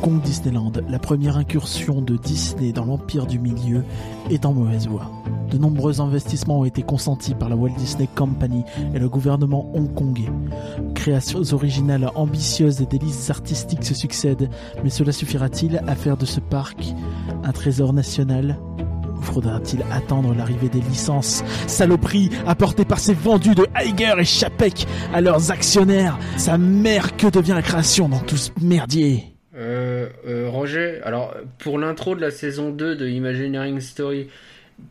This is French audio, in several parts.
Hong Kong Disneyland, la première incursion de Disney dans l'empire du milieu, est en mauvaise voie. De nombreux investissements ont été consentis par la Walt Disney Company et le gouvernement hongkongais. Créations originales, ambitieuses et délices artistiques se succèdent, mais cela suffira-t-il à faire de ce parc un trésor national ? Faudra-t-il attendre l'arrivée des licences saloperies apportées par ces vendus de Iger et Chapek à leurs actionnaires? Sa mère, que devient la création dans tout ce merdier? Roger, alors pour l'intro de la saison 2 de Imagineering Story,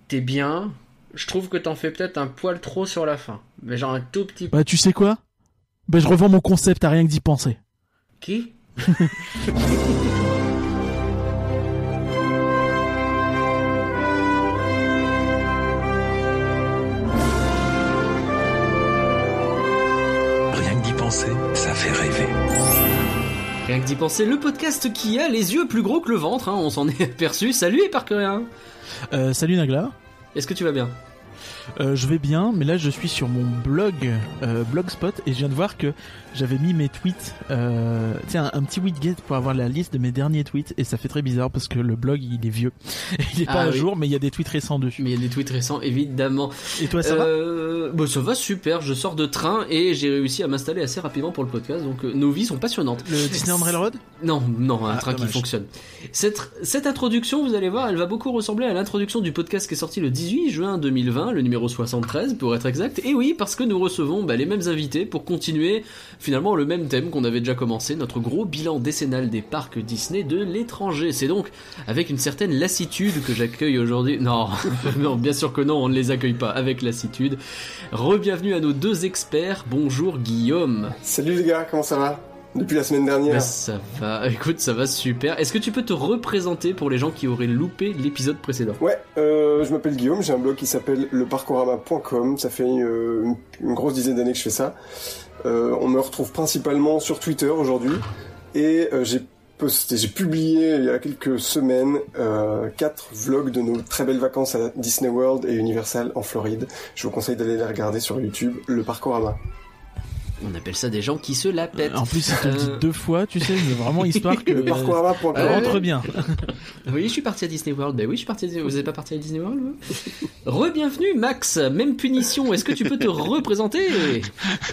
t'es bien. Je trouve que t'en fais peut-être un poil trop sur la fin. Mais genre un tout petit... Bah tu sais quoi? Bah je revends mon concept à rien que d'y penser. Qui? Ça fait rêver. Rien que d'y penser, le podcast qui a les yeux plus gros que le ventre, hein, on s'en est aperçu. Salut Parcorama. Salut Nagla. Est-ce que tu vas bien? Je vais bien, mais là je suis sur mon blog, Blogspot, et je viens de voir que j'avais mis mes tweets, un petit widget pour avoir la liste de mes derniers tweets, et ça fait très bizarre parce que le blog il est vieux, il est pas à jour, mais il y a des tweets récents dessus. Mais il y a des tweets récents évidemment. Et toi ça va? Bon, ça va super, je sors de train et j'ai réussi à m'installer assez rapidement pour le podcast, donc nos vies sont passionnantes. Le Disneyland Railroad? Non, un train dommage. Qui fonctionne. Cette introduction, vous allez voir, elle va beaucoup ressembler à l'introduction du podcast qui est sorti le 18 juin 2020, le numéro 73 pour être exact, et oui parce que nous recevons les mêmes invités pour continuer finalement le même thème qu'on avait déjà commencé, notre gros bilan décennal des parcs Disney de l'étranger. C'est donc avec une certaine lassitude que j'accueille aujourd'hui, non bien sûr que non, on ne les accueille pas avec lassitude. Re-bienvenue à nos deux experts, bonjour Guillaume. Salut les gars, comment ça va? Depuis la semaine dernière. Ben, ça va, écoute, ça va super. Est-ce que tu peux te représenter pour les gens qui auraient loupé l'épisode précédent? Ouais, je m'appelle Guillaume, j'ai un blog qui s'appelle leparcorama.com, ça fait une grosse dizaine d'années que je fais ça. On me retrouve principalement sur Twitter aujourd'hui, et j'ai publié il y a quelques semaines 4 vlogs de nos très belles vacances à Disney World et Universal en Floride. Je vous conseille d'aller les regarder sur YouTube, leparcorama. On appelle ça des gens qui se la pètent. En plus, ils te le disent 2 fois, tu sais, vraiment histoire que... Parcorama.com rentre bien. Oui, je suis parti à Disney World. Ben oui, je suis parti à... Vous n'êtes pas parti à Disney World? Re-bienvenue, Max. Même punition. Est-ce que tu peux te représenter?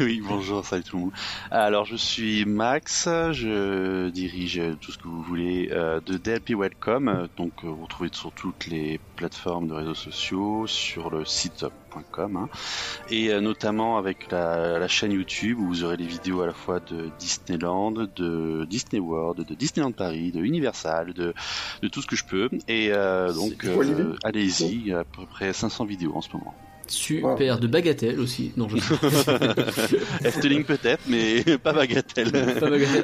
Oui, bonjour, salut tout le monde. Alors, je suis Max. Je dirige tout ce que vous voulez de DLP Welcome. Donc, vous retrouvez sur toutes les plateformes de réseaux sociaux, sur le site... et notamment avec la chaîne YouTube où vous aurez les vidéos à la fois de Disneyland, de Disney World, de Disneyland Paris, de Universal, de tout ce que je peux, et donc allez-y, à peu près 500 vidéos en ce moment. Super, wow. De bagatelle aussi. Non, je Efteling peut-être, mais pas bagatelle.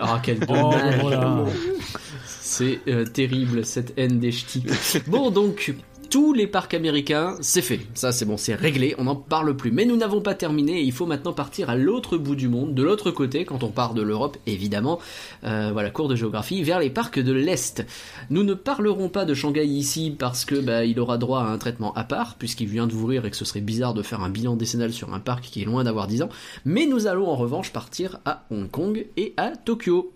Ah, quel bon. Voilà. C'est terrible cette haine des ch'tis. Bon, donc tous les parcs américains, c'est fait. Ça, c'est bon, c'est réglé, on n'en parle plus. Mais nous n'avons pas terminé et il faut maintenant partir à l'autre bout du monde, de l'autre côté, quand on part de l'Europe, évidemment, cours de géographie, vers les parcs de l'Est. Nous ne parlerons pas de Shanghai ici parce que il aura droit à un traitement à part, puisqu'il vient d'ouvrir et que ce serait bizarre de faire un bilan décennal sur un parc qui est loin d'avoir 10 ans. Mais nous allons en revanche partir à Hong Kong et à Tokyo.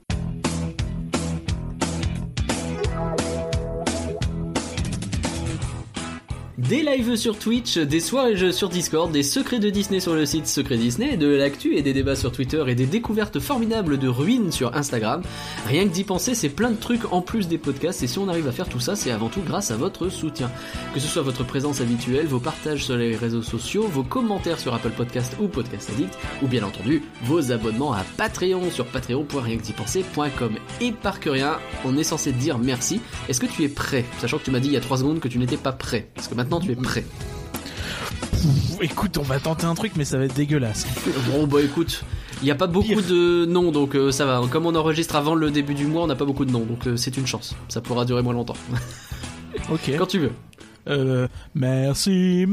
Des lives sur Twitch, des soirées sur Discord, des secrets de Disney sur le site Secret Disney, de l'actu et des débats sur Twitter et des découvertes formidables de ruines sur Instagram. Rien que d'y penser, c'est plein de trucs en plus des podcasts, et si on arrive à faire tout ça, c'est avant tout grâce à votre soutien. Que ce soit votre présence habituelle, vos partages sur les réseaux sociaux, vos commentaires sur Apple Podcast ou Podcast Addict, ou bien entendu, vos abonnements à Patreon sur patreon.rienqued'ypenser.com. Et par que rien, on est censé te dire merci. Est-ce que tu es prêt? Sachant que tu m'as dit il y a 3 secondes que tu n'étais pas prêt. Parce que maintenant, tu es prêt? Écoute, on va tenter un truc, mais ça va être dégueulasse. Bon, bah écoute, il n'y a pas beaucoup de noms, donc ça va. Comme on enregistre avant le début du mois, on n'a pas beaucoup de noms, donc c'est une chance. Ça pourra durer moins longtemps. Ok. Quand tu veux. Merci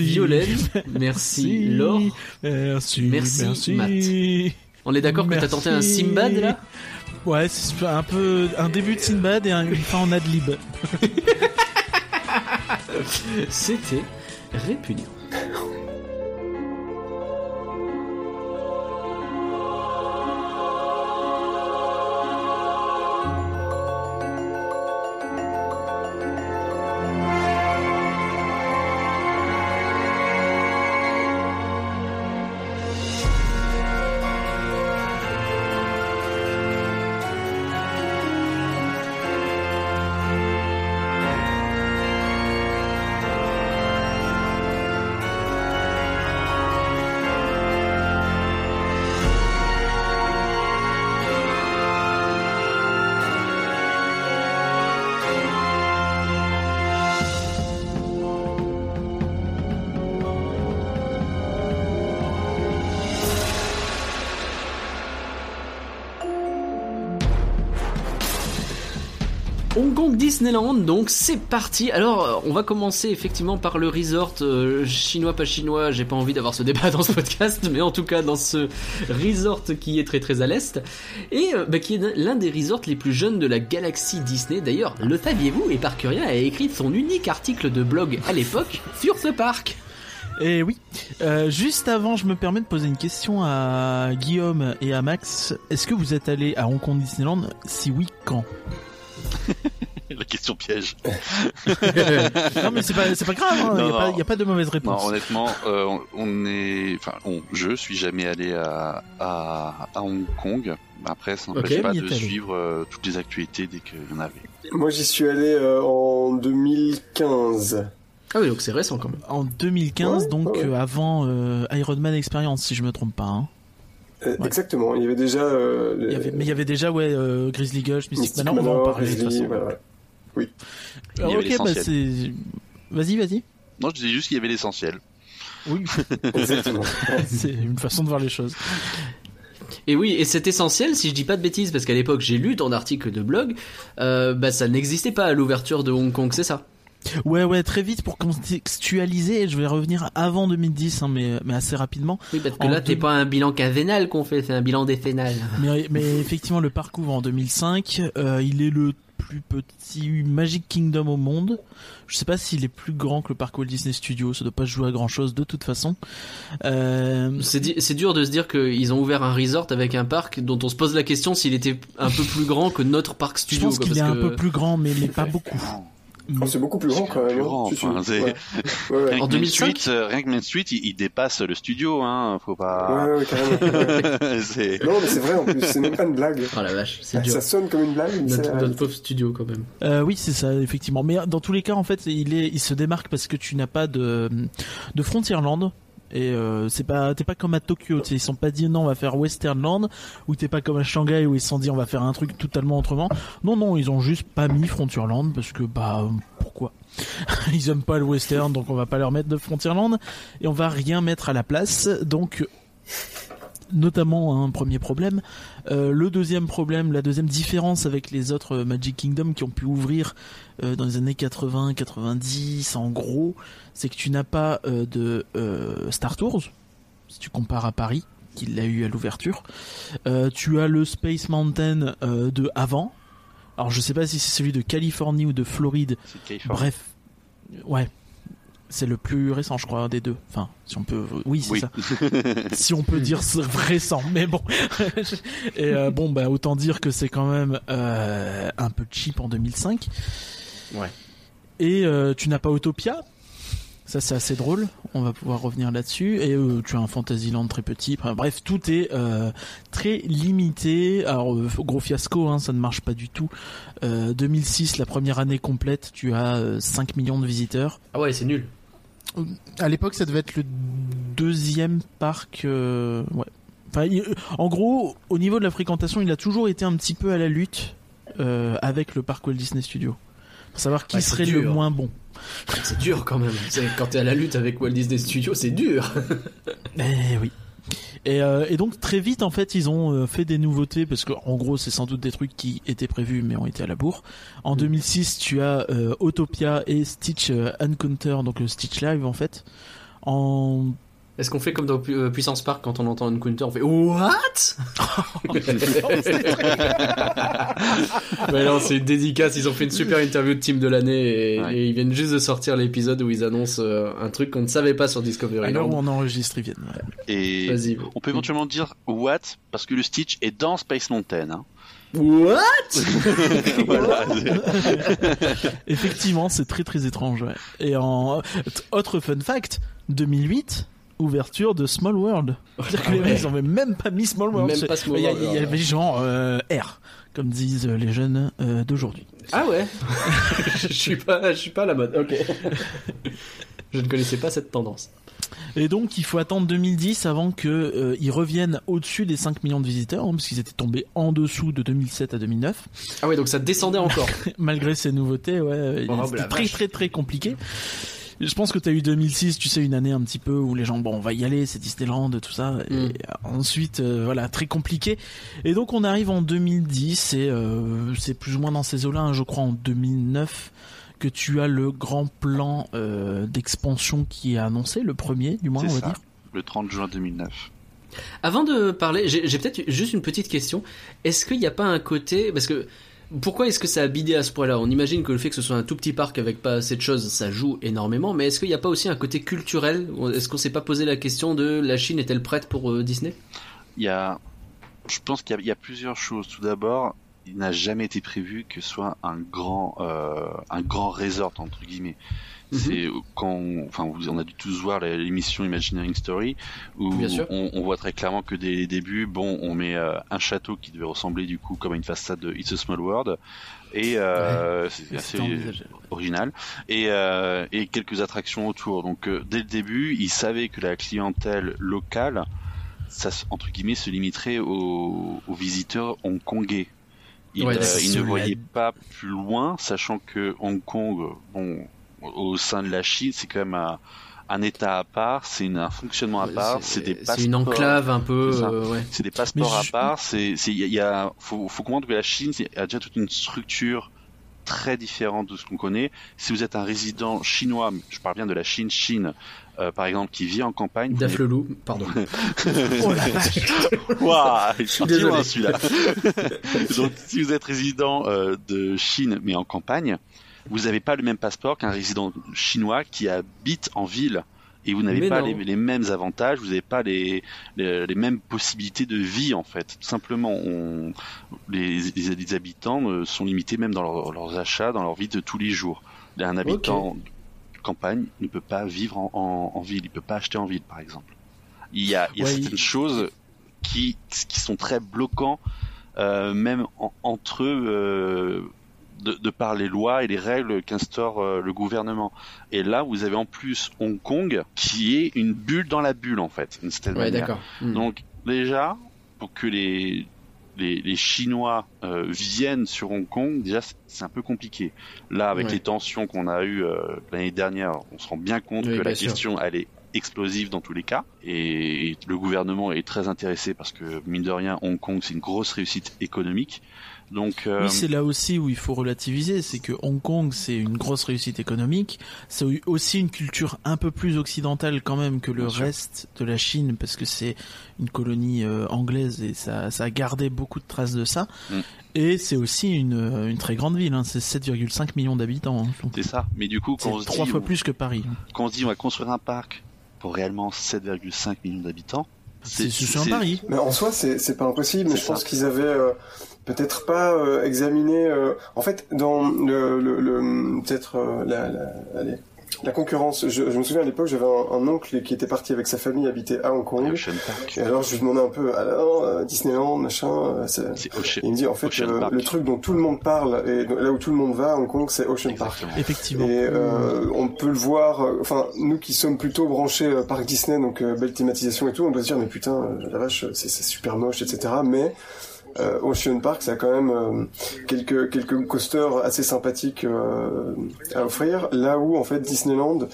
Violaine. Merci Laure. Merci Matt. On est d'accord que t'as tenté un Simbad là? Ouais, c'est un peu un début de Sinbad et une fin en ad-lib. C'était répugnant. Hong Kong Disneyland, donc c'est parti. Alors on va commencer effectivement par le resort chinois pas chinois, j'ai pas envie d'avoir ce débat dans ce podcast, mais en tout cas dans ce resort qui est très très à l'est et qui est l'un des resorts les plus jeunes de la galaxie Disney. D'ailleurs, le saviez-vous, Eparcuria a écrit son unique article de blog à l'époque sur ce parc. Et oui, juste avant, je me permets de poser une question à Guillaume et à Max. Est-ce que vous êtes allés à Hong Kong Disneyland? Si oui, quand? La question piège. Non mais c'est pas grave, hein. Il y a pas de mauvaise réponse. Non, honnêtement, je suis jamais allé à Hong Kong. Après, ça n'empêche pas de suivre toutes les actualités dès qu'il y en avait. Moi, j'y suis allé en 2015. Ah oui, donc c'est récent quand même. En 2015, ouais, donc avant Iron Man Experience, si je me trompe pas. Hein. Ouais. Exactement, il y avait déjà. Il y avait déjà Grizzly Gulch, Mystic Manor, on va en parler de toute façon. Voilà. Oui. Alors, c'est. Vas-y. Non, je disais juste qu'il y avait l'essentiel. Oui, exactement. C'est une façon de voir les choses. Et oui, et c'est essentiel, si je dis pas de bêtises, parce qu'à l'époque j'ai lu dans l'article de blog, ça n'existait pas à l'ouverture de Hong Kong, c'est ça? Ouais, très vite pour contextualiser, je vais revenir avant 2010, hein, mais assez rapidement. Oui, parce que là, t'es pas un bilan quinquennal qu'on fait, c'est un bilan décennal. Mais effectivement, le parc ouvre en 2005, il est le plus petit Magic Kingdom au monde. Je sais pas s'il est plus grand que le parc Walt Disney Studios, ça doit pas jouer à grand chose de toute façon. C'est dur de se dire qu'ils ont ouvert un resort avec un parc dont on se pose la question s'il était un peu plus grand que notre parc studio. Je pense qu'il est un peu plus grand, mais pas beaucoup. C'est beaucoup plus grand quand même. En 2005, rien que Main Street, il dépasse le studio, hein. Faut pas. Ouais, carrément. Non, mais c'est vrai en plus. C'est même pas une blague. Oh la vache, c'est dur. Ça sonne comme une blague. Notre pauvre studio quand même. Oui, c'est ça effectivement. Mais dans tous les cas, en fait, il se démarque parce que tu n'as pas de Frontierland. Et t'es pas comme à Tokyo, ils sont pas dit non on va faire Westernland, ou t'es pas comme à Shanghai où ils se sont dit on va faire un truc totalement autrement. Non, ils ont juste pas mis Frontierland parce que pourquoi? Ils aiment pas le western, donc on va pas leur mettre de Frontierland et on va rien mettre à la place. Donc notamment un premier problème, le deuxième problème, la deuxième différence avec les autres Magic Kingdom qui ont pu ouvrir dans les années 80-90 en gros, c'est que tu n'as pas de Star Tours si tu compares à Paris qui l'a eu à l'ouverture, tu as le Space Mountain de avant, alors je sais pas si c'est celui de Californie ou de Floride, bref ouais. C'est le plus récent, je crois, des deux. Enfin, si on peut, oui, c'est ça. Si on peut dire récent, mais bon. Et autant dire que c'est quand même un peu cheap en 2005. Ouais. Et tu n'as pas Autopia. Ça, c'est assez drôle. On va pouvoir revenir là-dessus. Et tu as un Fantasyland très petit. Enfin, bref, tout est très limité. Alors, gros fiasco, hein, ça ne marche pas du tout. 2006, la première année complète, tu as 5 millions de visiteurs. Ah ouais, c'est nul. À l'époque, ça devait être le deuxième parc. Ouais. Enfin, en gros, au niveau de la fréquentation, il a toujours été un petit peu à la lutte avec le parc Walt Disney Studios. Pour savoir qui serait le moins bon. C'est dur quand même. Quand t'es à la lutte avec Walt Disney Studios, c'est dur. Eh oui. Et donc très vite en fait ils ont fait des nouveautés parce que en gros c'est sans doute des trucs qui étaient prévus mais ont été à la bourre. En 2006 tu as Autopia et Stitch Encounter, donc le Stitch Live en fait. Est-ce qu'on fait comme dans Puissance Park quand on entend Encounter, on fait What? Mais non, c'est une dédicace. Ils ont fait une super interview de team de l'année et ils viennent juste de sortir l'épisode où ils annoncent un truc qu'on ne savait pas sur Discovery. Alors on enregistre, ils viennent. Ouais. Et vas-y, on peut éventuellement dire What parce que le Stitch est dans Space Mountain. Hein. What? Voilà. Effectivement, c'est très très étrange. Ouais. Et autre fun fact, 2008. Ouverture de Small World. C'est-à-dire que les mecs, ils n'avaient même pas mis Small World. Il y avait genre R, comme disent les jeunes d'aujourd'hui. Ah ouais. Je suis pas à la mode. Ok. Je ne connaissais pas cette tendance. Et donc, il faut attendre 2010 avant qu'ils reviennent au-dessus des 5 millions de visiteurs, hein, parce qu'ils étaient tombés en dessous de 2007 à 2009. Ah ouais, donc ça descendait encore. Malgré ces nouveautés, ouais. C'était très, très, très compliqué. Je pense que t'as eu 2006, tu sais, une année un petit peu où les gens, bon, on va y aller, c'est Disneyland, tout ça. Et ensuite, voilà, très compliqué. Et donc, on arrive en 2010 et c'est plus ou moins dans ces eaux-là, hein, je crois, en 2009, que tu as le grand plan d'expansion qui est annoncé, le premier, du moins, c'est on va ça, dire. Le 30 juin 2009. Avant de parler, j'ai peut-être juste une petite question. Est-ce qu'il n'y a pas un côté... Parce que pourquoi est-ce que ça a bidé à ce point-là ? On imagine que le fait que ce soit un tout petit parc avec pas assez de choses, ça joue énormément. Mais est-ce qu'il n'y a pas aussi un côté culturel ? Est-ce qu'on ne s'est pas posé la question de la Chine est-elle prête pour Disney ? Je pense qu'il y a plusieurs choses. Tout d'abord, il n'a jamais été prévu que ce soit un grand resort, entre guillemets. C'est quand on a dû tous voir l'émission Imagineering Story où on voit très clairement que dès les débuts, on met un château qui devait ressembler du coup comme à une façade de It's a Small World et c'est assez original et quelques attractions autour. Donc dès le début, ils savaient que la clientèle locale, ça entre guillemets, se limiterait aux visiteurs hongkongais. Ils ne voyaient pas plus loin, sachant que Hong Kong, au sein de la Chine, c'est quand même un état à part, c'est un fonctionnement à part, c'est des passeports, c'est une enclave un peu, c'est des passeports à part, faut comprendre que la Chine a déjà toute une structure très différente de ce qu'on connaît. Si vous êtes un résident chinois, je parle bien de la Chine, par exemple, qui vit en campagne. Daf le loup, pardon. Oh la vache. Waouh, je suis désolé celui-là. Donc, si vous êtes résident de Chine mais en campagne, vous n'avez pas le même passeport qu'un résident chinois qui habite en ville. Et vous n'avez pas les mêmes avantages, vous n'avez pas les mêmes possibilités de vie, en fait. Tout simplement, les habitants sont limités même dans leurs achats, dans leur vie de tous les jours. Un habitant de campagne ne peut pas vivre en ville, il ne peut pas acheter en ville, par exemple. Il y a certaines choses qui sont très bloquantes, même entre eux... De par les lois et les règles qu'instaure le gouvernement. Et là, vous avez en plus Hong Kong qui est une bulle dans la bulle, en fait, d'une certaine manière. D'accord. Donc, déjà, pour que les Chinois viennent sur Hong Kong, déjà, c'est un peu compliqué. Là, avec les tensions qu'on a eues l'année dernière, on se rend bien compte que la question, elle est explosive dans tous les cas. Et le gouvernement est très intéressé parce que, mine de rien, Hong Kong, c'est une grosse réussite économique. Donc, oui, c'est là aussi où il faut relativiser, c'est que Hong Kong, c'est une grosse réussite économique, c'est aussi une culture un peu plus occidentale quand même que le reste de la Chine, parce que c'est une colonie anglaise et ça a gardé beaucoup de traces de ça. Et c'est aussi une très grande ville, hein, c'est 7,5 millions d'habitants. Hein, c'est ça, mais du coup, quand on se dit... Trois fois plus que Paris. Quand on se dit on va construire un parc pour réellement 7,5 millions d'habitants... C'est un pari. Mais en soi, c'est pas impossible, mais je pense qu'ils avaient... peut-être pas examiner en fait dans le peut-être la concurrence. Je me souviens à l'époque, j'avais un oncle qui était parti avec sa famille habiter à Hong Kong. Ocean Park. Et alors je lui demandais un peu alors Disneyland machin. Il me dit en fait le truc dont tout le monde parle et là où tout le monde va à Hong Kong, c'est Ocean Park. Effectivement. Et on peut le voir. Enfin nous qui sommes plutôt branchés parc Disney, donc belle thématisation et tout, on doit se dire mais putain la vache c'est super moche etc. Mais Ocean Park, ça a quand même quelques coasters assez sympathiques à offrir. Là où en fait Hong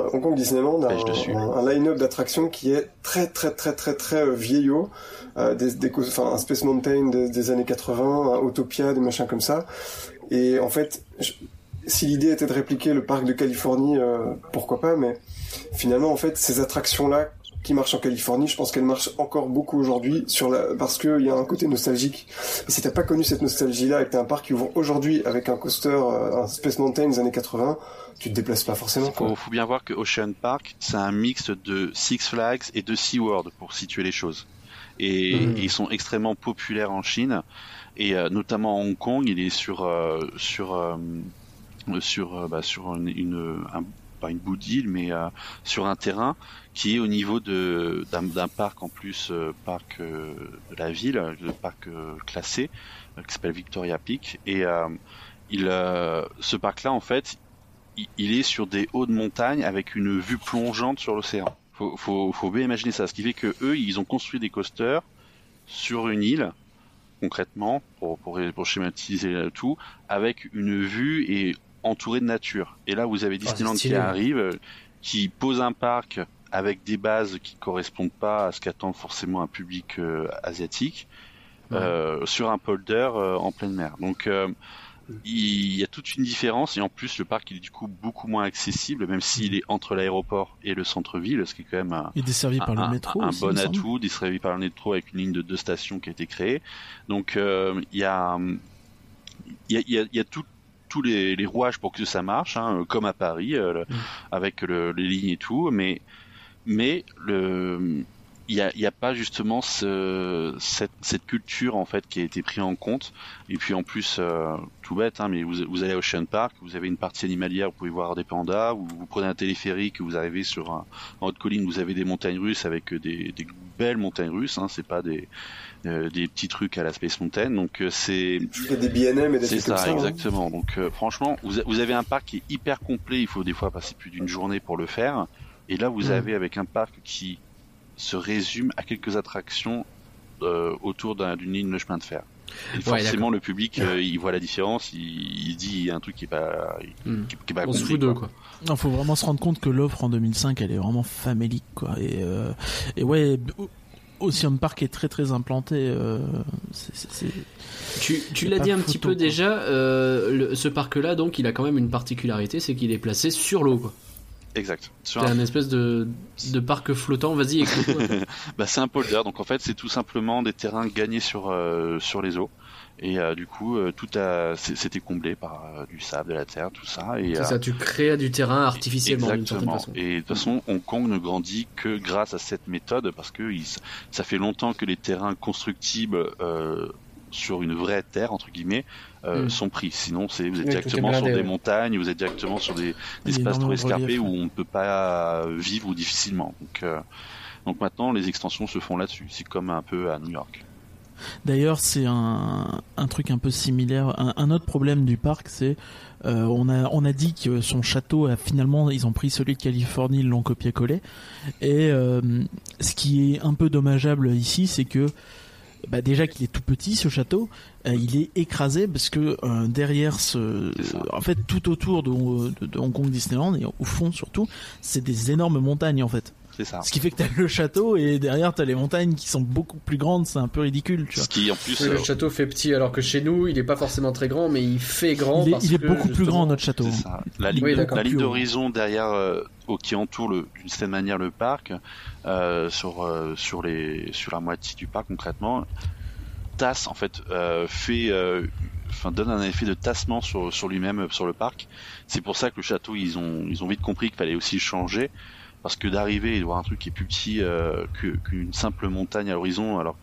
Kong Disneyland a un line-up d'attractions qui est très très très très très vieillot, un Space Mountain des années 80, un Autopia, des machins comme ça. Et en fait, si l'idée était de répliquer le parc de Californie, pourquoi pas. Mais finalement, en fait, ces attractions-là qui marche en Californie, je pense qu'elle marche encore beaucoup aujourd'hui parce que il y a un côté nostalgique. Et si t'as pas connu cette nostalgie-là et que t'as un parc qui ouvre aujourd'hui avec un coaster, un Space Mountain des années 80, tu te déplaces pas forcément. Faut bien voir que Ocean Park, c'est un mix de Six Flags et de SeaWorld pour situer les choses. Et ils sont extrêmement populaires en Chine et notamment à Hong Kong, il est sur une pas une bout d'île, mais sur un terrain qui est au niveau d'un parc en plus, parc de la ville, le parc classé, qui s'appelle Victoria Peak. Et ce parc-là, en fait, il est sur des hauts de montagne avec une vue plongeante sur l'océan. Faut bien imaginer ça. Ce qui fait que eux, ils ont construit des coasters sur une île, concrètement, pour schématiser tout, avec une vue et entouré de nature. Et là, vous avez Disneyland qui arrive, qui pose un parc avec des bases qui correspondent pas à ce qu'attend forcément un public asiatique, sur un polder en pleine mer. Donc, il y a toute une différence, et en plus le parc il est du coup beaucoup moins accessible, même s'il est entre l'aéroport et le centre-ville, ce qui est quand même un bon atout, desservi par le métro avec une ligne de 2 stations qui a été créée. Donc il y a tous les rouages pour que ça marche, hein, comme à Paris, avec les lignes et tout, mais il y a pas justement cette culture en fait qui a été prise en compte. Et puis en plus tout bête, hein, mais vous allez à Ocean Park, vous avez une partie animalière, vous pouvez voir des pandas, vous prenez un téléphérique, vous arrivez sur en haute colline, vous avez des montagnes russes avec des belles montagnes russes, hein, c'est pas des petits trucs à la Space Mountain. Donc c'est des B&M et des trucs comme ça, exactement. Donc franchement, vous avez un parc qui est hyper complet, il faut des fois passer plus d'une journée pour le faire, et là vous avez avec un parc qui se résume à quelques attractions autour d'une ligne de chemin de fer. Et forcément, le public, il voit la différence, il dit un truc qui est pas, qui est pas compris, quoi. Non, faut vraiment se rendre compte que l'offre en 2005, elle est vraiment famélique, quoi. Et ouais, Ocean Park est très très implanté. Tu l'as dit un petit peu déjà. Ce parc-là, donc, il a quand même une particularité, c'est qu'il est placé sur l'eau, quoi. Exact. C'est un espèce de parc flottant. Vas-y, explique-moi. Bah, c'est un polder. Donc en fait, c'est tout simplement des terrains gagnés sur les eaux. Et du coup, c'était comblé par du sable, de la terre, tout ça. Et, c'est ça. Tu crées du terrain artificiellement. Exactement. D'une certaine façon. Et de toute façon, Hong Kong ne grandit que grâce à cette méthode, parce que ça fait longtemps que les terrains constructibles sur une vraie terre entre guillemets sont pris. Sinon vous êtes directement sur des montagnes, vous êtes directement sur des espaces trop escarpés où on ne peut pas vivre, ou difficilement. Donc maintenant les extensions se font là-dessus. C'est comme un peu à New York. D'ailleurs, c'est un truc un peu similaire. Un autre problème du parc, c'est on a dit que son château, finalement, ils ont pris celui de Californie, ils l'ont copié-collé. Et ce qui est un peu dommageable ici, c'est que bah déjà qu'il est tout petit, ce château, il est écrasé parce que derrière en fait tout autour de Hong Kong Disneyland, et au fond surtout, c'est des énormes montagnes en fait. C'est ça. Ce qui fait que t'as le château et derrière t'as les montagnes qui sont beaucoup plus grandes, c'est un peu ridicule, tu vois. Ce qui en plus le château fait petit, alors que chez nous il est pas forcément très grand, mais il fait grand. Il est beaucoup plus grand, notre château. C'est ça. La ligne d'horizon derrière qui entoure d'une certaine manière le parc, sur la moitié du parc concrètement, tasse en fait, donne un effet de tassement sur lui-même, sur le parc. C'est pour ça que le château, ils ont vite compris qu'il fallait aussi changer. Parce que d'arriver et de voir un truc qui est plus petit qu'une simple montagne à l'horizon, alors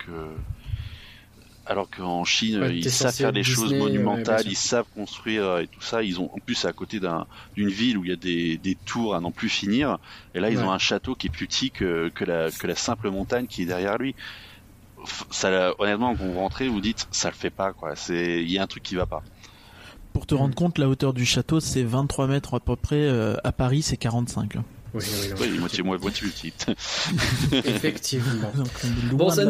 qu'en Chine, ils savent faire des choses monumentales, ils savent construire et tout ça. Ils ont, en plus, à côté d'une ville où il y a des tours à n'en plus finir. Et là, ils ont un château qui est plus petit que la simple montagne qui est derrière lui. Ça, honnêtement, quand vous rentrez, vous dites, ça le fait pas, quoi. Il y a un truc qui va pas. Pour te rendre compte, la hauteur du château, c'est 23 mètres à peu près. À Paris, c'est 45. Oui, moitié petite. Effectivement. Bon, ça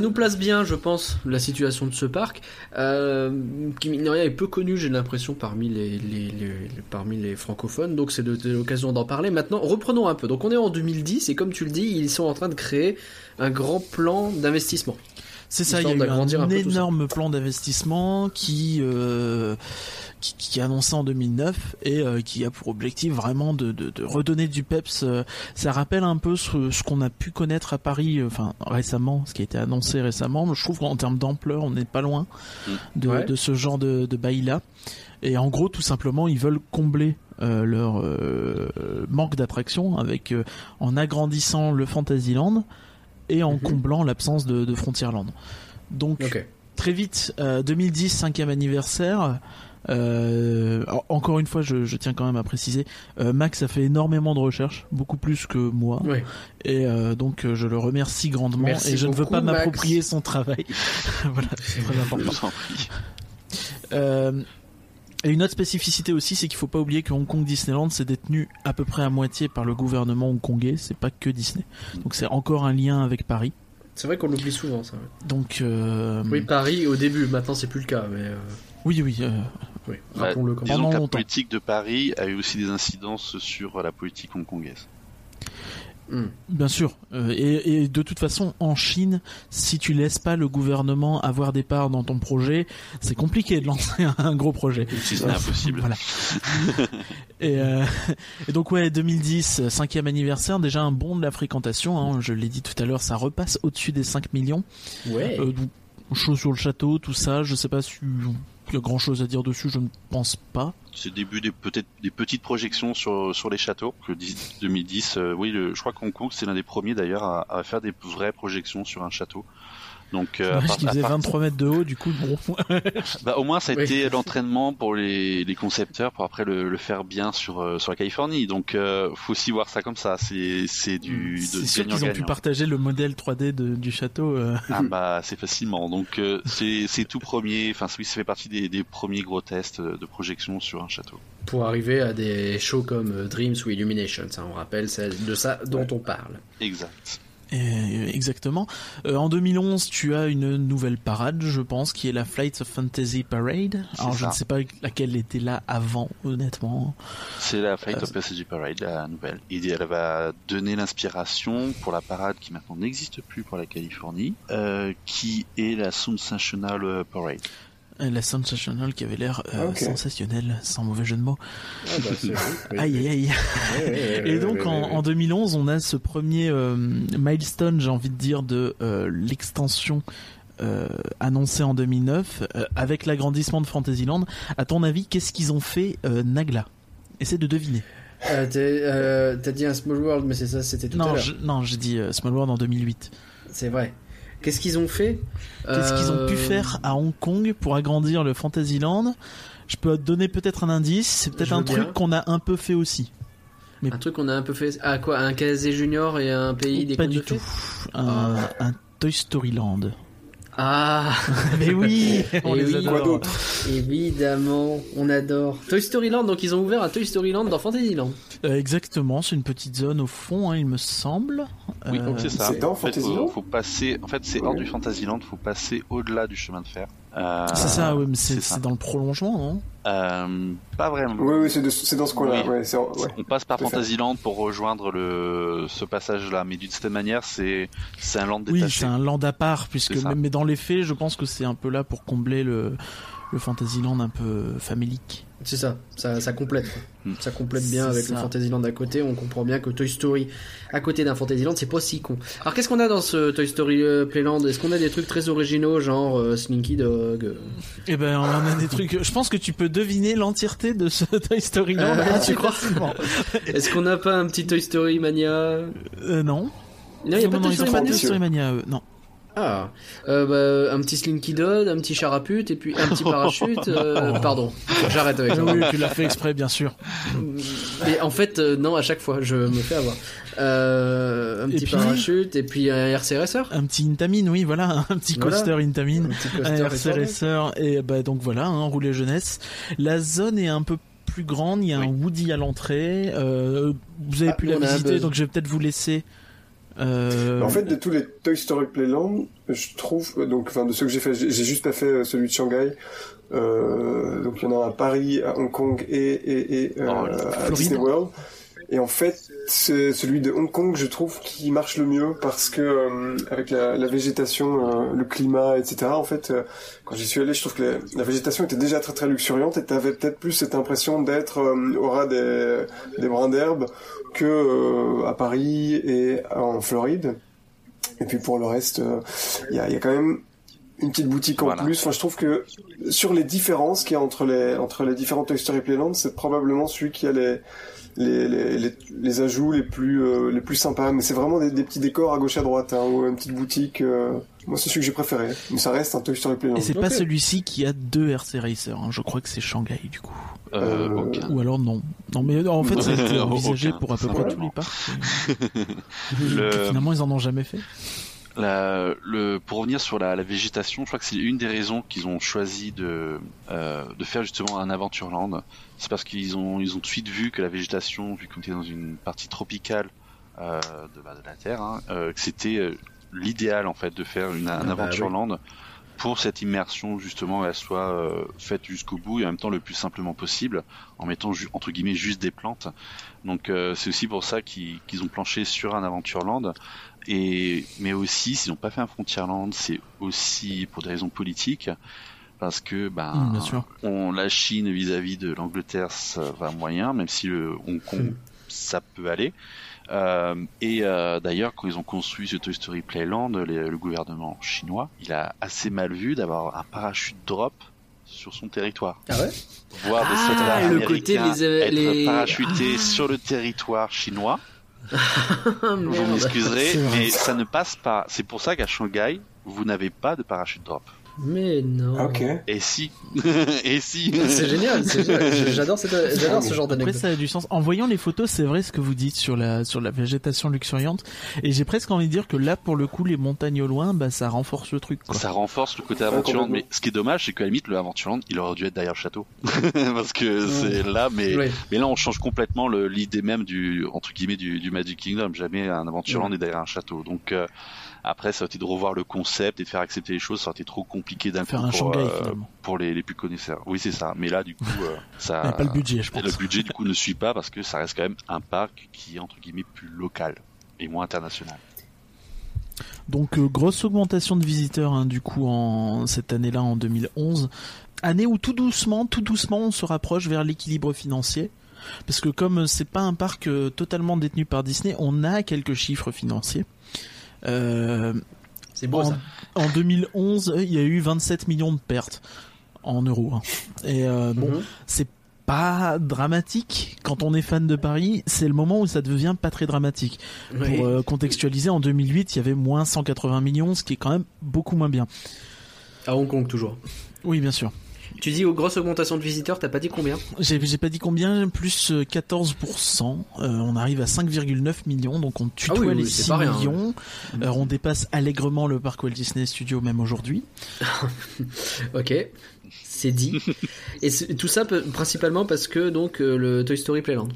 nous place bien, je pense, la situation de ce parc, qui mine de rien est peu connu, j'ai l'impression, parmi les francophones. Donc c'est l'occasion d'en parler. Maintenant, reprenons un peu. Donc on est en 2010 et comme tu le dis, ils sont en train de créer un grand plan d'investissement. C'est ça, il y a eu un énorme plan d'investissement qui est annoncé en 2009 et qui a pour objectif vraiment de redonner du peps. Ça rappelle un peu ce qu'on a pu connaître à Paris, récemment, ce qui a été annoncé récemment. Je trouve qu'en termes d'ampleur, on n'est pas loin de ce genre de bail-là. Et en gros, tout simplement, ils veulent combler leur manque d'attraction avec en agrandissant le Fantasyland et en comblant l'absence de Frontierland. Donc très vite, 2010, 5e anniversaire. Encore une fois, je tiens quand même à préciser, Max a fait énormément de recherches, beaucoup plus que moi, et donc je le remercie grandement. Merci et je beaucoup, ne veux pas m'approprier son travail. Voilà, c'est très important. Et une autre spécificité aussi, c'est qu'il faut pas oublier que Hong Kong Disneyland, c'est détenu à peu près à moitié par le gouvernement hongkongais, c'est pas que Disney. Donc c'est encore un lien avec Paris. C'est vrai qu'on l'oublie souvent, ça. Donc oui, Paris au début, maintenant c'est plus le cas, mais Oui. Rappelons-le quand même. Disons que la politique de Paris a eu aussi des incidences sur la politique hongkongaise. Bien sûr, et de toute façon en Chine, si tu laisses pas le gouvernement avoir des parts dans ton projet, c'est compliqué de lancer un gros projet. Si c'est impossible. Voilà. Et donc ouais, 2010, 5e anniversaire, déjà un bond de la fréquentation, hein, je l'ai dit tout à l'heure, ça repasse au-dessus des 5 millions. Ouais. Chose sur le château, tout ça, je sais pas si il y a grand chose à dire dessus, je ne pense pas. C'est début peut-être des petites projections sur les châteaux. 2010, oui, je crois qu'Hong Kong, c'est l'un des premiers d'ailleurs à faire des vraies projections sur un château. Donc, il faisait 23 mètres de haut, du coup, bon. Au moins, ça a été l'entraînement pour les concepteurs pour après le faire bien sur la Californie. Donc, faut aussi voir ça comme ça. C'est du. C'est sûr qu'ils ont pu partager le modèle 3D du château. C'est facilement. Donc, c'est tout premier. Enfin, oui, ça fait partie des premiers gros tests de projection sur un château. Pour arriver à des shows comme Dreams ou Illuminations, hein, on rappelle, c'est de ça dont on parle. Exact. Exactement. En 2011, tu as une nouvelle parade, je pense, qui est la Flights of Fantasy Parade. Alors, je ne sais pas laquelle était là avant, honnêtement. C'est la Flights of Fantasy Parade, la nouvelle. Et elle va donner l'inspiration pour la parade qui maintenant n'existe plus pour la Californie, qui est la Sensational Parade. La Sensational qui avait l'air sensationnelle, sans mauvais jeu de mots. Aïe. Et donc en 2011, on a ce premier milestone, j'ai envie de dire, de l'extension annoncée en 2009 avec l'agrandissement de Fantasyland. À ton avis, qu'est-ce qu'ils ont fait, Nagla? Essaie de deviner. T'as dit un Small World, mais c'est ça, c'était tout à l'heure. Non, j'ai dit Small World en 2008. C'est vrai. Qu'est-ce qu'ils ont fait ? Qu'est-ce qu'ils ont pu faire à Hong Kong pour agrandir le Fantasyland ? Je peux te donner peut-être un indice, c'est peut-être un truc qu'on a un peu fait aussi. Mais... Un truc qu'on a un peu fait. Ah quoi, un Casey Junior et un pays des contes de fées ? Pas du tout. Un Toy Story Land. Ah, mais oui, on les adore. Évidemment, on adore. Toy Story Land, donc ils ont ouvert un Toy Story Land dans Fantasyland. Exactement, c'est une petite zone au fond, hein, il me semble. Oui, donc c'est ça. C'est dans Fantasyland. Faut passer. En fait, c'est hors du Fantasyland. Faut passer au-delà du chemin de fer. C'est ça, oui, mais c'est dans le prolongement, non ? Pas vraiment. Oui, c'est dans ce coin-là. Oui. On passe par Fantasyland pour rejoindre ce passage-là, mais d'une certaine manière, c'est un land détaché. Oui, c'est un land à part, mais dans les faits, je pense que c'est un peu là pour combler le Fantasyland un peu famélique. C'est ça, ça complète. Ça complète bien avec le Fantasyland à côté. On comprend bien que Toy Story à côté d'un Fantasyland, c'est pas si con. Alors qu'est-ce qu'on a dans ce Toy Story Playland ? Est-ce qu'on a des trucs très originaux, genre Slinky Dog ? Eh ben, on en a des trucs. Je pense que tu peux deviner l'entièreté de ce Toy Story Land. Tu crois ? Est-ce qu'on n'a pas un petit Toy Story Mania ? Non. Non, il n'y a pas de Toy Story Mania. Non. Ah, un petit Slinky Dog, un petit charapute et puis un petit parachute. Pardon, j'arrête avec ça. Oui, tu l'as fait exprès, bien sûr. Mais en fait, non, à chaque fois, je me fais avoir. Un petit parachute et puis un RC Racer. Un petit Intamin, oui, voilà, un petit coaster Intamin, un RC Racer et donc voilà, un roulet jeunesse. La zone est un peu plus grande, il y a un Woody à l'entrée. Vous avez pu la visiter, donc je vais peut-être vous laisser. En fait, de tous les Toy Story Playland, je trouve, donc, enfin, de ceux que j'ai fait, j'ai juste pas fait celui de Shanghai. Donc, il y en a un à Paris, à Hong Kong et à Disney World. Et en fait, c'est celui de Hong Kong, je trouve, qui marche le mieux parce que avec la végétation, le climat, etc. En fait, quand j'y suis allé, je trouve que la végétation était déjà très très luxuriante et t'avais peut-être plus cette impression d'être au ras des brins d'herbe que à Paris et en Floride. Et puis pour le reste, il y a quand même une petite boutique en plus. Enfin, je trouve que sur les différences qu'il y a entre les différents Toy Story Playland, c'est probablement celui qui a les ajouts les plus sympas, mais c'est vraiment des petits décors à gauche à droite, hein, ou une petite boutique. Moi, c'est celui que j'ai préféré, mais ça reste un Toy Story Playland. Et c'est pas celui-ci qui a deux RC Racer, hein. Je crois que c'est Shanghai du coup. Ou alors non, mais en fait ça a été envisagé pour à peu près tous les parcs. Finalement ils en ont jamais fait. Pour revenir sur la végétation, je crois que c'est une des raisons qu'ils ont choisi de faire justement un Adventureland. C'est parce qu'ils ont tout de suite vu que la végétation, vu qu'on était dans une partie tropicale de la Terre, que c'était l'idéal en fait de faire un Adventureland. pour cette immersion justement elle soit faite jusqu'au bout et en même temps le plus simplement possible en mettant entre guillemets juste des plantes. Donc c'est aussi pour ça qu'ils ont planché sur un Adventureland. Mais aussi, s'ils n'ont pas fait un Frontierland, c'est aussi pour des raisons politiques, parce que la Chine vis-à-vis de l'Angleterre, ça va moyen, même si le Hong Kong, ça peut aller. D'ailleurs, quand ils ont construit ce Toy Story Playland, le gouvernement chinois, il a assez mal vu d'avoir un parachute drop sur son territoire. Ah ouais ? Voir des soldats américains être parachutés sur le territoire chinois. Vous m'excuserez, mais ça ne passe pas. C'est pour ça qu'à Shanghai, vous n'avez pas de parachute drop. Mais non. Okay. Et si. C'est génial. J'adore ce genre d'anecdote. Après, ça a du sens. En voyant les photos, c'est vrai ce que vous dites sur la végétation luxuriante. Et j'ai presque envie de dire que là, pour le coup, les montagnes au loin, ça renforce le truc, quoi. Ça renforce le côté Adventureland. Mais ce qui est dommage, c'est qu'à la limite, le Adventureland, il aurait dû être derrière le château, parce que c'est là. Mais là, on change complètement l'idée même entre guillemets du Magic Kingdom. Jamais un Adventureland est derrière un château. Donc après, ça aurait été de revoir le concept et de faire accepter les choses. Ça aurait été trop compliqué d'un faire coup pour les plus connaisseurs. Oui, c'est ça. Mais là, du coup, ça. Il n'y a pas le budget, je pense. Le budget, du coup, ne suit pas parce que ça reste quand même un parc qui est entre guillemets plus local et moins international. Donc, grosse augmentation de visiteurs, du coup, cette année-là, en 2011. Année où tout doucement, on se rapproche vers l'équilibre financier. Parce que comme c'est pas un parc totalement détenu par Disney, on a quelques chiffres financiers. C'est beau, ça. En 2011, il y a eu 27 millions de pertes en euros. Et c'est pas dramatique. Quand on est fan de Paris, c'est le moment où ça devient pas très dramatique. Oui. Pour contextualiser, en 2008, il y avait moins 180 millions, ce qui est quand même beaucoup moins bien. À Hong Kong, toujours. Oui, bien sûr. Tu dis aux grosses augmentations de visiteurs, t'as pas dit combien ? J'ai pas dit combien, plus 14%. On arrive à 5,9 millions, donc on tutoie les 6 millions. Hein. On dépasse allègrement le parc Walt Disney Studios même aujourd'hui. Ok, c'est dit. Et tout ça principalement parce que donc le Toy Story Playland.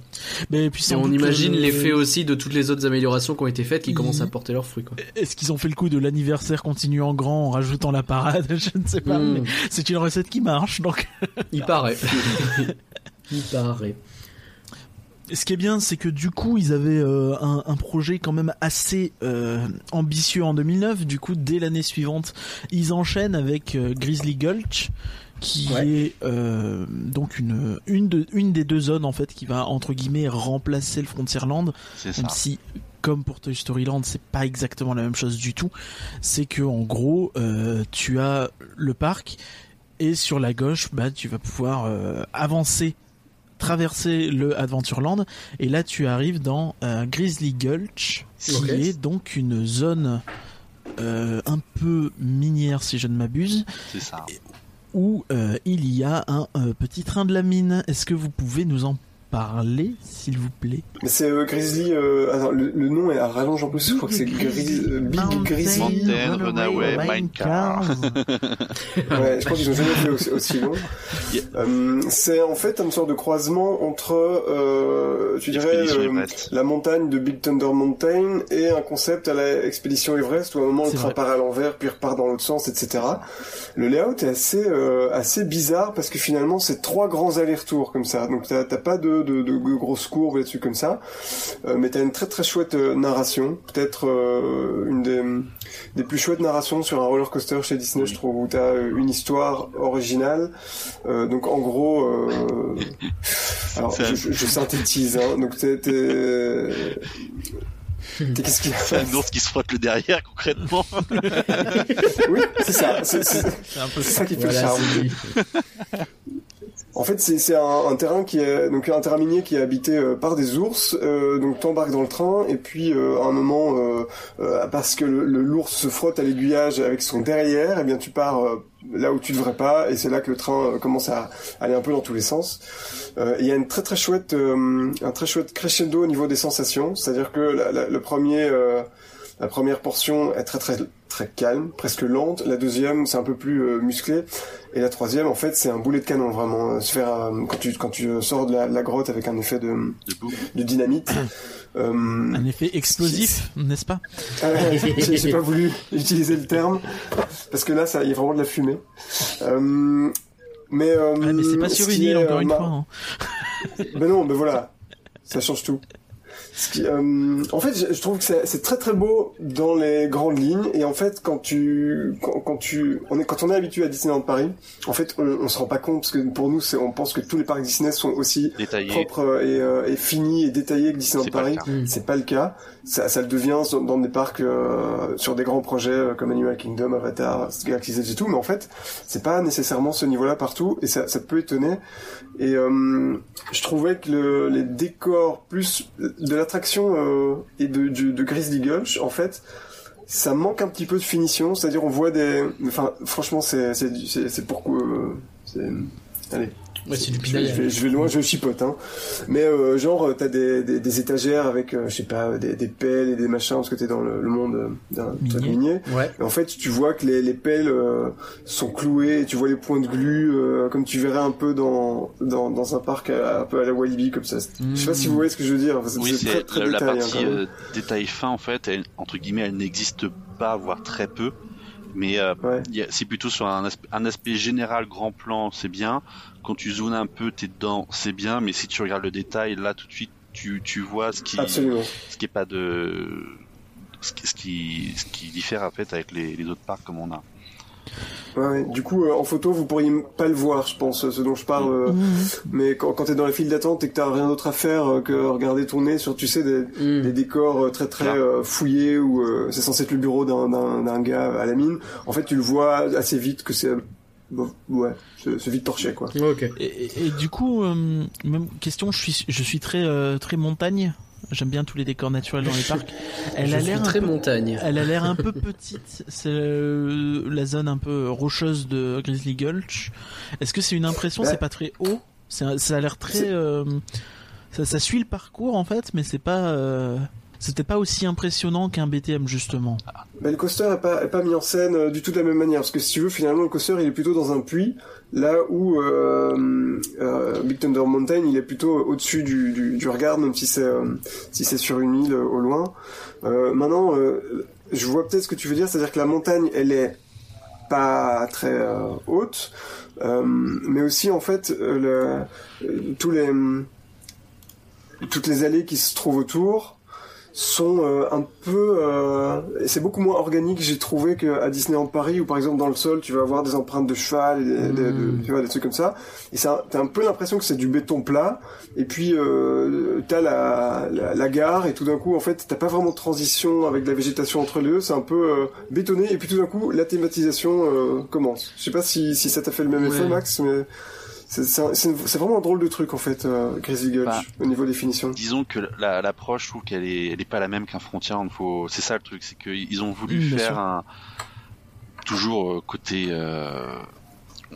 Mais puis on imagine l'effet aussi de toutes les autres améliorations qui ont été faites, qui commencent à porter leurs fruits, quoi. Est-ce qu'ils ont fait le coup de l'anniversaire continu en grand en rajoutant la parade ? Je ne sais pas. Mais c'est une recette qui marche, donc. Il paraît. Ce qui est bien, c'est que du coup, ils avaient un projet quand même assez ambitieux en 2009. Du coup, dès l'année suivante, ils enchaînent avec Grizzly Gulch, qui est donc une des deux zones en fait qui va entre guillemets remplacer le Frontierland. C'est ça. Même si, comme pour Toy Story Land, c'est pas exactement la même chose du tout. C'est que en gros, tu as le parc et sur la gauche, tu vas pouvoir avancer, traverser le Adventureland, et là tu arrives dans Grizzly Gulch, qui est donc une zone un peu minière si je ne m'abuse. C'est ça. Où il y a un petit train de la mine. Est-ce que vous pouvez nous en parler, s'il vous plaît ? Mais c'est Grizzly. Le nom est à rallonge en plus. Je crois que c'est Big Grizzly Mountain Runaway Minecar. Ouais, je crois qu'ils ont jamais fait aussi long. C'est en fait une sorte de croisement entre, tu dirais, la montagne de Big Thunder Mountain et un concept à la expédition Everest où à un moment le train part à l'envers puis repart dans l'autre sens, etc. Le layout est assez bizarre parce que finalement c'est trois grands allers-retours comme ça. Donc t'as pas de grosses courbes là-dessus comme ça, mais t'as une très très chouette narration, peut-être une des plus chouettes narrations sur un roller coaster chez Disney, je trouve, où t'as une histoire originale, donc en gros alors je synthétise, hein, donc t'es qu'est-ce qu'il y a ? C'est un ours qui se frotte le derrière concrètement. Oui, c'est ça, c'est un peu ça qui fait le charme. En fait, c'est un terrain qui est donc un terrain minier qui est habité par des ours. Donc t'embarques dans le train et puis à un moment, parce que l'ours se frotte à l'aiguillage avec son derrière, eh bien tu pars là où tu devrais pas, et c'est là que le train commence à aller un peu dans tous les sens. Il y a une très très chouette, un très chouette crescendo au niveau des sensations, c'est-à-dire que le premier La première portion est très très très calme, presque lente. La deuxième, c'est un peu plus musclé. Et la troisième, en fait, c'est un boulet de canon, vraiment. Se faire quand tu sors de la grotte avec un effet de dynamite. Un effet explosif, n'est-ce pas? J'ai pas voulu utiliser le terme parce que là, il y a vraiment de la fumée. Mais c'est pas sur une île encore une fois. Hein. Ben non, ben voilà, ça change tout. En fait, je trouve que c'est très très beau dans les grandes lignes, et en fait, quand on est habitué à Disneyland Paris, en fait, on se rend pas compte, parce que pour nous, on pense que tous les parcs Disney sont aussi détaillés, propres et finis et détaillés que Disneyland Paris. C'est pas le cas. Ça le devient dans des parcs sur des grands projets comme Animal Kingdom, Avatar, Galaxy's Edge et tout, mais en fait, c'est pas nécessairement ce niveau-là partout, et ça peut étonner. Et je trouvais que les décors plus de l'attraction et de Grizzly Gulch, en fait, ça manque un petit peu de finition, c'est-à-dire on voit des... Enfin, franchement, c'est pourquoi... Allez... Ouais, c'est du pinaille. Je vais loin, je chipote, hein. Mais genre, t'as des étagères avec, je sais pas, des pelles et des machins, parce que t'es dans le monde d'un minier. Ouais. Et en fait, tu vois que les pelles sont clouées, et tu vois les points de glu, comme tu verrais un peu dans un parc un peu à la Walibi, comme ça. Je sais pas si vous voyez ce que je veux dire. Oui, c'est très, très la partie détail fin, en fait, elle, entre guillemets, elle n'existe pas, voire très peu. Mais ouais. C'est plutôt sur un aspect général, grand plan, c'est bien. Quand tu zoomes un peu, t'es dedans, c'est bien. Mais si tu regardes le détail, là tout de suite, tu vois ce qui diffère en fait avec les autres parcs comme on a. Ouais, du coup, en photo, vous pourriez pas le voir, je pense, ce dont je parle. Mais quand t'es dans la file d'attente et que t'as rien d'autre à faire que regarder tourner sur, tu sais, des décors très très fouillés où c'est censé être le bureau d'un gars à la mine. En fait, tu le vois assez vite que c'est. Bon, ouais, c'est vite torché quoi. Okay. Et du coup, même question, je suis très très montagne. J'aime bien tous les décors naturels dans les parcs. Elle a l'air un peu petite. C'est la zone un peu rocheuse de Grizzly Gulch. Est-ce que c'est une impression? C'est pas très haut. Ça a l'air très. Ça suit le parcours en fait, mais c'est pas. C'était pas aussi impressionnant qu'un BTM justement. Bah, le coaster est pas mis en scène du tout de la même manière, parce que si tu veux, finalement le coaster il est plutôt dans un puits, là où Big Thunder Mountain il est plutôt au-dessus du regard, même si c'est sur une île au loin. Maintenant, je vois peut-être ce que tu veux dire, c'est-à-dire que la montagne elle est pas très haute, mais aussi en fait toutes les allées qui se trouvent autour sont un peu... c'est beaucoup moins organique, j'ai trouvé, qu'à Disneyland Paris, où par exemple dans le sol, tu vas avoir des empreintes de cheval, tu vois, des trucs comme ça. Et ça, t'as un peu l'impression que c'est du béton plat, et puis t'as la gare, et tout d'un coup, en fait, t'as pas vraiment de transition avec de la végétation entre les deux, c'est un peu bétonné, et puis tout d'un coup, la thématisation commence. Je sais pas si ça t'a fait le même effet, Max, mais... C'est vraiment un drôle de truc en fait, Grizzly Gulch, au niveau des finitions. Disons que l'approche, je trouve qu'elle est pas la même qu'un Frontierland. C'est ça le truc, c'est qu'ils ont voulu faire un toujours côté.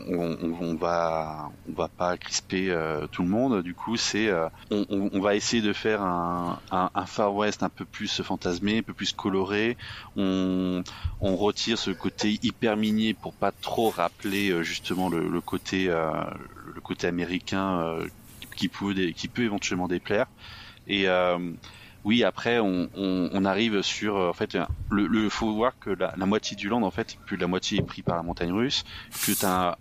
On va pas crisper tout le monde. Du coup, c'est on va essayer de faire un Far West un peu plus fantasmé, un peu plus coloré. On retire ce côté hyper minier pour pas trop rappeler justement le côté américain qui peut éventuellement déplaire. Et oui, après on arrive sur en fait le faut voir que la moitié du land en fait plus de la moitié est pris par la montagne russe, que t'as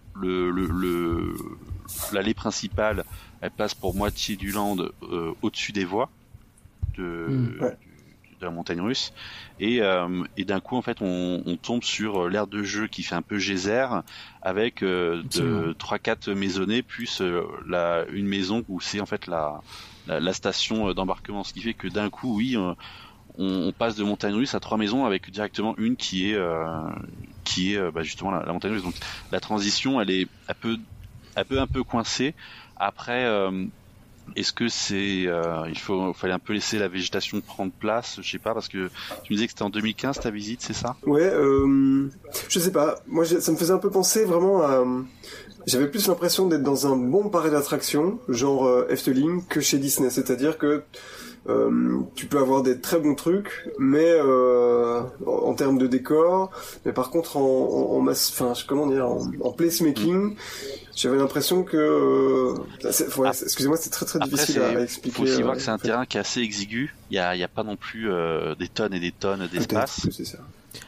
l'allée principale, elle passe pour moitié du land au-dessus des voies de la montagne russe, et d'un coup en fait on tombe sur l'aire de jeu qui fait un peu geyser avec 3-4 maisonnées plus une maison où c'est en fait la station d'embarquement, ce qui fait que d'un coup on passe de montagne russe à 3 maisons avec directement une qui est justement la montagne russe. Donc la transition elle est un peu coincée. Après est-ce que c'est il fallait un peu laisser la végétation prendre place, je sais pas, parce que tu me disais que c'était en 2015 ta visite, c'est ça? Ouais, je sais pas. Moi ça me faisait un peu penser vraiment à j'avais plus l'impression d'être dans un bon parc d'attractions genre Efteling que chez Disney, c'est-à-dire que Tu peux avoir des très bons trucs, mais en termes de décor, mais par contre en placemaking, j'avais l'impression que excusez-moi, c'est très difficile à expliquer. Il faut aussi voir que c'est un terrain qui est assez exigu. Il y a pas non plus des tonnes et des tonnes d'espace. Peut-être que c'est ça.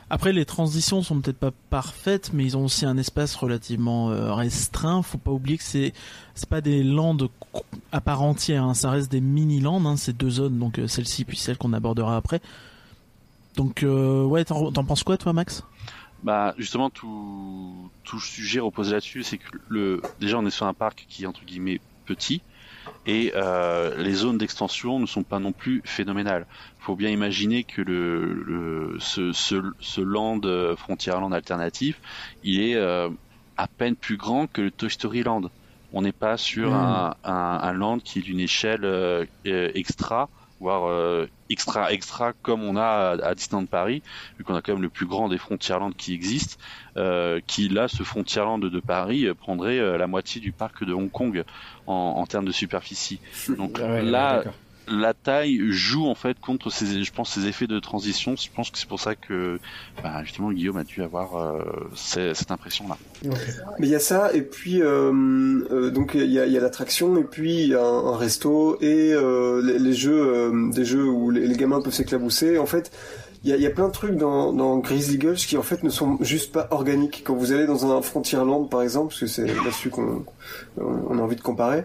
Après, les transitions sont peut-être pas parfaites, mais ils ont aussi un espace relativement restreint. Faut pas oublier que c'est pas des landes à part entière, hein. Ça reste des mini-landes, hein, ces deux zones, donc celle-ci puis celle qu'on abordera après. Donc ouais, t'en penses quoi toi, Max ? Bah justement, tout sujet repose là-dessus, c'est que déjà on est sur un parc qui est entre guillemets petit. Et les zones d'extension ne sont pas non plus phénoménales. Il faut bien imaginer que ce land Frontierland alternatif, il est à peine plus grand que le Toy Story Land. On n'est pas sur un land qui est d'une échelle extra, voire extra comme on a à Disneyland Paris, vu qu'on a quand même le plus grand des Frontierland qui existent, qui là, ce Frontierland de Paris prendrait la moitié du parc de Hong Kong en termes de superficie. Donc la taille joue en fait contre ces effets de transition. Je pense que c'est pour ça que justement Guillaume a dû avoir cette impression là. Mais il y a ça, et puis donc il y a l'attraction, et puis il y a un resto, et les jeux, des jeux où les gamins peuvent s'éclabousser. En fait, il y a plein de trucs dans Grizzly Gulch qui en fait ne sont juste pas organiques. Quand vous allez dans un Frontierland par exemple, parce que c'est là-dessus qu'on a envie de comparer,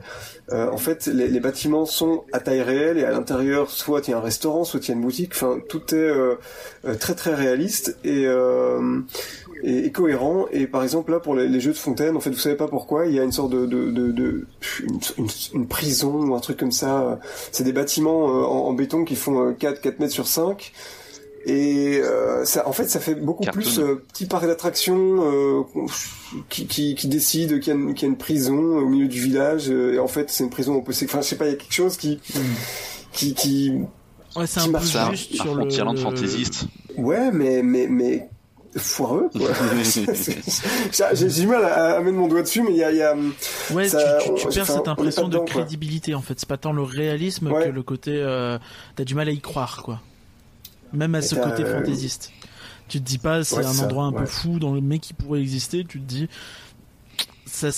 en fait les bâtiments sont à taille réelle, et à l'intérieur soit il y a un restaurant, soit il y a une boutique, enfin tout est très très réaliste et cohérent. Et par exemple là, pour les jeux de fontaine, en fait vous savez pas pourquoi il y a une sorte de une prison ou un truc comme ça. C'est des bâtiments en béton qui font 4 mètres sur 5. Et ça, en fait, ça fait beaucoup cartoon. Plus petit parc d'attractions qui décide qu'il y a une prison au milieu du village. Et en fait, c'est une prison où on peut je sais pas, il y a quelque chose qui ouais, c'est qui un peu ça, juste sur le Frontierland fantaisiste. Ouais, mais foireux quoi. J'ai du mal à mettre mon doigt dessus, mais il y a ouais, ça, tu perds cette impression de crédibilité, quoi. En fait, c'est pas tant le réalisme que le côté t'as du mal à y croire, quoi. Même à ce côté fantaisiste. Tu te dis pas, c'est un endroit un peu fou dans le mec qui pourrait exister. Tu te dis, ça,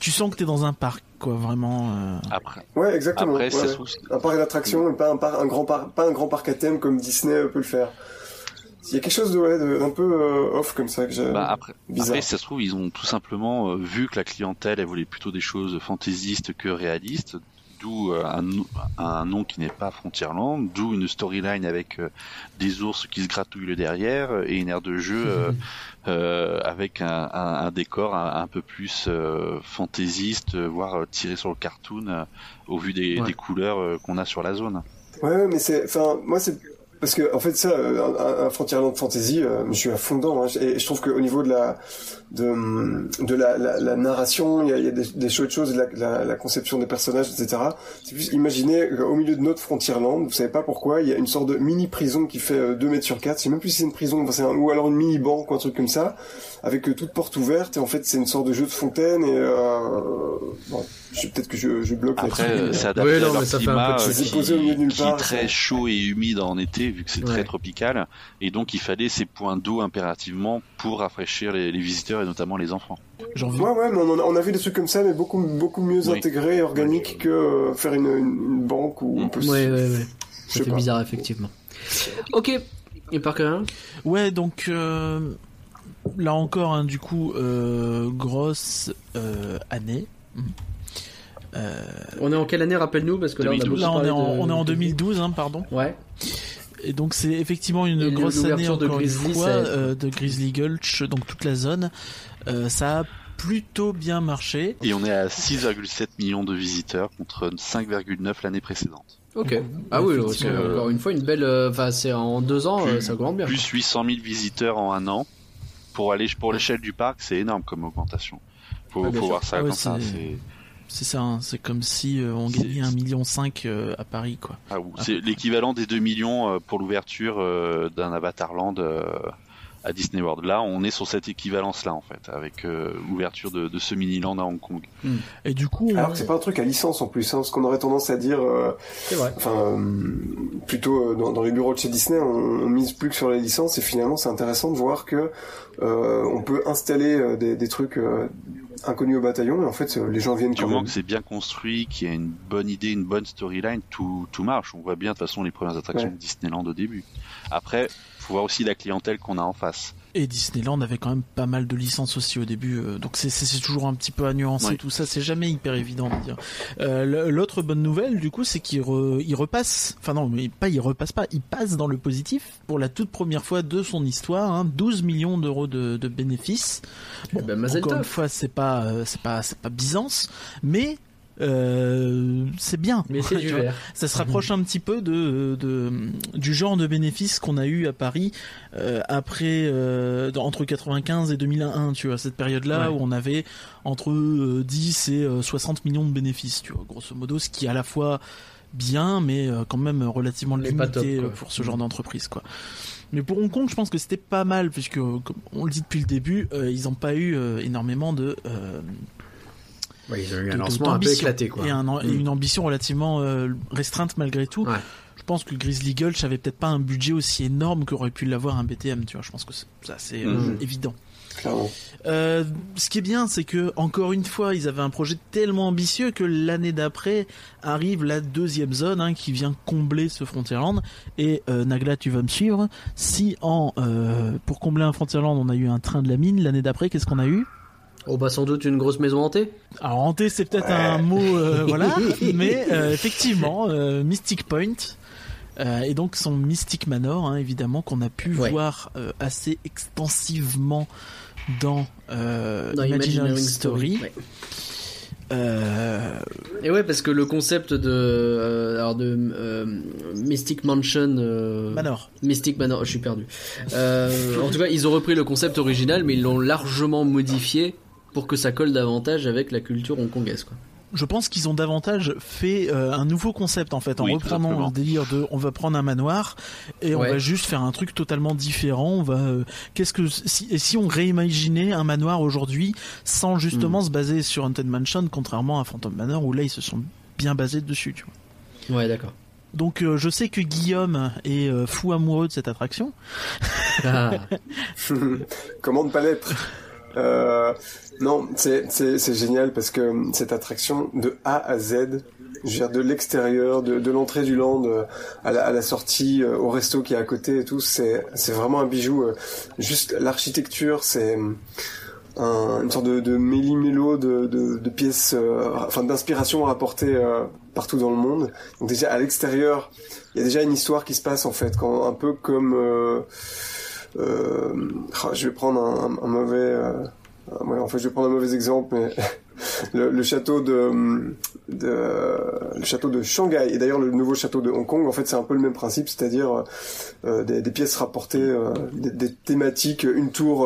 tu sens que t'es dans un parc, quoi, vraiment. Après. Ouais, exactement. Après, un parc d'attractions, et pas un grand parc à thème comme Disney peut le faire. Il y a quelque chose d'un peu off comme ça que j'ai. Après, si ça se trouve, ils ont tout simplement vu que la clientèle, elle voulait plutôt des choses fantaisistes que réalistes. D'où un nom qui n'est pas Frontierland, d'où une storyline avec des ours qui se gratouillent le derrière et une aire de jeu avec un décor un peu plus fantaisiste, voire tiré sur le cartoon au vu des couleurs qu'on a sur la zone. Ouais, mais c'est parce que en fait ça, un Frontierland fantasy, je suis à fond dedans, hein, et je trouve qu'au niveau de la narration, il y a des chouettes choses, la conception des personnages, etc. C'est plus imaginer au milieu de notre Frontierland, vous savez pas pourquoi, il y a une sorte de mini prison qui fait 2 mètres sur 4, je sais même plus si c'est une prison, enfin, ou alors une mini banque ou un truc comme ça, avec toute porte ouverte, et en fait c'est une sorte de jeu de fontaine, et peut-être que je bloque. Après, c'est adapté à leur climat qui est très chaud et humide en été, vu que c'est très tropical, et donc il fallait ces points d'eau impérativement pour rafraîchir les visiteurs et notamment les enfants. Mais on a vu des trucs comme ça, mais beaucoup mieux intégrés et organiques que faire une banque où on peut se... C'était bizarre, effectivement. Ok, et par cas, hein. Ouais, donc... Là encore, hein, du coup, grosse année. On est en quelle année, rappelle-nous, parce que là, 2012. On est en 2012, hein, pardon. Ouais. Et donc c'est effectivement une grosse année encore une fois de Grizzly Gulch, donc toute la zone. Ça a plutôt bien marché. Et on est à 6,7 millions de visiteurs contre 5,9 l'année précédente. Ok. Ah oui, c'est encore une fois une belle. Enfin, c'est en 2 ans, ça augmente bien. Plus 800 000 visiteurs en 1 an. Pour l'échelle du parc, c'est énorme comme augmentation. Faut voir ça comme ça. C'est ça, hein. C'est comme si on gagnait 1,5 million à Paris, quoi. Ah, c'est l'équivalent des 2 millions pour l'ouverture d'un Avatarland à Disney World. Là, on est sur cette équivalence-là, en fait, avec l'ouverture de ce mini-land à Hong Kong. Mmh. Et du coup, alors que c'est pas un truc à licence, en plus, hein, parce qu'on aurait tendance à dire... c'est vrai. Plutôt, dans les bureaux de chez Disney, on mise plus que sur la licence, et finalement, c'est intéressant de voir que on peut installer des trucs... inconnu au bataillon, et en fait les gens viennent quand même. Que c'est bien construit, qu'il y a une bonne idée, une bonne storyline, tout marche. On voit bien de toute façon les premières attractions de Disneyland au début. Après, faut voir aussi la clientèle qu'on a en face. Et Disneyland avait quand même pas mal de licences aussi au début, donc c'est toujours un petit peu à nuancer tout ça, c'est jamais hyper évident de dire. L'autre bonne nouvelle du coup, c'est qu'il repasse, enfin non, mais pas il repasse pas, il passe dans le positif pour la toute première fois de son histoire, hein, 12 millions d'euros de bénéfices. Bon, encore une fois, c'est pas Byzance, mais c'est bien. Mais c'est du vert. Ça se rapproche un petit peu du genre de bénéfices qu'on a eu à Paris après entre 95 et 2001, tu vois, cette période-là où on avait entre 10 et 60 millions de bénéfices, tu vois, grosso modo, ce qui est à la fois bien, mais quand même relativement limité pour ce genre d'entreprise, quoi. Mais pour Hong Kong, je pense que c'était pas mal, puisque comme on le dit depuis le début, ils n'ont pas eu énormément de ils ont eu un lancement un peu éclaté, quoi. Et une ambition relativement restreinte malgré tout. Ouais. Je pense que Grizzly Gulch avait peut-être pas un budget aussi énorme qu'aurait pu l'avoir un BTM, tu vois. Je pense que c'est évident. Ce qui est bien, c'est que encore une fois, ils avaient un projet tellement ambitieux que l'année d'après arrive la deuxième zone, hein, qui vient combler ce Frontierland. Et Nagla, tu vas me suivre. Si pour combler un Frontierland, on a eu un train de la mine, l'année d'après, qu'est-ce qu'on a eu? Oh bah sans doute une grosse maison hantée. Alors hantée, c'est peut-être un mot, voilà, mais effectivement, Mystic Point, et donc son Mystic Manor, hein, évidemment, qu'on a pu voir assez extensivement dans Imagineering Story. Et ouais, parce que le concept de Mystic Mansion, Manor. Mystic Manor, je suis perdu. En tout cas, ils ont repris le concept original, mais ils l'ont largement modifié pour que ça colle davantage avec la culture hongkongaise, quoi. Je pense qu'ils ont davantage fait un nouveau concept, en fait, en reprenant le délire de on va prendre un manoir et on va juste faire un truc totalement différent. On va si on réimaginait un manoir aujourd'hui sans justement se baser sur Haunted Mansion, contrairement à Phantom Manor où là ils se sont bien basés dessus, tu vois. Ouais, d'accord. Donc je sais que Guillaume est fou amoureux de cette attraction. Comment ne pas l'être? Non, c'est génial parce que cette attraction de A à Z, je veux dire de l'extérieur, de l'entrée du land à la sortie, au resto qui est à côté et tout, c'est vraiment un bijou. Juste l'architecture, c'est une sorte de méli-mélo de pièces, d'inspiration rapportée partout dans le monde. Donc déjà à l'extérieur, il y a déjà une histoire qui se passe en fait, quand un peu comme je vais prendre un mauvais je vais prendre un mauvais exemple, mais le château le château de Shanghai et d'ailleurs le nouveau château de Hong Kong, en fait c'est un peu le même principe, c'est-à-dire des pièces rapportées, des thématiques, une tour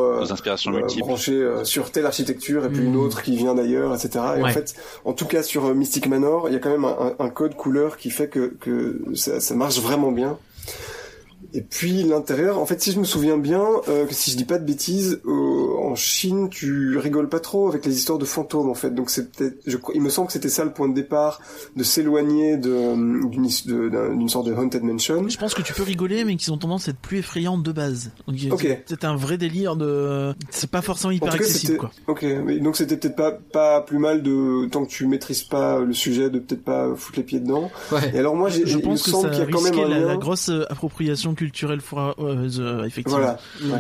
branchée sur telle architecture et puis une autre qui vient d'ailleurs, etc. Et en fait, en tout cas sur Mystic Manor, il y a quand même un code couleur qui fait que ça marche vraiment bien. Et puis l'intérieur, en fait, si je me souviens bien, si je dis pas de bêtises, en Chine, tu rigoles pas trop avec les histoires de fantômes, en fait. Donc c'est peut-être, il me semble que c'était ça le point de départ, de s'éloigner d'une sorte de haunted mansion. Je pense que tu peux rigoler, mais qu'ils ont tendance à être plus effrayants de base. Donc, c'est un vrai délire de, c'est pas forcément hyper accessible, quoi. Ok, mais donc c'était peut-être pas plus mal tant que tu maîtrises pas le sujet, de peut-être pas foutre les pieds dedans. Ouais. Et alors moi, je pense que ça risquait la grosse appropriation culturelle effectivement. Voilà. Ouais.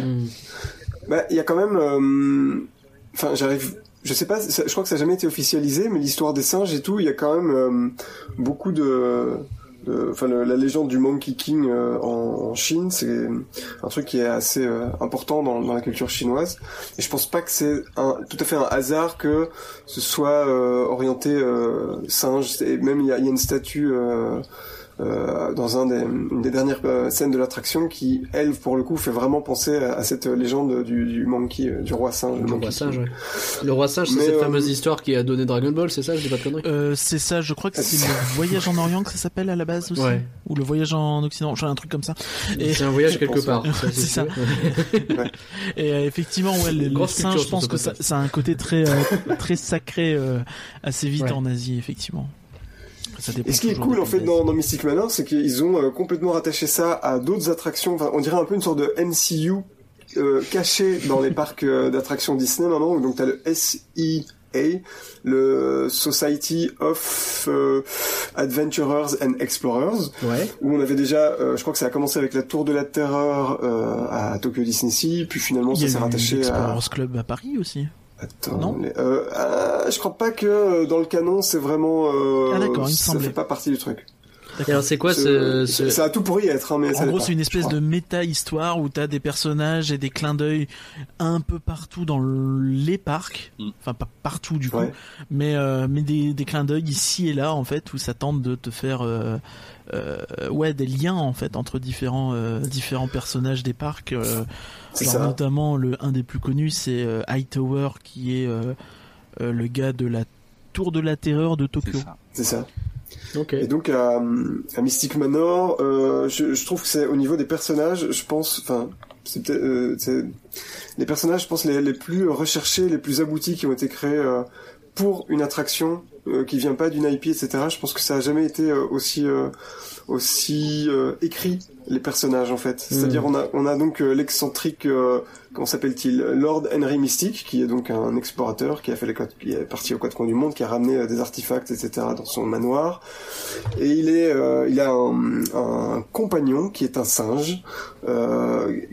Bah, il y a quand même je sais pas, je crois que ça n'a jamais été officialisé, mais l'histoire des singes et tout, il y a quand même beaucoup la légende du Monkey King en Chine, c'est un truc qui est assez important dans la culture chinoise. Et je pense pas que c'est tout à fait un hasard que ce soit orienté singe. Et même il y a une statue dans une des dernières scènes de l'attraction qui, elle, pour le coup, fait vraiment penser à cette légende du monkey, du roi singe. Le roi singe, ouais. Le roi singe, c'est cette fameuse histoire qui a donné Dragon Ball, c'est ça? Je dis pas de conneries. C'est ça, je crois que c'est le voyage en Orient que ça s'appelle à la base aussi. Ouais. Ou le voyage en Occident, un truc comme ça. Et... c'est un voyage quelque part. C'est ça. Ouais. Et effectivement, ouais, le singe, je pense que ça a un côté très sacré assez vite en Asie, effectivement. Et ce qui est cool en fait dans Mystic Manor, c'est qu'ils ont complètement rattaché ça à d'autres attractions. Enfin, on dirait un peu une sorte de MCU caché dans les parcs d'attractions Disney maintenant. Donc t'as le SEA, le Society of Adventurers and Explorers, où on avait déjà, je crois que ça a commencé avec la Tour de la Terreur à Tokyo Disney Sea, puis finalement ça s'est rattaché à l'Explorers Club à Paris aussi. Attends, je crois pas que dans le canon c'est vraiment ça fait pas partie du truc. D'accord. Alors c'est quoi ça a tout pour y être, hein, mais en gros c'est une espèce de méta-histoire où t'as des personnages et des clins d'œil un peu partout dans les parcs, enfin pas partout du coup, mais des clins d'œil ici et là en fait où ça tente de te faire des liens en fait entre différents personnages des parcs. Notamment un des plus connus c'est Hightower qui est le gars de la Tour de la Terreur de Tokyo. C'est ça. Okay. Et donc à Mystic Manor, je trouve que c'est au niveau des personnages, je pense, enfin c'est peut-être les personnages, je pense les plus recherchés, les plus aboutis qui ont été créés pour une attraction qui vient pas d'une IP, etc. Je pense que ça a jamais été aussi écrit, les personnages en fait. C'est-à-dire on a donc l'excentrique comment s'appelle-t-il, Lord Henry Mystic, qui est donc un explorateur qui a fait qui est parti aux quatre coins du monde, qui a ramené des artefacts, etc. dans son manoir. Et il a un compagnon qui est un singe,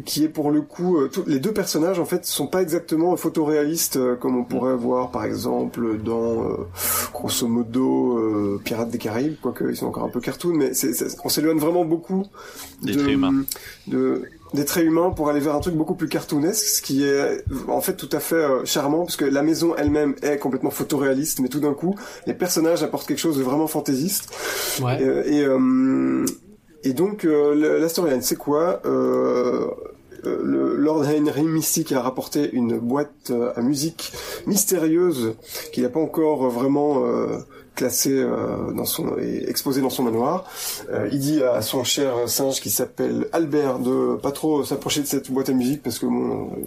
qui est pour le coup les deux personnages en fait sont pas exactement photoréalistes comme on pourrait voir par exemple dans grosso modo Pirates des Caraïbes, quoique ils sont encore un peu cartoon, mais on s'éloigne vraiment beaucoup des traits humains pour aller vers un truc beaucoup plus cartoonesque, ce qui est en fait tout à fait charmant, parce que la maison elle-même est complètement photoréaliste, mais tout d'un coup les personnages apportent quelque chose de vraiment fantaisiste. Et donc la storyline c'est quoi? Le Lord Henry Mystic a rapporté une boîte à musique mystérieuse qu'il n'a pas encore vraiment classée et exposée dans son manoir. Il dit à son cher singe qui s'appelle Albert de pas trop s'approcher de cette boîte à musique parce que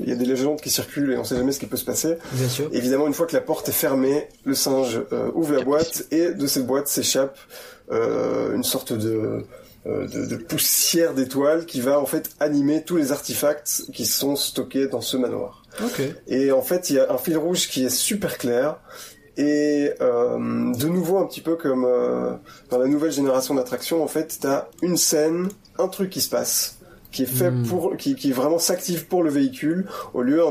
il y a des légendes qui circulent et on sait jamais ce qui peut se passer. Bien sûr. Évidemment, une fois que la porte est fermée, le singe ouvre la boîte et de cette boîte s'échappe une sorte de poussière d'étoiles qui va en fait animer tous les artefacts qui sont stockés dans ce manoir. Okay. Et en fait il y a un fil rouge qui est super clair et de nouveau un petit peu comme dans la nouvelle génération d'attractions, en fait t'as une scène, un truc qui se passe qui est fait qui vraiment s'active pour le véhicule, au lieu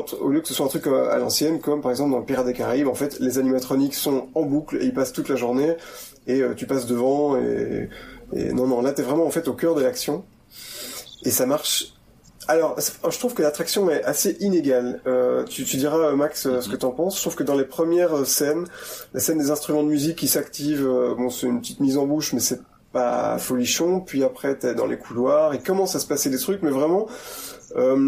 que ce soit un truc à l'ancienne comme par exemple dans Pirates des Caraïbes. En fait les animatroniques sont en boucle et ils passent toute la journée et tu passes devant et non, là t'es vraiment en fait au cœur de l'action et ça marche. Alors je trouve que l'attraction est assez inégale. Tu diras Max ce que t'en penses. Je trouve que dans les premières scènes, la scène des instruments de musique qui s'activent, c'est une petite mise en bouche mais c'est pas folichon. Puis après t'es dans les couloirs, il commence à se passer des trucs mais vraiment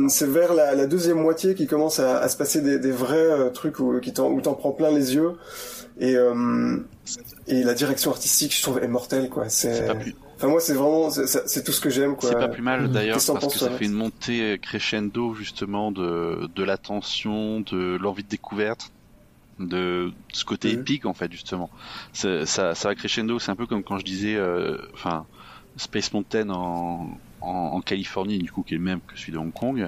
c'est vers la deuxième moitié qui commence à se passer des vrais trucs où t'en prends plein les yeux. Et la direction artistique, je trouve, est mortelle, quoi. C'est pas plus... Enfin, moi, c'est vraiment, c'est tout ce que j'aime, quoi. C'est pas plus mal, d'ailleurs, parce que ça fait une montée crescendo, justement, de l'attention, de l'envie de découverte, de ce côté épique, en fait, justement. Ça va crescendo, c'est un peu comme quand je disais, Space Mountain en Californie, du coup, qui est le même que celui de Hong Kong,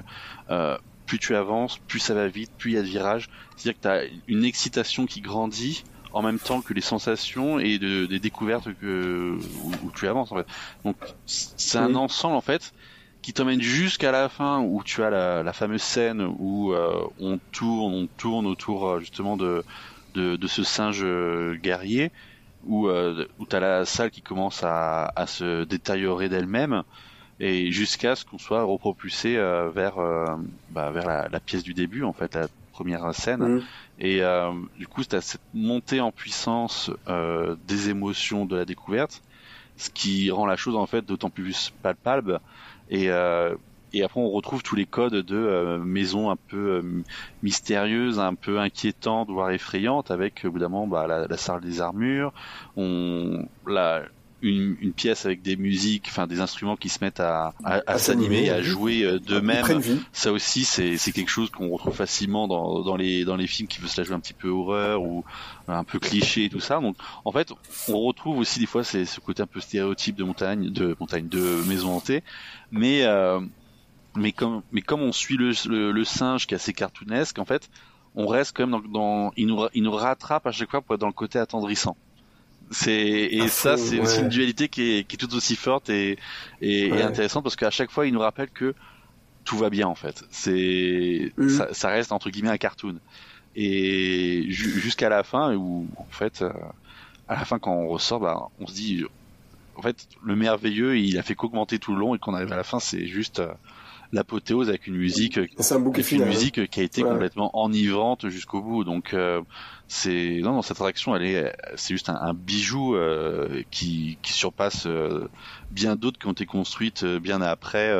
plus tu avances, plus ça va vite, plus il y a de virages. C'est-à-dire que t'as une excitation qui grandit en même temps que les sensations et des découvertes où tu avances en fait. Donc c'est un ensemble en fait qui t'emmène jusqu'à la fin où tu as la fameuse scène où on tourne autour justement de ce singe guerrier où t'as la salle qui commence à se détériorer d'elle-même et jusqu'à ce qu'on soit repropulsé vers la pièce du début en fait, la première scène. Et du coup, t'as cette montée en puissance des émotions de la découverte. ce qui rend la chose en fait d'autant plus palpable. Et après on retrouve tous les codes de maison un peu mystérieuse, un peu inquiétante, voire effrayante, avec évidemment la salle des armures, une pièce avec des musiques, enfin des instruments qui se mettent à s'animer, à jouer d'eux-mêmes. Ça aussi, c'est quelque chose qu'on retrouve facilement dans les films qui veulent se la jouer un petit peu horreur ou un peu cliché et tout ça. Donc, en fait, on retrouve aussi des fois ce côté un peu stéréotype de montagne, de maison hantée, mais comme on suit le singe qui est assez cartoonesque, en fait, on reste quand même il nous rattrape à chaque fois pour être dans le côté attendrissant. Aussi une dualité qui est tout aussi forte et intéressante, parce qu'à chaque fois il nous rappelle que tout va bien en fait. Ça reste entre guillemets un cartoon, et jusqu'à la fin où en fait à la fin quand on ressort, on se dit en fait le merveilleux il a fait qu'augmenter tout le long, et qu'on arrive à la fin c'est juste l'apothéose avec une musique qui a été complètement enivrante jusqu'au bout. Donc cette attraction c'est juste un bijou qui surpasse bien d'autres qui ont été construites bien après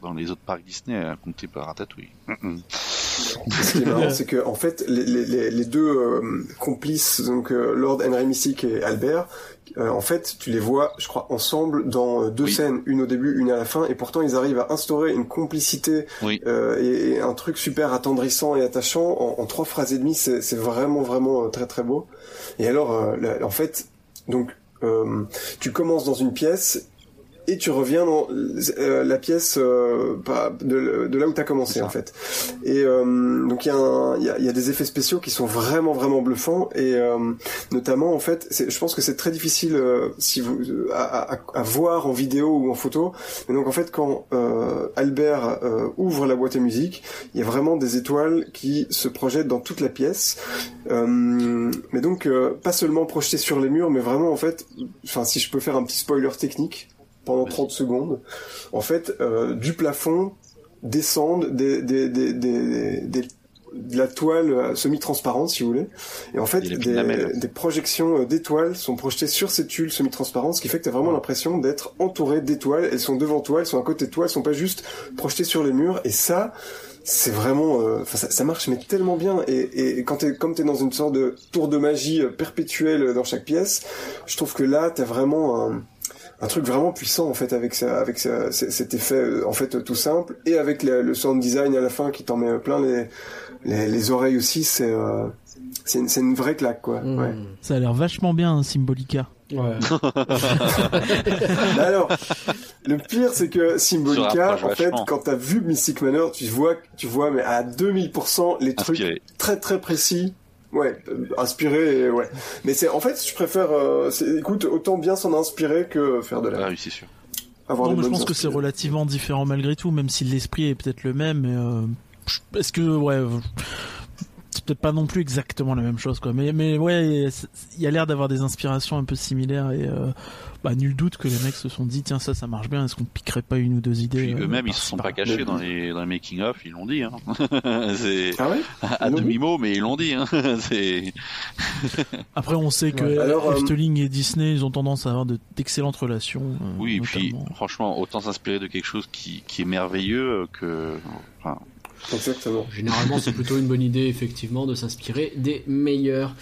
dans les autres parcs Disney, à compter par Ratatouille. Ce qui est marrant, c'est que en fait les deux complices, donc Lord Henry Mystick et Albert, en fait tu les vois je crois ensemble dans deux scènes, une au début, une à la fin, et pourtant ils arrivent à instaurer une complicité et un truc super attendrissant et attachant en 3 phrases et demie. C'est vraiment très très beau. Et alors en fait donc tu commences dans une pièce et tu reviens dans la pièce de là où t'as commencé en fait. Et donc il y a des effets spéciaux qui sont vraiment bluffants, et notamment en fait je pense que c'est très difficile si vous à voir en vidéo ou en photo. Mais donc en fait quand Albert ouvre la boîte à musique, il y a vraiment des étoiles qui se projettent dans toute la pièce, mais donc pas seulement projetées sur les murs, mais vraiment en fait, enfin si je peux faire un petit spoiler technique pendant 30 secondes, en fait, du plafond descendent de la toile semi-transparente, si vous voulez. Et en fait, des projections d'étoiles sont projetées sur ces tuiles semi-transparentes, ce qui fait que t'as vraiment l'impression d'être entouré d'étoiles. Elles sont devant toi, elles sont à côté de toi, elles sont pas juste projetées sur les murs. Et ça, c'est vraiment... ça marche, mais tellement bien. Et comme t'es dans une sorte de tour de magie perpétuelle dans chaque pièce, je trouve que là, t'as vraiment un truc vraiment puissant en fait avec cet effet en fait tout simple, et avec le sound design à la fin qui t'en met plein les oreilles aussi. C'est une vraie claque quoi. Ouais. Ça a l'air vachement bien, hein, Symbolica. Ouais. Alors, le pire c'est que Symbolica, en fait, quand t'as vu Mystic Manor, tu vois mais à 2000% les trucs très très précis. Ouais, inspiré, et ouais. Mais c'est en fait, je préfère. Écoute, autant bien s'en inspirer que faire de la. Ah oui, c'est sûr. Non, mais je pense que c'est relativement différent malgré tout, même si l'esprit est peut-être le même. Est-ce que c'est peut-être pas non plus exactement la même chose, quoi. Mais ouais, il y a l'air d'avoir des inspirations un peu similaires, et nul doute que les mecs se sont dit tiens ça marche bien, est-ce qu'on piquerait pas une ou deux idées. Puis eux-mêmes ils se sont pas cachés dans les making of, ils l'ont dit hein. À demi mot, mais ils l'ont dit hein. Après on sait que Efteling et Disney ils ont tendance à avoir d'excellentes relations. Oui, notamment. Puis franchement autant s'inspirer de quelque chose qui est merveilleux que Exactement. Généralement, c'est plutôt une bonne idée, effectivement, de s'inspirer des meilleurs.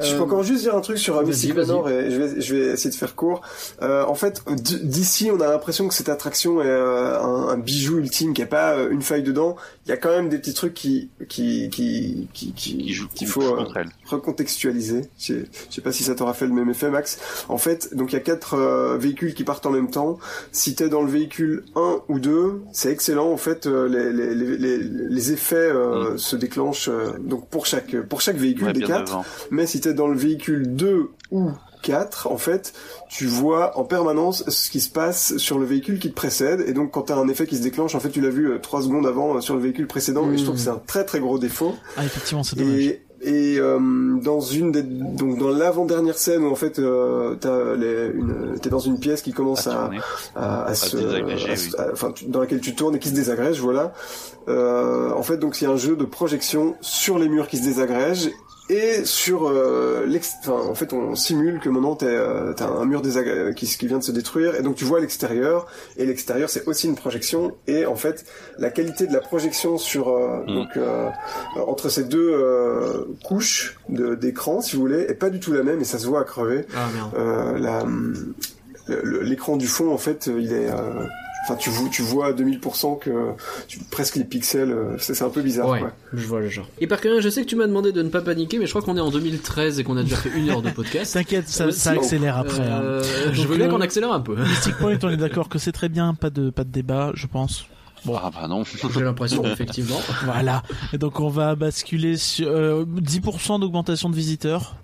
Je peux encore juste dire un truc sur Mystic Manor, et je vais essayer de faire court. En fait, d'ici, on a l'impression que cette attraction est un bijou ultime, qu'il n'y a pas une faille dedans. Il y a quand même des petits trucs qu'il faut recontextualiser. Je sais pas si ça t'aura fait le même effet, Max. En fait, donc il y a 4 véhicules qui partent en même temps. Si t'es dans le véhicule 1 ou 2, c'est excellent. En fait, les effets se déclenchent donc pour chaque véhicule des 4 devant. Mais si t'es dans le véhicule 2 ou 4, en fait tu vois en permanence ce qui se passe sur le véhicule qui te précède, et donc quand t'as un effet qui se déclenche en fait tu l'as vu 3 secondes avant sur le véhicule précédent. Et je trouve que c'est un très très gros défaut. Ah effectivement, c'est dommage. Et dans l'avant-dernière scène où en fait t'es dans une pièce qui commence à se désagréger, dans laquelle tu tournes et qui se désagrège, en fait donc c'est un jeu de projection sur les murs qui se désagrègent, Et sur en fait, on simule que maintenant t'as un mur qui vient de se détruire, et donc tu vois l'extérieur. Et l'extérieur, c'est aussi une projection. Et en fait, la qualité de la projection sur entre ces deux couches d'écran, si vous voulez, est pas du tout la même, et ça se voit à crever. Ah, merde. L'écran du fond, en fait, il est. Enfin, tu vois à 2000% que presque les pixels, c'est un peu bizarre. Ouais, je vois le genre. Et par contre, je sais que tu m'as demandé de ne pas paniquer, mais je crois qu'on est en 2013 et qu'on a déjà fait une heure de podcast. T'inquiète, ça accélère après. Je veux bien qu'on accélère un peu. Mystic Point, on est d'accord que c'est très bien, pas de débat, je pense. Bon. Ah bah non. J'ai l'impression, effectivement. Voilà. Et donc on va basculer sur 10% d'augmentation de visiteurs.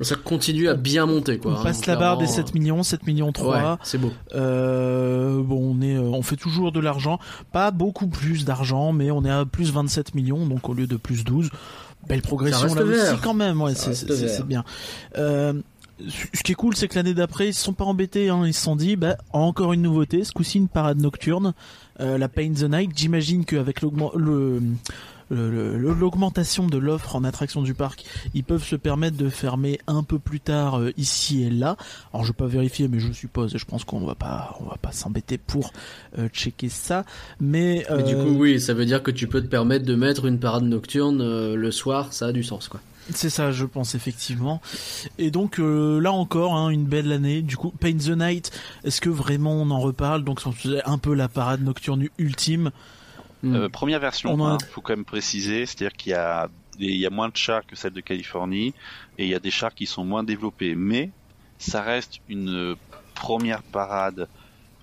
Ça continue à bien monter, quoi. On passe la barre des 7 millions 3. Ouais, c'est beau. Bon, on fait toujours de l'argent. Pas beaucoup plus d'argent, mais on est à plus 27 millions, donc au lieu de plus 12. Belle progression là aussi, quand même. Ouais, c'est bien. Ce qui est cool, c'est que l'année d'après, ils se sont pas embêtés, hein. Ils se sont dit, encore une nouveauté. Ce coup-ci, une parade nocturne. La Paint the Night. J'imagine qu'avec l'augmentation de l'offre en attraction du parc, ils peuvent se permettre de fermer un peu plus tard ici et là. Alors je vais pas vérifier, mais je suppose, et je pense qu'on va pas s'embêter pour checker ça. Mais du coup oui, ça veut dire que tu peux te permettre de mettre une parade nocturne le soir, ça a du sens, quoi. C'est ça, je pense, effectivement. Et donc là encore, hein, une belle année. Du coup, Paint the Night, est-ce que vraiment on en reparle? Donc c'est un peu la parade nocturne ultime. Première version, faut quand même préciser, c'est-à-dire qu'il y a moins de chars que celle de Californie, et il y a des chars qui sont moins développés, mais ça reste une première parade,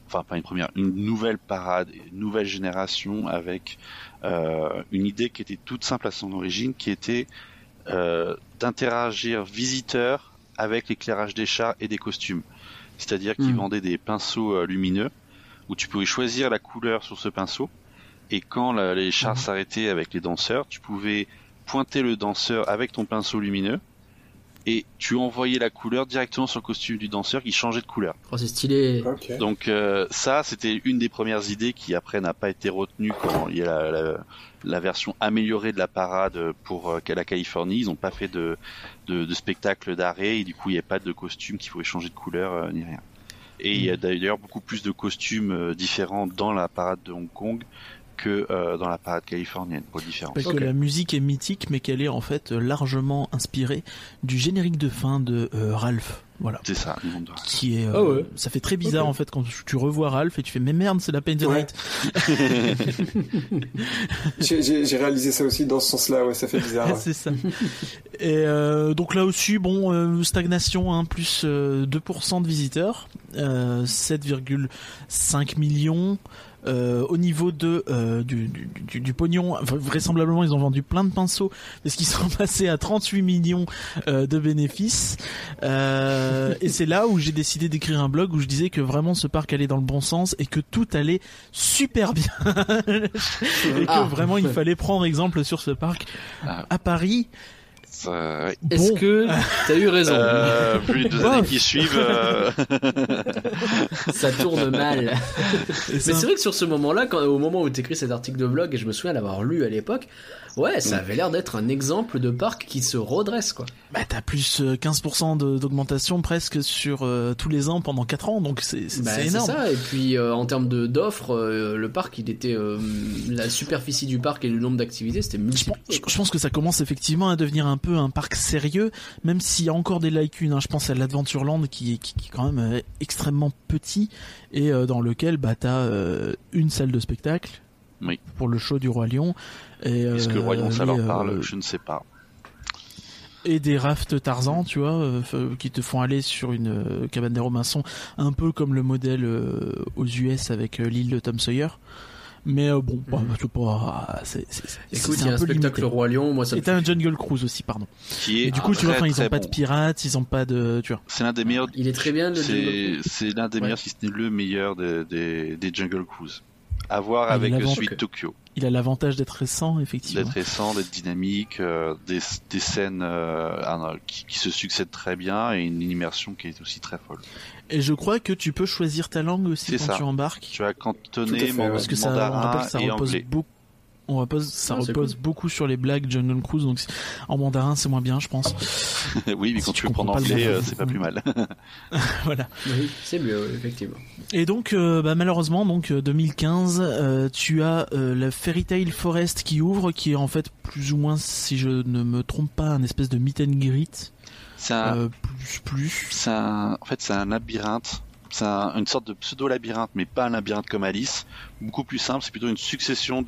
enfin pas une première, une nouvelle parade, une nouvelle génération, avec une idée qui était toute simple à son origine, qui était d'interagir visiteurs avec l'éclairage des chars et des costumes, c'est-à-dire qu'ils vendaient des pinceaux lumineux, où tu pouvais choisir la couleur sur ce pinceau. Et quand les chars s'arrêtaient avec les danseurs, tu pouvais pointer le danseur avec ton pinceau lumineux et tu envoyais la couleur directement sur le costume du danseur qui changeait de couleur. Oh, c'est stylé. Okay. Donc ça, c'était une des premières idées qui après n'a pas été retenue quand il y a la version améliorée de la parade pour la Californie. Ils n'ont pas fait de spectacle d'arrêt, et du coup il n'y a pas de costume qui pouvait changer de couleur ni rien. Et il y a d'ailleurs beaucoup plus de costumes différents dans la parade de Hong Kong que dans la parade californienne, pour différence. Parce que la musique est mythique, mais qu'elle est en fait largement inspirée du générique de fin de Ralph. Voilà. C'est ça. Qui est, ça fait très bizarre en fait quand tu revois Ralph et tu fais mais merde, c'est la Paint the Night. J'ai réalisé ça aussi dans ce sens-là, ouais, ça fait bizarre. Ouais. C'est ça. Et donc là aussi, bon, stagnation, hein, plus 2% de visiteurs, 7,5 millions. Au niveau du pognon, vraisemblablement ils ont vendu plein de pinceaux parce qu'ils sont passés à 38 millions de bénéfices, et c'est là où j'ai décidé d'écrire un blog où je disais que vraiment ce parc allait dans le bon sens et que tout allait super bien et que vraiment il fallait prendre exemple sur ce parc à Paris. Est-ce que t'as eu raison? Plus les 2 années qui suivent, ça tourne mal. Mais c'est vrai que sur ce moment-là, au moment où t'écris cet article de blog, et je me souviens l'avoir lu à l'époque, ouais, ça avait l'air d'être un exemple de parc qui se redresse, quoi. Bah t'as plus 15% d'augmentation presque sur tous les ans pendant 4 ans, donc c'est énorme. C'est ça. Et puis en termes d'offres, le parc, il était la superficie du parc et le nombre d'activités, c'était multiplié. Je pense que ça commence effectivement à devenir un peu un parc sérieux, même s'il y a encore des lacunes, hein. Je pense à l'Adventureland qui est quand même extrêmement petit, et dans lequel t'as une salle de spectacle pour le show du Roi Lion. Est-ce que le Roi Lion ça leur parle? Je ne sais pas. Et des rafts Tarzan, tu vois, qui te font aller sur une cabane des Robinson, un peu comme le modèle aux US avec l'île de Tom Sawyer. Mais bon, écoute, il y a un spectacle limité. Roi Lion, moi ça. Et t'as un Jungle Cruise aussi, pardon. Qui est. Et du coup, tu vois, ils ont pas de pirates, ils ont pas de. Tu vois. C'est l'un des meilleurs. Il est très bien. C'est l'un des meilleurs, si ce n'est le meilleur des Jungle Cruise. À voir avec le suite Tokyo. Il a l'avantage d'être récent, effectivement. D'être récent, d'être dynamique, des scènes qui se succèdent très bien, et une immersion qui est aussi très folle. Et je crois que tu peux choisir ta langue aussi. C'est quand tu embarques. Tu as cantonné, mandarin, parce que ça, on rappelle que ça repose beaucoup. ça repose beaucoup sur les blagues John Don Cruz, donc en mandarin c'est moins bien je pense. Oui, mais quand tu veux prendre en anglais c'est pas plus mal. Voilà. Oui, c'est mieux effectivement. Et donc malheureusement donc 2015 tu as la Fairy Tail Forest qui ouvre, qui est en fait plus ou moins, si je ne me trompe pas, un espèce de meet and greet. C'est un labyrinthe. C'est une sorte de pseudo-labyrinthe, mais pas un labyrinthe comme Alice. Beaucoup plus simple, c'est plutôt une succession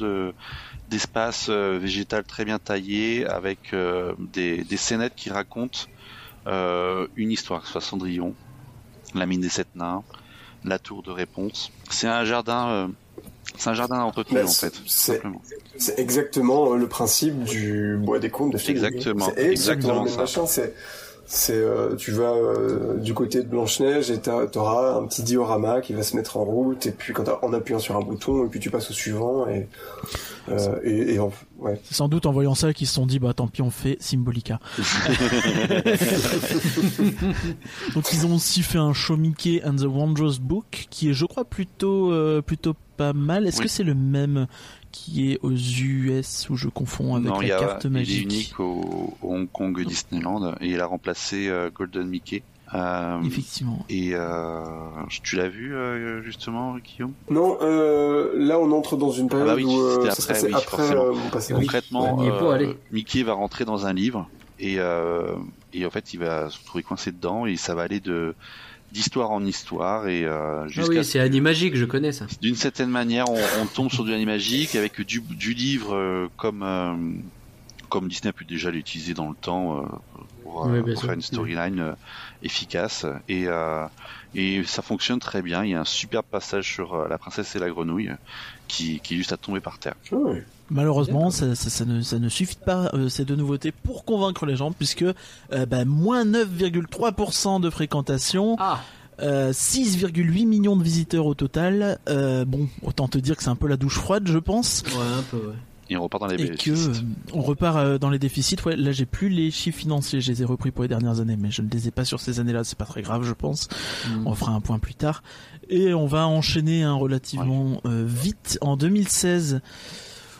d'espaces végétales très bien taillés, avec des scénettes qui racontent une histoire, que ce soit Cendrillon, la mine des sept nains, la tour de réponse. C'est un jardin entretenu en fait. C'est exactement le principe du bois des contes. Exactement. C'est exactement ça. Tu vas du côté de Blanche-Neige et t'auras un petit diorama qui va se mettre en route, et puis en appuyant sur un bouton, et puis tu passes au suivant, ouais. C'est sans doute en voyant ça qu'ils se sont dit bah tant pis, on fait Symbolica. Donc ils ont aussi fait un show Mickey and the Wondrous Book qui est je crois plutôt pas mal. Est-ce que c'est le même qui est aux US, où je confonds avec la carte magique? Il est unique au Hong Kong Disneyland et il a remplacé Golden Mickey. Effectivement. Et tu l'as vu justement, Guillaume? Non, là on entre dans une période où c'est après. Concrètement, Mickey va rentrer dans un livre et en fait il va se retrouver coincé dedans et ça va aller d'histoire en histoire et jusqu'à... Ah oui, c'est Animagique, je connais ça. D'une certaine manière, on tombe sur du Animagique avec du livre comme Disney a pu déjà l'utiliser dans le temps pour faire une storyline efficace et ça fonctionne très bien. Il y a un superbe passage sur la princesse et la grenouille qui est juste à tomber par terre. Oh. Malheureusement, ça ne suffit pas ces deux nouveautés pour convaincre les gens, puisque moins 9,3% de fréquentation, 6,8 millions de visiteurs au total. Autant te dire que c'est un peu la douche froide, je pense. Ouais, un peu, ouais. Et on repart dans les déficits. On repart dans les déficits. Ouais, là, j'ai plus les chiffres financiers. Je les ai repris pour les dernières années, mais je ne les ai pas sur ces années-là. C'est pas très grave, je pense. On fera un point plus tard. Et on va enchaîner relativement vite en 2016.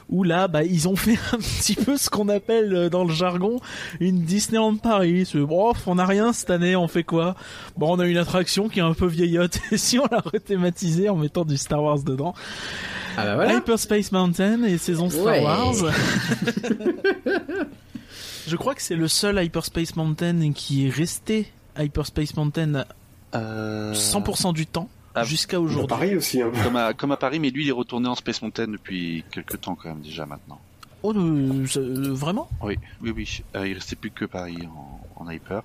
Où là, ils ont fait un petit peu ce qu'on appelle dans le jargon une Disneyland Paris. On n'a rien cette année, on fait quoi? On a une attraction qui est un peu vieillotte. Et si on la rethématisait en mettant du Star Wars dedans? Voilà. Hyperspace Mountain et saison Star Wars. Je crois que c'est le seul Hyperspace Mountain qui est resté Hyperspace Mountain 100% du temps. Jusqu'à aujourd'hui. À Paris aussi, hein. Comme à Paris, mais lui il est retourné en Space Mountain depuis quelques temps quand même déjà maintenant. Oh, vraiment ? Oui. Il restait plus que Paris en hyper.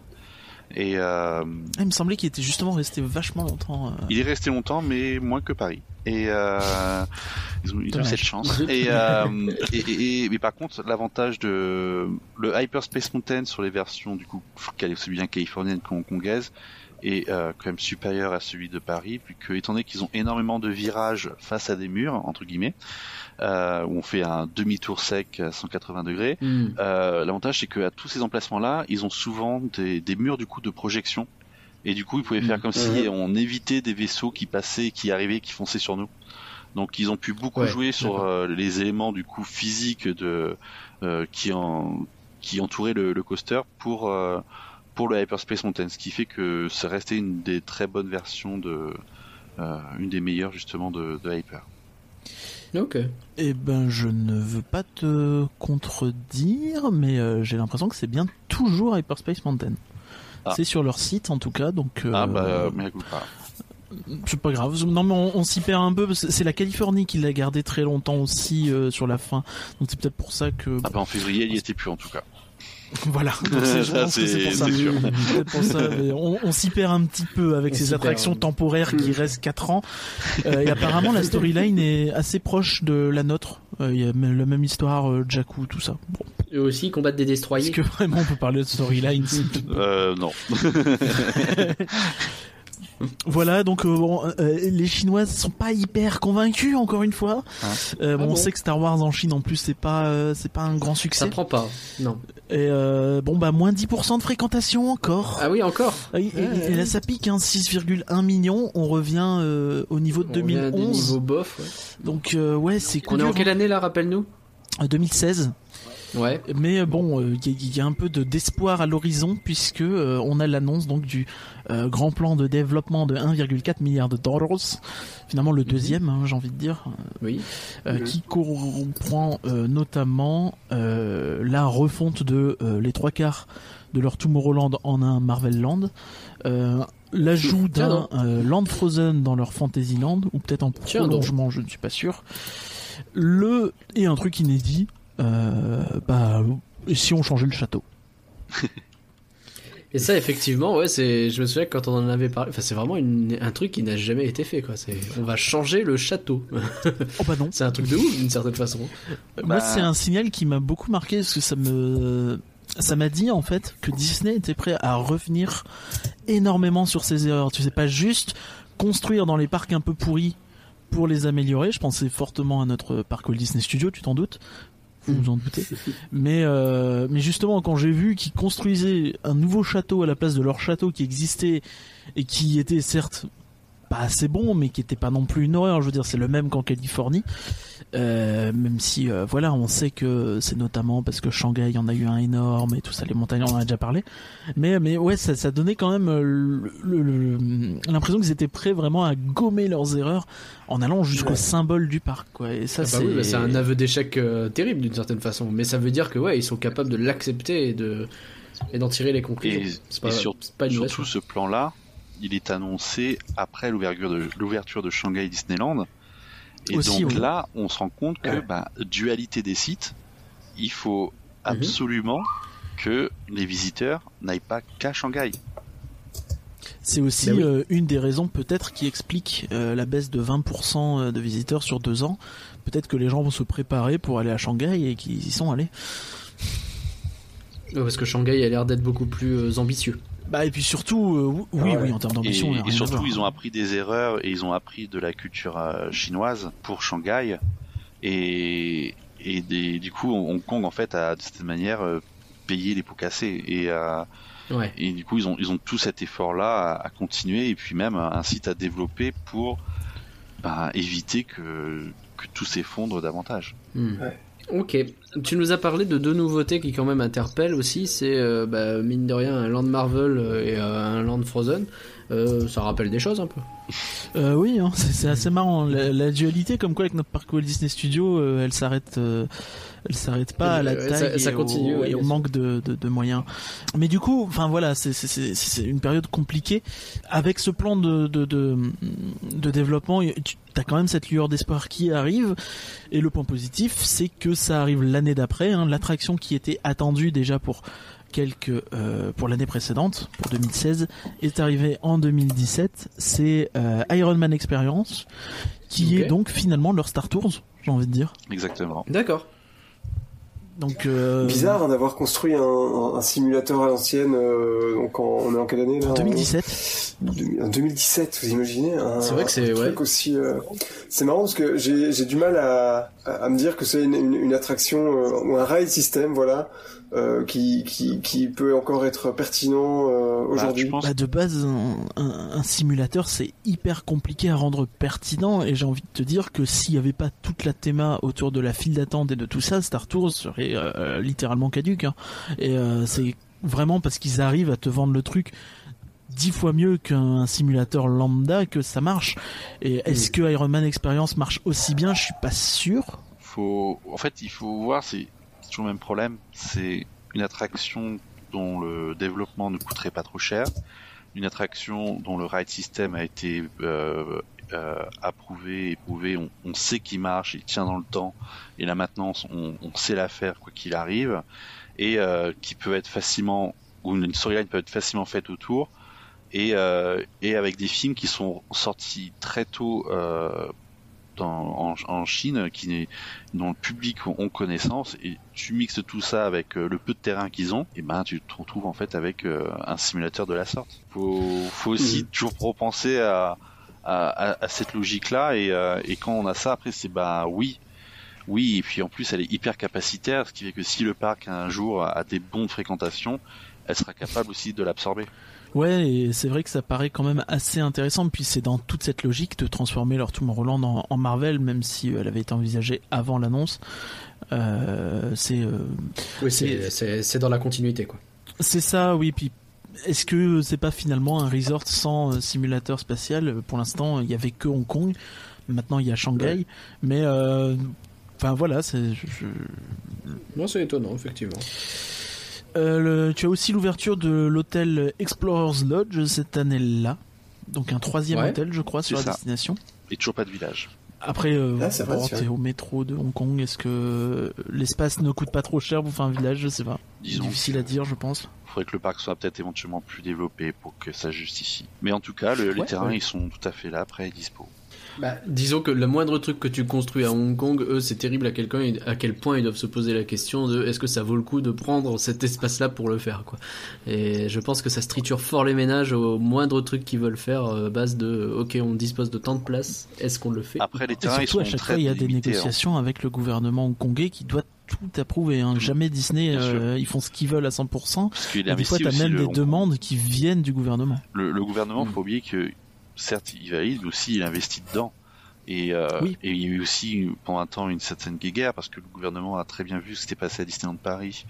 Et il me semblait qu'il était justement resté vachement longtemps. Il est resté longtemps, mais moins que Paris. Et ils ont cette chance. Mais par contre, l'avantage de le Hyperspace Mountain sur les versions du coup aussi bien californienne que hongkongaise est quand même supérieur à celui de Paris, puisque étant donné qu'ils ont énormément de virages face à des murs entre guillemets, où on fait un demi-tour sec à 180 degrés, l'avantage c'est qu'à tous ces emplacements-là, ils ont souvent des murs du coup de projection. Et du coup, ils pouvaient faire comme si on évitait des vaisseaux qui passaient, qui arrivaient, qui fonçaient sur nous. Donc, ils ont pu beaucoup jouer sur les éléments du coup physiques qui entouraient le coaster pour le Hyperspace Mountain, ce qui fait que c'est resté une des très bonnes versions une des meilleures justement de Hyper. Ok. Eh ben, je ne veux pas te contredire, mais j'ai l'impression que c'est bien toujours Hyperspace Mountain. C'est sur leur site en tout cas, donc. Mais écoute pas. C'est pas grave. Non, mais on s'y perd un peu. Parce que c'est la Californie qui l'a gardé très longtemps aussi sur la fin. Donc c'est peut-être pour ça que. En février, il y était plus en tout cas. Voilà. Donc, je pense que c'est pour ça. C'est sûr. C'est pour ça. On s'y perd un petit peu avec ces attractions temporaires qui restent 4 ans. Et apparemment, la storyline est assez proche de la nôtre. Il y a la même histoire, Jakku, tout ça. Bon. Eux aussi, ils combattent des destroyers. Est-ce que vraiment on peut parler de storyline? Non. Voilà, donc les Chinoises sont pas hyper convaincus encore une fois. On sait que Star Wars en Chine en plus c'est pas un grand succès. Ça prend pas. Non. Et moins 10% de fréquentation encore. Ah oui, encore. Et là ça pique, hein, 6,1 millions, on revient au niveau de 2011. Au niveau bof. Donc c'est cool. On est en quelle année là, rappelle-nous? 2016. Ouais. Mais bon, il y a un peu d'espoir à l'horizon puisque on a l'annonce donc du grand plan de développement de 1,4 milliard de dollars. Finalement le deuxième, hein, j'ai envie de dire. Oui. Qui comprend notamment la refonte de les 3/4 de leur Tomorrowland en un Marvel Land. L'ajout d'un Land Frozen dans leur Fantasyland ou peut-être en prolongement, je ne suis pas sûr. Et un truc inédit. Si on changeait le château. Et ça, effectivement, ouais, je me souviens que quand on en avait parlé, c'est vraiment un truc qui n'a jamais été fait, quoi. On va changer le château. Oh bah non. C'est un truc de ouf, d'une certaine façon. Moi, c'est un signal qui m'a beaucoup marqué, parce que ça m'a dit, en fait, que Disney était prêt à revenir énormément sur ses erreurs. Tu sais, pas juste construire dans les parcs un peu pourris pour les améliorer. Je pensais fortement à notre parc Walt Disney Studios, tu t'en doutes. Vous vous en doutez. Mais justement, quand j'ai vu qu'ils construisaient un nouveau château à la place de leur château qui existait et qui était certes pas assez bon, mais qui était pas non plus une horreur. Je veux dire, c'est le même qu'en Californie. Même si, voilà, on sait que c'est notamment parce que Shanghai, il y en a eu un énorme et tout ça, les montagnes, on en a déjà parlé. Mais ouais, ça donnait quand même l'impression qu'ils étaient prêts vraiment à gommer leurs erreurs en allant jusqu'au symbole du parc, quoi. Et ça, oui, bah c'est un aveu d'échec terrible d'une certaine façon. Mais ça veut dire que, ouais, ils sont capables de l'accepter et d'en tirer les conclusions. Surtout ce plan-là. Il est annoncé après l'ouverture de Shanghai Disneyland. Et aussi, donc là, on se rend compte que dualité des sites, il faut absolument que les visiteurs n'aillent pas qu'à Shanghai. C'est aussi une des raisons peut-être qui explique la baisse de 20% de visiteurs sur 2 ans. Peut-être que les gens vont se préparer pour aller à Shanghai et qu'ils y sont allés. Parce que Shanghai a l'air d'être beaucoup plus ambitieux. Bah et puis surtout, en termes d'ambition. Et surtout, ils ont appris des erreurs et ils ont appris de la culture chinoise pour Shanghai. Et du coup, Hong Kong en fait a de cette manière payé les pots cassés. Et du coup, ils ont tout cet effort là à continuer et puis même un site à développer pour éviter que tout s'effondre davantage. Ouais. Ok, tu nous as parlé de 2 nouveautés qui quand même interpellent aussi, c'est mine de rien un Land Marvel et un Land Frozen, ça rappelle des choses un peu. Oui, hein, c'est assez marrant, la dualité comme quoi avec notre parc Walt Disney Studios, elle s'arrête pas à la taille et au manque de moyens. Mais du coup, enfin voilà, c'est une période compliquée. Avec ce plan de développement, t'as quand même cette lueur d'espoir qui arrive. Et le point positif, c'est que ça arrive l'année d'après. Hein, l'attraction qui était attendue déjà pour l'année précédente, pour 2016, est arrivée en 2017. C'est Iron Man Experience, qui est donc finalement leur Star Tours, j'ai envie de dire. Exactement. D'accord. Donc, bizarre d'avoir construit un simulateur à l'ancienne. Donc on est en quelle année là, 2017. En 2017, vous imaginez c'est vrai que c'est un truc aussi. C'est marrant parce que j'ai du mal à me dire que c'est une attraction ou un ride system, voilà, qui peut encore être pertinent aujourd'hui. De base, un simulateur, c'est hyper compliqué à rendre pertinent. Et j'ai envie de te dire que s'il n'y avait pas toute la théma autour de la file d'attente et de tout ça, Star Tours serait littéralement caduque, hein. Et c'est vraiment parce qu'ils arrivent à te vendre le truc 10 fois mieux qu'un simulateur lambda que ça marche. Et est-ce que Iron Man Experience marche aussi bien? Je suis pas sûr. En fait, il faut voir, c'est toujours le même problème. C'est une attraction dont le développement ne coûterait pas trop cher, une attraction dont le ride system a été approuvé, éprouvé, on sait qu'il marche, il tient dans le temps, et la maintenance, on sait la faire quoi qu'il arrive, et qui peut être facilement, ou une storyline peut être facilement faite autour, et avec des films qui sont sortis très tôt en Chine, dont le public ont connaissance, et tu mixes tout ça avec le peu de terrain qu'ils ont, et ben tu te retrouves en fait avec un simulateur de la sorte. Faut aussi toujours repenser à cette logique là, et quand on a ça après c'est oui, et puis en plus elle est hyper capacitaire, ce qui fait que si le parc un jour a des bons de fréquentation, elle sera capable aussi de l'absorber. Ouais, et c'est vrai que ça paraît quand même assez intéressant, puis c'est dans toute cette logique de transformer leur Tomorrowland en Marvel, même si elle avait été envisagée avant l'annonce. Oui, c'est dans la continuité, quoi. C'est ça, oui. Puis, est-ce que c'est pas finalement un resort sans simulateur spatial? Pour l'instant, il y avait que Hong Kong. Maintenant, il y a Shanghai. Ouais. Mais, enfin, voilà, c'est. Moi, c'est étonnant, effectivement. Tu as aussi l'ouverture de l'hôtel Explorers Lodge cette année-là. Donc un troisième hôtel, je crois, sur la destination. Et toujours pas de village. Après, t'es au métro de Hong Kong. Est-ce que l'espace ne coûte pas trop cher pour faire un village? Je sais pas. Disons difficile à dire, je pense. Il faudrait que le parc soit peut-être éventuellement plus développé pour que ça justifie. Mais en tout cas, les terrains, ils sont tout à fait là, prêts et dispo. Bah, disons que le moindre truc que tu construis à Hong Kong, eux, c'est terrible à quel point ils doivent se poser la question de est-ce que ça vaut le coup de prendre cet espace-là pour le faire, quoi. Et je pense que ça se triture fort les ménages au moindre truc qu'ils veulent faire, à base de ok, on dispose de tant de place, est-ce qu'on le fait? Après, les terrains, et surtout, ils sont à chaque fois, il y a des négociations avec le gouvernement hongkongais qui doit tout approuver, hein. Jamais Disney, ils font ce qu'ils veulent à 100%. Parce qu'il et des fois, t'as même des demandes qui viennent du gouvernement. Le gouvernement, faut oublier que certes, il valide, mais aussi il investit dedans. Et il y a eu aussi pendant un temps une certaine guéguerre parce que le gouvernement a très bien vu ce qui s'était passé à Disneyland Paris,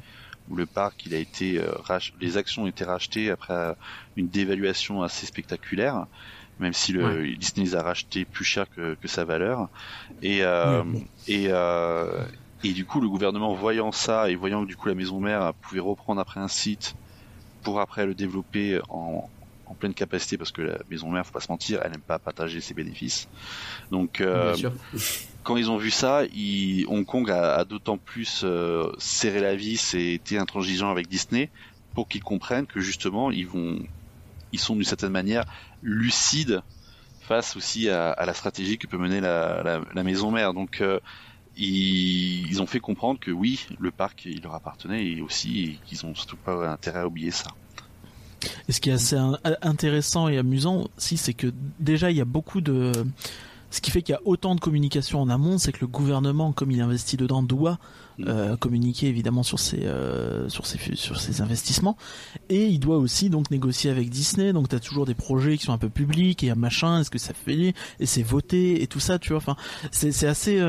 où le parc, il a été les actions ont été rachetées après une dévaluation assez spectaculaire, même si Disney les a rachetées plus cher que sa valeur. Et du coup, le gouvernement, voyant ça et voyant que du coup la maison mère pouvait reprendre après un site pour après le développer en pleine capacité, parce que la maison mère, faut pas se mentir, elle n'aime pas partager ses bénéfices. Donc, quand ils ont vu ça, Hong Kong a d'autant plus serré la vis et été intransigeant avec Disney pour qu'ils comprennent que justement, ils sont d'une certaine manière lucides face aussi à la stratégie que peut mener la maison mère. Donc, ils ont fait comprendre que oui, le parc, il leur appartenait et aussi qu'ils n'ont surtout pas intérêt à oublier ça. Et ce qui est assez intéressant et amusant aussi, c'est que déjà il y a beaucoup de... Ce qui fait qu'il y a autant de communication en amont, c'est que le gouvernement, comme il investit dedans, doit communiquer évidemment sur ses investissements, et il doit aussi donc négocier avec Disney. Donc t'as toujours des projets qui sont un peu publics et un machin, est-ce que ça fait, et c'est voté et tout ça, tu vois. Enfin, c'est assez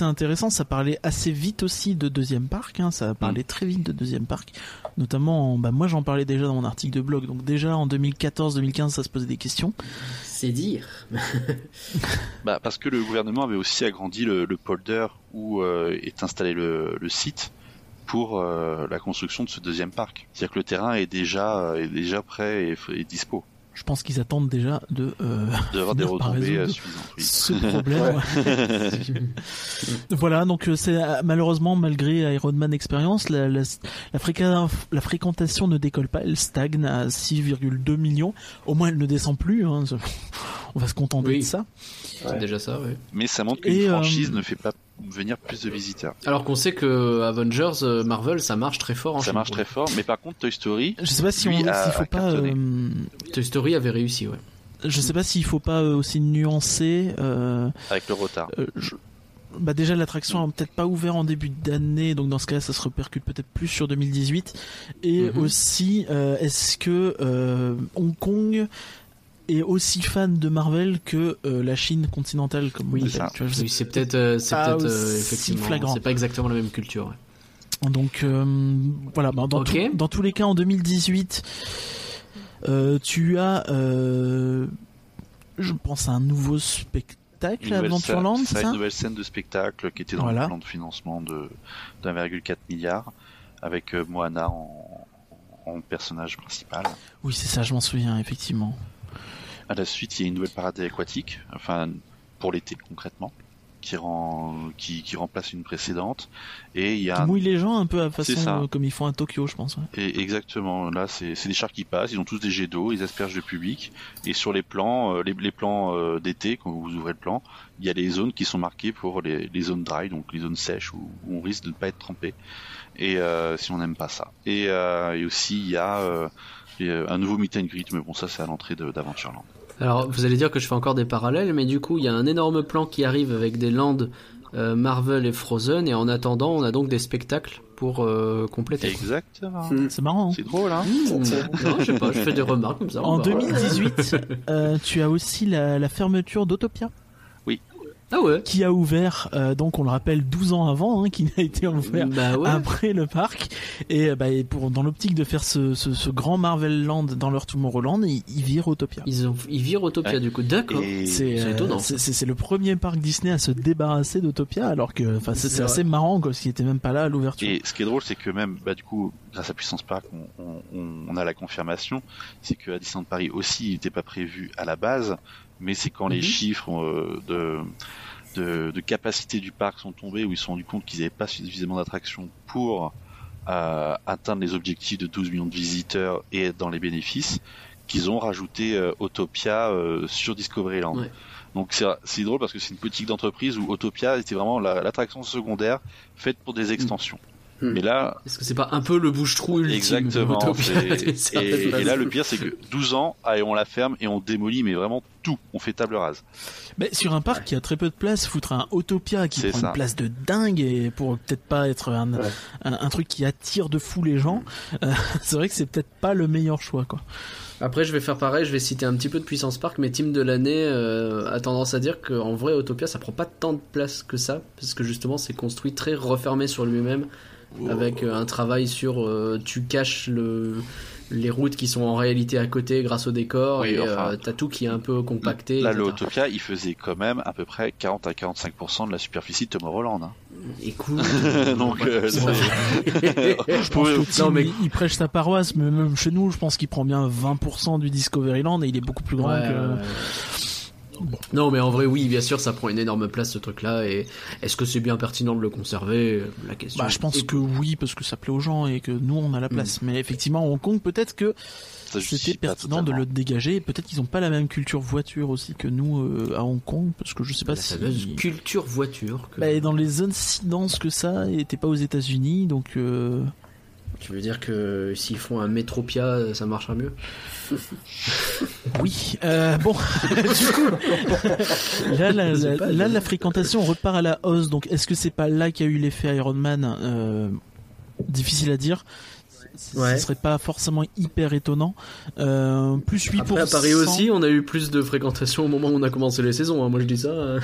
intéressant. Ça parlait assez vite aussi de deuxième parc, hein. Ça parlait très vite de deuxième parc, notamment. Bah moi j'en parlais déjà dans mon article de blog. Donc déjà en 2014-2015, ça se posait des questions. C'est dire. Bah, parce que le gouvernement avait aussi agrandi le polder où est installé le site pour la construction de ce deuxième parc. C'est-à-dire que le terrain est déjà prêt et dispo. Je pense qu'ils attendent déjà d'avoir des retombées suffisantes. Oui. Ce problème. Voilà, donc c'est malheureusement, malgré Iron Man Experience, la fréquentation ne décolle pas, elle stagne à 6,2 millions. Au moins, elle ne descend plus. Hein. On va se contenter de ça. Ouais. C'est déjà ça, oui. Mais ça montre qu'une franchise ne fait pas venir plus de visiteurs. Alors qu'on sait que Avengers, Marvel, ça marche très fort en Chine. Ça marche très fort, mais par contre Toy Story, je sais pas si s'il faut pas Toy Story avait réussi, ouais. Je sais pas s'il faut pas aussi nuancer avec le retard. Bah déjà l'attraction a peut-être pas ouvert en début d'année, donc dans ce cas-là ça se répercute peut-être plus sur 2018 et aussi est-ce que Hong Kong est aussi fan de Marvel que la Chine continentale, comme on dit. Oui, c'est peut-être, effectivement, flagrant. C'est pas exactement la même culture. Ouais. Donc voilà, bah, dans tous les cas, en 2018, tu as, je pense, un nouveau spectacle à Adventureland. C'est une nouvelle scène de spectacle qui était dans le plan de financement de 1,4 milliard avec Moana en personnage principal. Oui, c'est ça, je m'en souviens effectivement. À la suite, il y a une nouvelle parade aquatique, enfin pour l'été concrètement, qui remplace une précédente. Et il y a mouille les gens un peu à façon comme ils font à Tokyo, je pense. Ouais. Et exactement. Là, c'est des chars qui passent. Ils ont tous des jets d'eau. Ils aspergent le public. Et sur les plans, les plans d'été, quand vous ouvrez le plan, il y a les zones qui sont marquées pour les zones dry, donc les zones sèches où on risque de ne pas être trempé. Et si on n'aime pas ça. Et aussi, il y a un nouveau meet and greet, mais bon, ça c'est à l'entrée d'Adventureland. Alors vous allez dire que je fais encore des parallèles, mais du coup il y a un énorme plan qui arrive avec des landes Marvel et Frozen, et en attendant on a donc des spectacles pour compléter. Exactement. C'est marrant. Hein. C'est drôle, hein. Non, je sais pas, je fais des remarques comme ça. En 2018, tu as aussi la fermeture d'Autopia. Ah ouais. Qui a ouvert, donc on le rappelle, 12 ans avant, hein, qui n'a été ouvert après le parc. Et, dans l'optique de faire ce grand Marvel Land dans leur Tomorrowland, ils virent Autopia. Ils virent Autopia, du coup. D'accord. C'est étonnant. C'est le premier parc Disney à se débarrasser d'Autopia, alors que c'est assez marrant, quoi, parce qu'il était même pas là à l'ouverture. Et ce qui est drôle, c'est que même, du coup, grâce à Puissance Park, on a la confirmation, c'est que à Disneyland Paris aussi, il n'était pas prévu à la base, mais c'est quand les chiffres de capacité du parc sont tombés, où ils se sont rendus compte qu'ils n'avaient pas suffisamment d'attractions pour atteindre les objectifs de 12 millions de visiteurs et être dans les bénéfices, qu'ils ont rajouté Autopia sur Discoveryland. Ouais. Donc c'est drôle parce que c'est une politique d'entreprise où Autopia était vraiment l'attraction secondaire faite pour des extensions. Mais là, est-ce que c'est pas un peu le bouche-trou ultime? Exactement. Et là, le pire, c'est que 12 ans, on la ferme et on démolit, mais vraiment tout. On fait table rase. Mais sur un parc qui a très peu de place, foutre un Autopia qui prend une place de dingue et pour peut-être pas être un truc qui attire de fou les gens, c'est vrai que c'est peut-être pas le meilleur choix, quoi. Après, je vais faire pareil, je vais citer un petit peu de Puissance Park, mais Team de l'année a tendance à dire qu'en vrai, Autopia, ça prend pas tant de place que ça, parce que justement, c'est construit très refermé sur lui-même. Wow. Avec un travail sur tu caches les routes qui sont en réalité à côté grâce au décor, oui, et t'as tout qui est un peu compacté. Là, le Autopia, il faisait quand même à peu près 40 à 45% de la superficie de Tomorrowland. Hein. Écoute, donc il prêche sa paroisse, mais même chez nous, je pense qu'il prend bien 20% du Discoveryland et il est beaucoup plus grand que. Bon. Non, mais en vrai, oui, bien sûr, ça prend une énorme place, ce truc-là. Et est-ce que c'est bien pertinent de le conserver? La question. Je pense que oui, parce que ça plaît aux gens et que nous, on a la place. Mais effectivement, Hong Kong, peut-être que c'était pertinent de le dégager. Peut-être qu'ils n'ont pas la même culture voiture aussi que nous à Hong Kong, parce que je sais pas si culture voiture. Dans les zones si denses que ça, il n'était pas aux États-Unis, donc. Tu veux dire que s'ils font un Métropia, ça marchera mieux? Oui. Du coup, là, la fréquentation repart à la hausse. Donc, est-ce que c'est pas là qu'il y a eu l'effet Iron Man? Difficile à dire. Ce serait pas forcément hyper étonnant. Plus 8%. Après, à Paris aussi, on a eu plus de fréquentation au moment où on a commencé les saisons. Hein. Moi, je dis ça.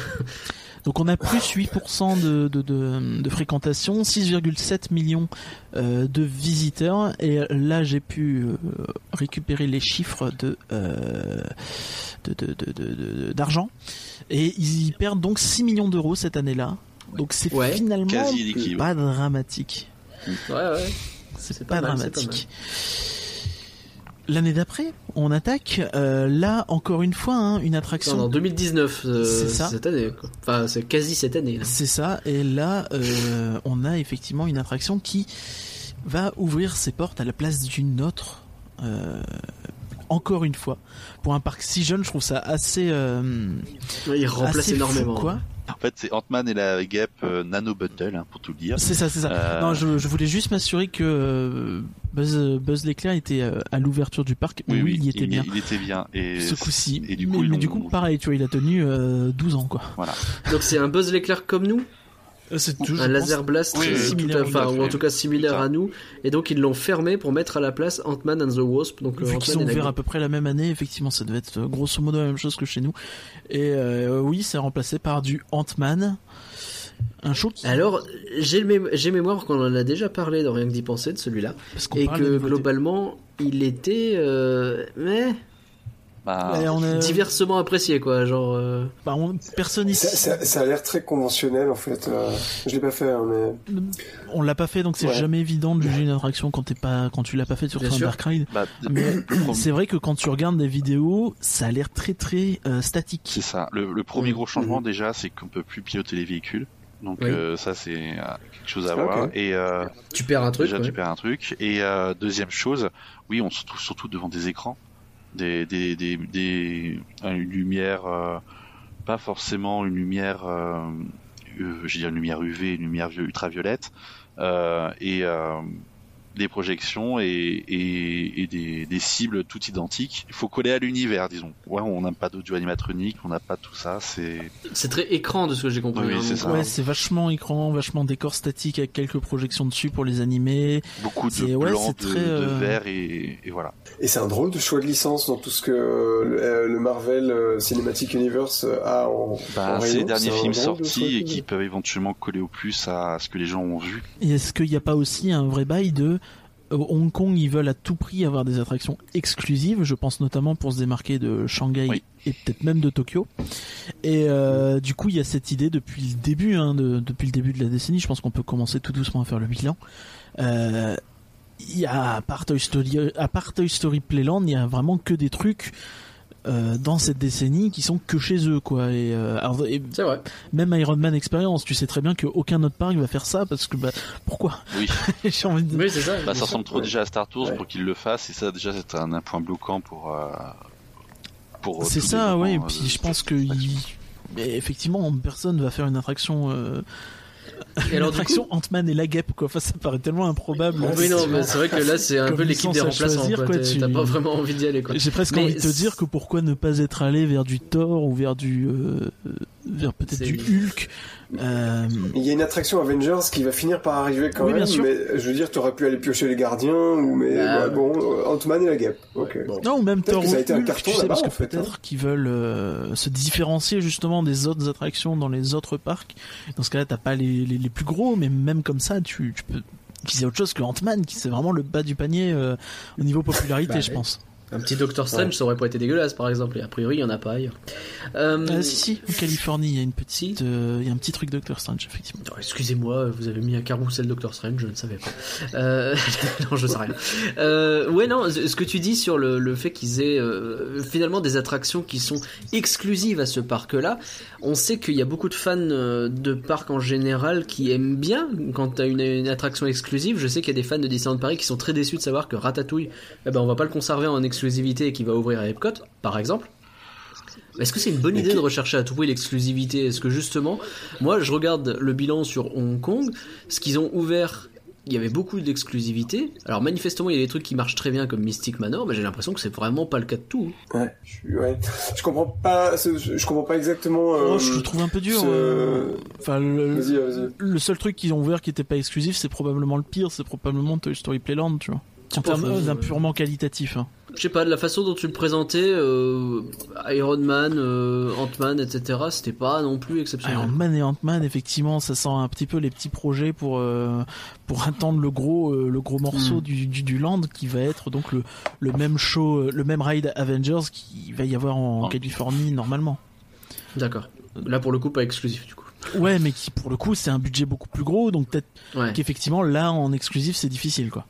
Donc on a plus 8% de fréquentation, 6,7 millions de visiteurs, et là j'ai pu récupérer les chiffres d'argent, et ils perdent donc 6 millions d'euros cette année-là, donc c'est finalement pas dramatique. C'est pas dramatique. L'année d'après, on attaque, là, encore une fois, hein, une attraction... En 2019, cette année, quoi. Enfin, c'est quasi cette année. Là. C'est ça, et là, on a effectivement une attraction qui va ouvrir ses portes à la place d'une autre, encore une fois. Pour un parc si jeune, je trouve ça assez... il remplace assez énormément. Fou, quoi. En fait, c'est Ant-Man et la Guêpe Nano Bundle, hein, pour tout dire. C'est ça. Non, je voulais juste m'assurer que Buzz l'éclair était à l'ouverture du parc. Oui, il était bien. Il était bien. Et ce coup-ci. Et du coup, pareil, tu vois, il a tenu 12 ans, quoi. Voilà. Donc c'est un Buzz l'éclair comme nous. C'est toujours un laser blast similaire, ou en tout cas similaire à nous, et donc ils l'ont fermé pour mettre à la place Ant-Man and the Wasp. Donc vu qu'ils ont ouvert à peu près la même année, effectivement, ça devait être grosso modo la même chose que chez nous. Et c'est remplacé par du Ant-Man. Un show qui... Alors, j'ai mémoire qu'on en a déjà parlé dans Rien que d'y penser de celui-là, et que globalement, il était diversement apprécié, quoi, genre personne ici. Ça a l'air très conventionnel, en fait. Je l'ai pas fait, mais on l'a pas fait, donc c'est jamais évident de juger une attraction quand tu l'as pas fait sur un dark ride. Mais c'est vrai que quand tu regardes des vidéos, ça a l'air très très statique. C'est ça. Le premier gros changement déjà, c'est qu'on peut plus piloter les véhicules. Donc ça c'est quelque chose à voir. Okay. Et tu perds un truc. Déjà, tu perds un truc. Et deuxième chose, on se trouve surtout devant des écrans. Une lumière pas forcément une lumière je veux dire une lumière UV, une lumière ultraviolette des projections et des cibles toutes identiques. Il faut coller à l'univers, disons. Ouais, on n'a pas d'audio animatronique, on n'a pas tout ça. C'est très écran de ce que j'ai compris. Oui, c'est ça. Ouais, c'est vachement écran, vachement décor statique avec quelques projections dessus pour les animer. Beaucoup de blanc, de vert et voilà. Et c'est un drôle de choix de licence dans tout ce que le Marvel Cinematic Universe a en. Bah, c'est les derniers films sortis et qui peuvent éventuellement coller au plus à ce que les gens ont vu. Et est-ce qu'il n'y a pas aussi un vrai bail de Hong Kong, ils veulent à tout prix avoir des attractions exclusives, je pense notamment pour se démarquer de Shanghai, oui, et peut-être même de Tokyo. Et du coup, il y a cette idée depuis le début, depuis le début de la décennie, je pense qu'on peut commencer tout doucement à faire le bilan. À part Toy Story Playland, il n'y a vraiment que des trucs dans cette décennie qui sont que chez eux, quoi. Et, c'est vrai. Même Iron Man Experience, tu sais très bien qu'aucun autre parc va faire ça parce que bah pourquoi ? Oui. J'ai envie de... Oui, c'est ça. Bah, ça ressemble trop déjà à Star Tours, ouais, pour qu'ils le fassent, et ça déjà c'est un point bloquant pour. C'est ça, oui. Et puis je pense que effectivement personne va faire une attraction. Et alors, l'attraction Ant-Man et la guêpe, quoi. Enfin, ça paraît tellement improbable. Oui, non, mais c'est vrai que là, c'est un peu l'équipe des remplaçants. T'as pas vraiment envie d'y aller, quoi. J'ai presque envie de te dire que pourquoi ne pas être allé vers du Thor ou vers du, vers peut-être du Hulk. Il y a une attraction Avengers qui va finir par arriver quand même. Mais je veux dire, t'aurais pu aller piocher les gardiens ou Ant-Man et la guêpe. Okay. Bon. Non, ou même Thor. Ça a été un carton là-bas, parce que peut-être qu'ils veulent se différencier justement des autres attractions dans les autres parcs. Dans ce cas-là, t'as pas les plus gros, mais même comme ça, tu peux qu'ils aient autre chose que Ant-Man, qui c'est vraiment le bas du panier au niveau popularité, bah, je pense. Un petit Doctor Strange, ouais, ça aurait pas été dégueulasse, par exemple. Et a priori, il y en a pas ailleurs. Si, en Californie, il y a il y a un petit truc Doctor Strange, effectivement. Oh, excusez-moi, vous avez mis un carrousel Doctor Strange, je ne savais pas. Non, je sais rien. Ouais, non, ce que tu dis sur le fait qu'ils aient finalement des attractions qui sont exclusives à ce parc-là, on sait qu'il y a beaucoup de fans de parcs en général qui aiment bien quand t'as une attraction exclusive. Je sais qu'il y a des fans de Disneyland Paris qui sont très déçus de savoir que Ratatouille, on va pas le conserver en exclusivité et qui va ouvrir à Epcot, par exemple. Est-ce que c'est une bonne idée de rechercher à tout prix l'exclusivité ? Est-ce que justement, moi je regarde le bilan sur Hong Kong, ce qu'ils ont ouvert, il y avait beaucoup d'exclusivité. Alors manifestement, il y a des trucs qui marchent très bien comme Mystic Manor, mais j'ai l'impression que c'est vraiment pas le cas de tout. Ouais, je comprends pas exactement. Je le trouve un peu dur. Vas-y. Le seul truc qu'ils ont ouvert qui était pas exclusif, c'est probablement le pire, c'est probablement Toy Story Playland, tu vois. En termes d'un purement qualitatif, hein. Je sais pas, de la façon dont tu le présentais, Iron Man, Ant-Man, etc., c'était pas non plus exceptionnel. Iron Man et Ant-Man, effectivement, ça sent un petit peu les petits projets pour attendre le gros morceau du land qui va être donc le même show, le même ride Avengers qu'il va y avoir en Californie normalement. D'accord. Là pour le coup pas exclusif du coup. Ouais, mais qui pour le coup c'est un budget beaucoup plus gros, donc peut-être qu'effectivement là en exclusif c'est difficile, quoi.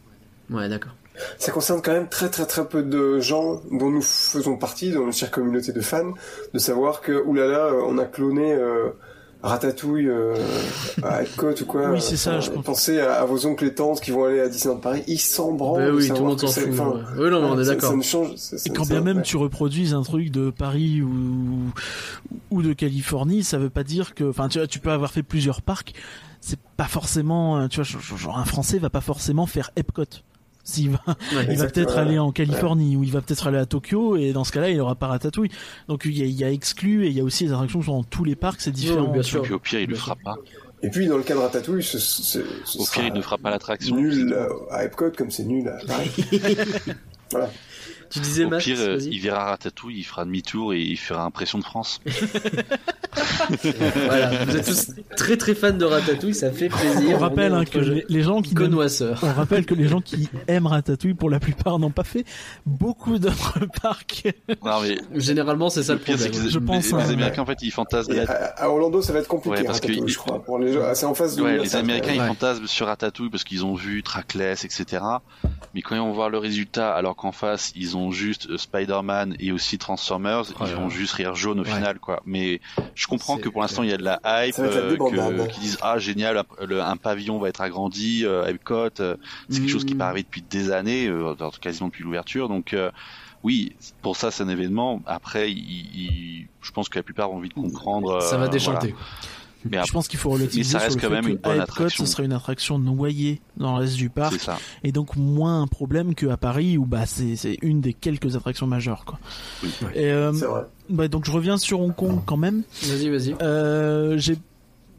Ouais, d'accord. Ça concerne quand même très très très peu de gens dont nous faisons partie, dans notre chère communauté de fans, de savoir que oulala, on a cloné Ratatouille à Epcot ou quoi. Oui, c'est ça, je pense. Pensez à vos oncles et tantes qui vont aller à Disneyland Paris, ils s'en branlent. Ben oui, tout le monde s'en fout. Oui, non, on est d'accord. Ça me change. Et quand bien même tu reproduises un truc de Paris ou de Californie, ça veut pas dire que, enfin, tu peux avoir fait plusieurs parcs, c'est pas forcément, tu vois, genre un Français va pas forcément faire Epcot. Il va peut-être aller en Californie ou il va peut-être aller à Tokyo, et dans ce cas-là il aura pas Ratatouille. Donc il y a exclu, et il y a aussi des attractions qui sont dans tous les parcs, c'est différent. Oui, bien sûr. Et puis au pire il le fera pas. Et puis dans le cas de Ratatouille, au pire il ne fera pas l'attraction. Nul à Epcot comme c'est nul à Paris. Voilà. Tu disais Max, au pire, il verra Ratatouille, il fera demi-tour et il fera Impression de France. Voilà, vous êtes tous très très fans de Ratatouille, ça fait plaisir. On rappelle que les gens qui on rappelle que les gens qui aiment Ratatouille pour la plupart n'ont pas fait beaucoup d'autres parcs. Non, mais généralement c'est ça le problème. Je pense les Américains en fait ils fantasment. À Orlando ça va être compliqué parce que je crois pour les gens c'est en face de les Américains ils fantasment sur Ratatouille parce qu'ils ont vu Trackless, etc. Mais quand ils vont voir le résultat alors qu'en face ils ont juste Spider-Man et aussi Transformers, ils vont juste rire jaune au final, quoi. Mais je comprends que pour l'instant il y a de la hype, qu'ils disent génial, un pavillon va être agrandi, Epcot, c'est quelque chose qui paraît depuis des années, quasiment depuis l'ouverture, donc oui, pour ça c'est un événement. Après je pense que la plupart ont envie de comprendre, ça va déchanter. Mais je pense qu'il faut relativiser sur le fait qu'à Epcot, ce serait une attraction noyée dans le reste du parc, et donc moins un problème qu'à Paris où c'est une des quelques attractions majeures, quoi. Oui. Et, c'est vrai. Donc je reviens sur Hong Kong quand même. Vas-y.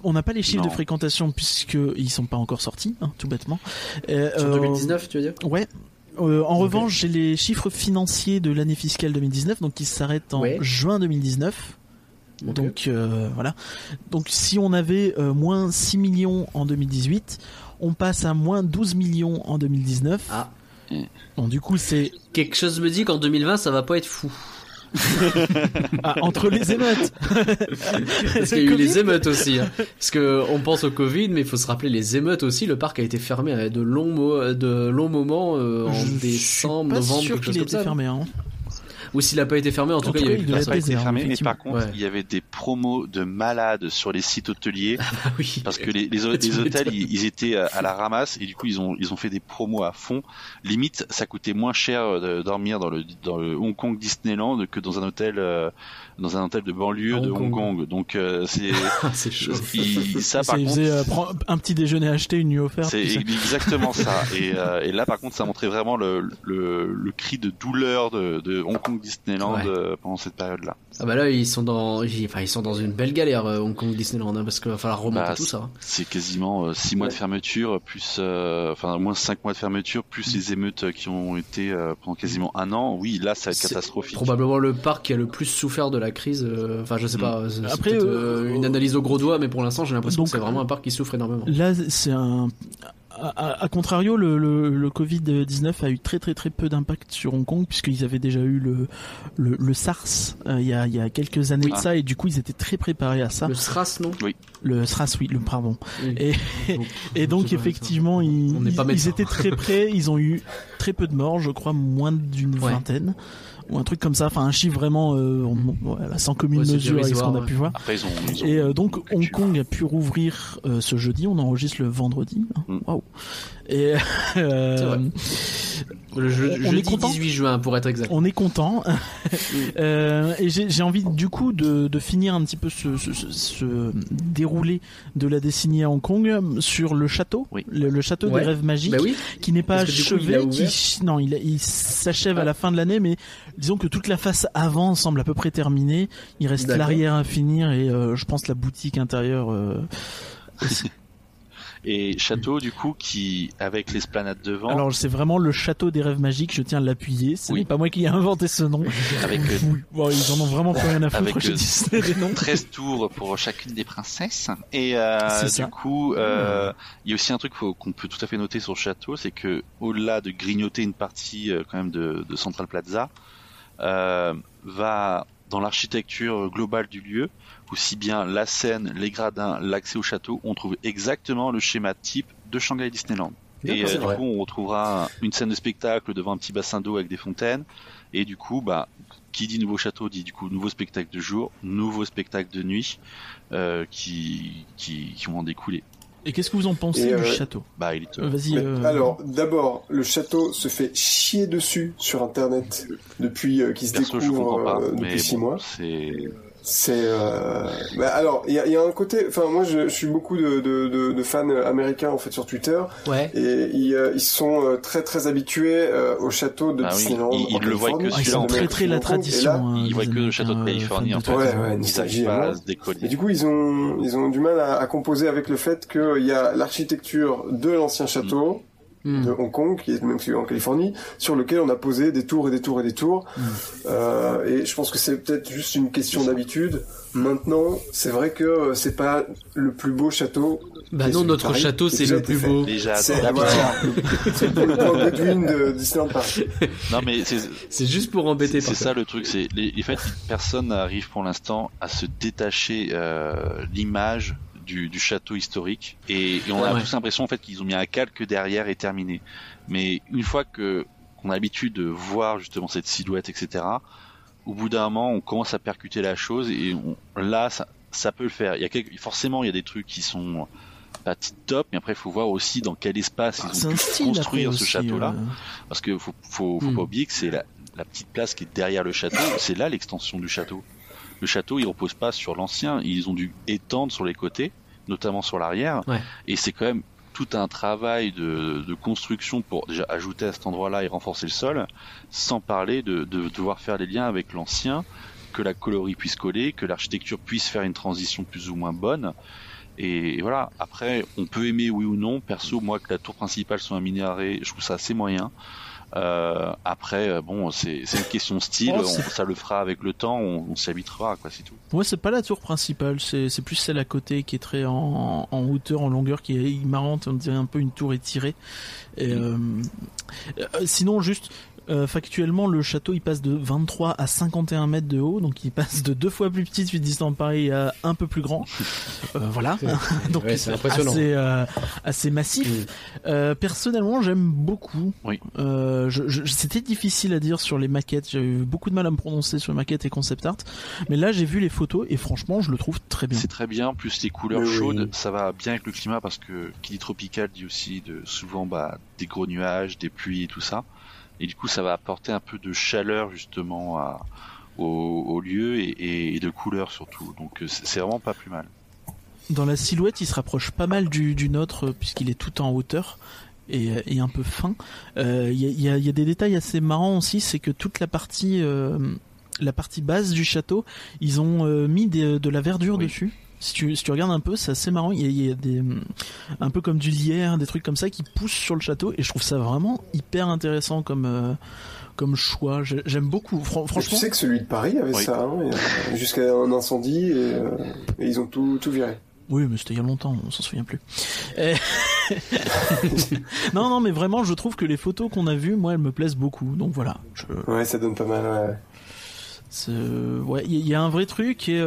On n'a pas les chiffres de fréquentation puisqu'ils sont pas encore sortis, hein, tout bêtement. Sur 2019, tu veux dire ? Ouais. En revanche, j'ai les chiffres financiers de l'année fiscale 2019, donc ils s'arrêtent en juin 2019. Okay. Donc voilà. Donc si on avait moins 6 millions en 2018, on passe à moins 12 millions en 2019. Ah. Bon, du coup, c'est... Quelque chose me dit qu'en 2020, ça va pas être fou. Entre les émeutes. Parce qu'il y a eu les émeutes aussi, hein. Parce que on pense au Covid, mais il faut se rappeler les émeutes aussi. Le parc a été fermé de longs moments en décembre, novembre, quelque chose comme ça. Fermé, hein. Ou s'il n'a pas été fermé, en tout cas il n'a pas été fermé. Mais par contre, il y avait des promos de malades sur les sites hôteliers, parce que les hôtels ils étaient à la ramasse et du coup ils ont fait des promos à fond. Limite, ça coûtait moins cher de dormir dans le Hong Kong Disneyland que dans un hôtel de banlieue de Hong Kong. Donc c'est c'est chaud. Prends un petit déjeuner acheté, une nuit offerte. C'est exactement ça. Et là par contre, ça montrait vraiment le cri de douleur de Hong Kong Disneyland pendant cette période-là. Ah bah là ils sont dans une belle galère Hong Kong Disneyland, hein, parce qu'il va falloir remonter tout ça. C'est quasiment 6 mois de fermeture plus moins 5 mois de fermeture plus les émeutes qui ont été pendant quasiment un an. Oui, là ça va être catastrophique. Probablement le parc qui a le plus souffert de la crise, je sais pas, c'est après peut-être une analyse au gros doigt, mais pour l'instant j'ai l'impression que c'est vraiment un parc qui souffre énormément. Là c'est un... À contrario, le Covid-19 a eu très très très peu d'impact sur Hong Kong, puisqu'ils avaient déjà eu le SARS il y a quelques années de ça, et du coup ils étaient très préparés à ça. Le SRAS, non ? Oui. Le SRAS, oui, pardon. Oui. Et donc effectivement, ils étaient très prêts, ils ont eu très peu de morts, je crois moins d'une vingtaine. Ou un truc comme ça, un chiffre vraiment sans commune mesure avec ce qu'on a pu voir. Après, ils ont et donc Hong Kong a pu rouvrir ce jeudi, on enregistre le vendredi. Waouh. Et c'est vrai. Le jeudi 18 juin pour être exact. On est content. Et j'ai envie du coup de finir un petit peu ce déroulé de la décennie à Hong Kong sur le château, le château des rêves magiques, qui n'est pas achevé, il s'achève à la fin de l'année, mais disons que toute la face avant semble à peu près terminée. Il reste l'arrière à finir et je pense la boutique intérieure aussi. Et château du coup qui avec l'esplanade devant. Alors c'est vraiment le château des rêves magiques, je tiens à l'appuyer, ce n'est pas moi qui ai inventé ce nom. Avec ils en ont vraiment pas rien à foutre, je dis des noms. 13 tours pour chacune des princesses et du coup il y a aussi un truc qu'on peut tout à fait noter sur le château, c'est que au-delà de grignoter une partie quand même de Central Plaza va dans l'architecture globale du lieu, aussi bien la scène, les gradins, l'accès au château, on trouve exactement le schéma type de Shanghai Disneyland. Et du coup, on retrouvera une scène de spectacle devant un petit bassin d'eau avec des fontaines. Et du coup, qui dit nouveau château dit du coup nouveau spectacle de jour, nouveau spectacle de nuit, qui vont en découler. Et qu'est-ce que vous en pensez du château ? Il est... Vas-y. Alors, d'abord, le château se fait chier dessus sur Internet depuis qu'il se découvre depuis 6 mois. C'est alors il y a un côté, moi je suis beaucoup de fans américains en fait sur Twitter, et ils sont très très habitués au château de Disneyland. Ils le voient que ils ont très très la tradition. Ils voient que le château de Californie en fait. Ils pas se décoller. Et du coup ils ont du mal à composer avec le fait que il y a l'architecture de l'ancien château de Hong Kong, qui est même celui en Californie, sur lequel on a posé des tours et des tours et des tours. Et je pense que c'est peut-être juste une question d'habitude. Maintenant, c'est vrai que c'est pas le plus beau château. Notre château, c'est le plus beau. Déjà, c'est le point Godwin de Disneyland Paris. Non, mais c'est juste pour embêter. C'est ça le truc. C'est en fait, personne n'arrive pour l'instant à se détacher l'image du château historique et on a tous l'impression en fait qu'ils ont mis un calque derrière et terminé, mais une fois qu'on a l'habitude de voir justement cette silhouette etc, au bout d'un moment on commence à percuter la chose et ça peut le faire. Forcément il y a des trucs qui sont pas tip-top, mais après il faut voir aussi dans quel espace ils ont pu construire ce château là parce que faut pas oublier que c'est la petite place qui est derrière le château, c'est là l'extension du château. le château il repose pas sur l'ancien, ils ont dû étendre sur les côtés, notamment sur l'arrière, ouais. Et c'est quand même tout un travail de construction pour déjà ajouter à cet endroit-là et renforcer le sol, sans parler de devoir faire des liens avec l'ancien, que la colorie puisse coller, que l'architecture puisse faire une transition plus ou moins bonne. Et voilà, après on peut aimer oui ou non, perso moi que la tour principale soit un minaret, je trouve ça assez moyen. Après bon c'est une question de style, ça le fera avec le temps, on s'y habituera quoi, c'est tout. Pour moi c'est pas la tour principale, c'est plus celle à côté qui est très en hauteur, en longueur, qui est marrante, on dirait un peu une tour étirée. Et, sinon juste factuellement le château il passe de 23 à 51 mètres de haut, donc il passe de deux fois plus petit depuis Disneyland Paris à un peu plus grand, voilà, donc ouais, c'est assez massif. Oui. Personnellement j'aime beaucoup. Oui. C'était difficile à dire sur les maquettes, j'ai eu beaucoup de mal à me prononcer sur les maquettes et concept art, mais là j'ai vu les photos et franchement je le trouve très bien, c'est très bien, plus les couleurs chaudes, ça va bien avec le climat, parce que qui dit tropical dit aussi souvent des gros nuages, des pluies et tout ça. Et du coup, ça va apporter un peu de chaleur justement au lieu et de couleur surtout. Donc, c'est vraiment pas plus mal. Dans la silhouette, il se rapproche pas mal du nôtre puisqu'il est tout en hauteur et un peu fin. Il y a des détails assez marrants aussi, c'est que toute la partie basse du château, ils ont mis de la verdure dessus. Si tu regardes un peu, c'est assez marrant. Il y a des un peu comme du lierre, des trucs comme ça qui poussent sur le château, et je trouve ça vraiment hyper intéressant comme choix. J'aime beaucoup. Franchement, tu sais que celui de Paris avait ça, hein, jusqu'à un incendie, et ils ont tout viré. Oui, mais c'était il y a longtemps, on s'en souvient plus. Non, mais vraiment, je trouve que les photos qu'on a vues, moi, elles me plaisent beaucoup. Donc voilà. Ouais, ça donne pas mal. Ouais. Il y a un vrai truc et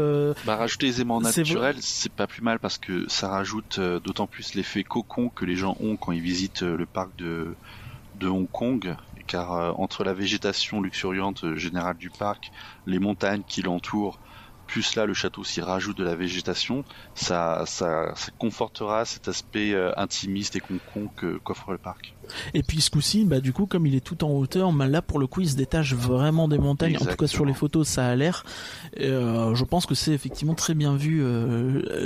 rajouter les aimants naturels, c'est pas plus mal, parce que ça rajoute d'autant plus l'effet cocon que les gens ont quand ils visitent le parc de Hong Kong, car entre la végétation luxuriante générale du parc, les montagnes qui l'entourent, plus là le château s'y rajoute de la végétation, ça confortera cet aspect intimiste et concon qu'offre le parc. Et puis ce coup-ci, du coup, comme il est tout en hauteur, là pour le coup il se détache vraiment des montagnes. Exactement. En tout cas sur les photos ça a l'air, je pense que c'est effectivement très bien vu.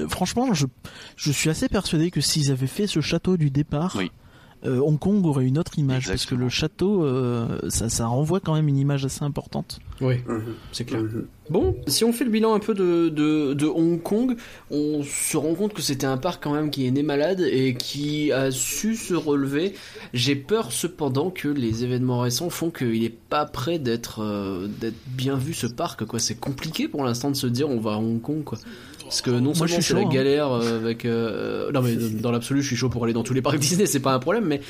Franchement je suis assez persuadé que s'ils avaient fait ce château du départ, Hong Kong aurait une autre image. Exactement. Parce que le château ça renvoie quand même une image assez importante. Oui, c'est clair. Bon, si on fait le bilan un peu de Hong Kong, on se rend compte que c'était un parc quand même qui est né malade et qui a su se relever. J'ai peur cependant que les événements récents font qu'il est pas prêt d'être bien vu, ce parc quoi. C'est compliqué pour l'instant de se dire on va à Hong Kong quoi. Parce que non seulement c'est la galère avec... Non mais dans l'absolu, je suis chaud pour aller dans tous les parcs Disney, c'est pas un problème, mais